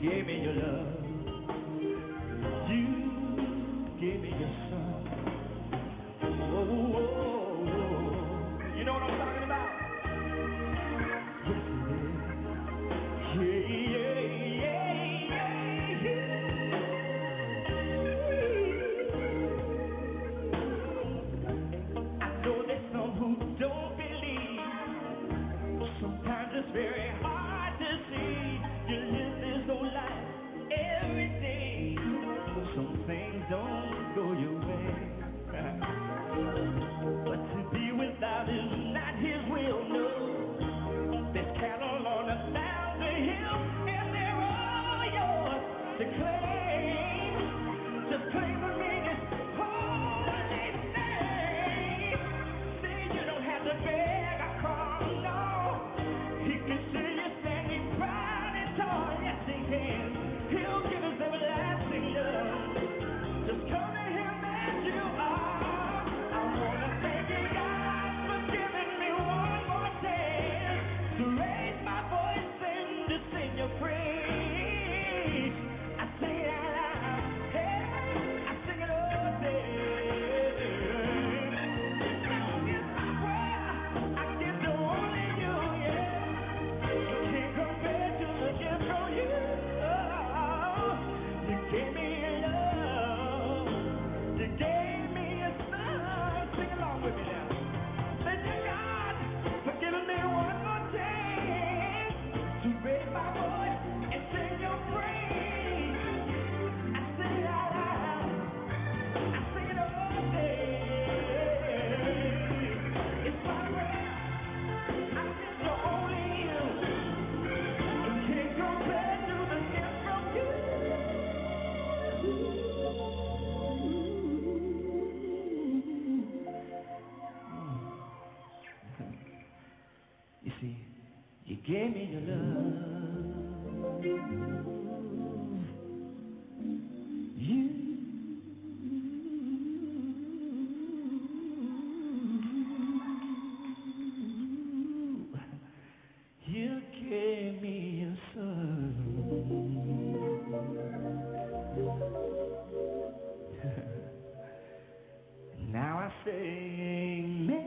Gave me your love, you gave me your son. Oh, oh, oh. You know what I'm talking about? Yeah, yeah. I know there's some who don't believe. Sometimes it's very hard to see. You live everything, some things don't go your way, but to be without is not His will, no. There's cattle on a thousand hills, and they're all yours to claim. Just claim for me this holy name. See, you don't have to beg or call, no. He can see you standing proud and tall, yes He can. He'll give us everlasting love. Just come to Him as you are. I want to thank you, God, for giving me one more chance to raise my voice and to sing your praise. I sing it out loud. Hey, I sing it all day. This song is my prayer. I give to only You, yeah. It can't compare to the gift from You. Give me your love. You gave me your son. Now I say amen.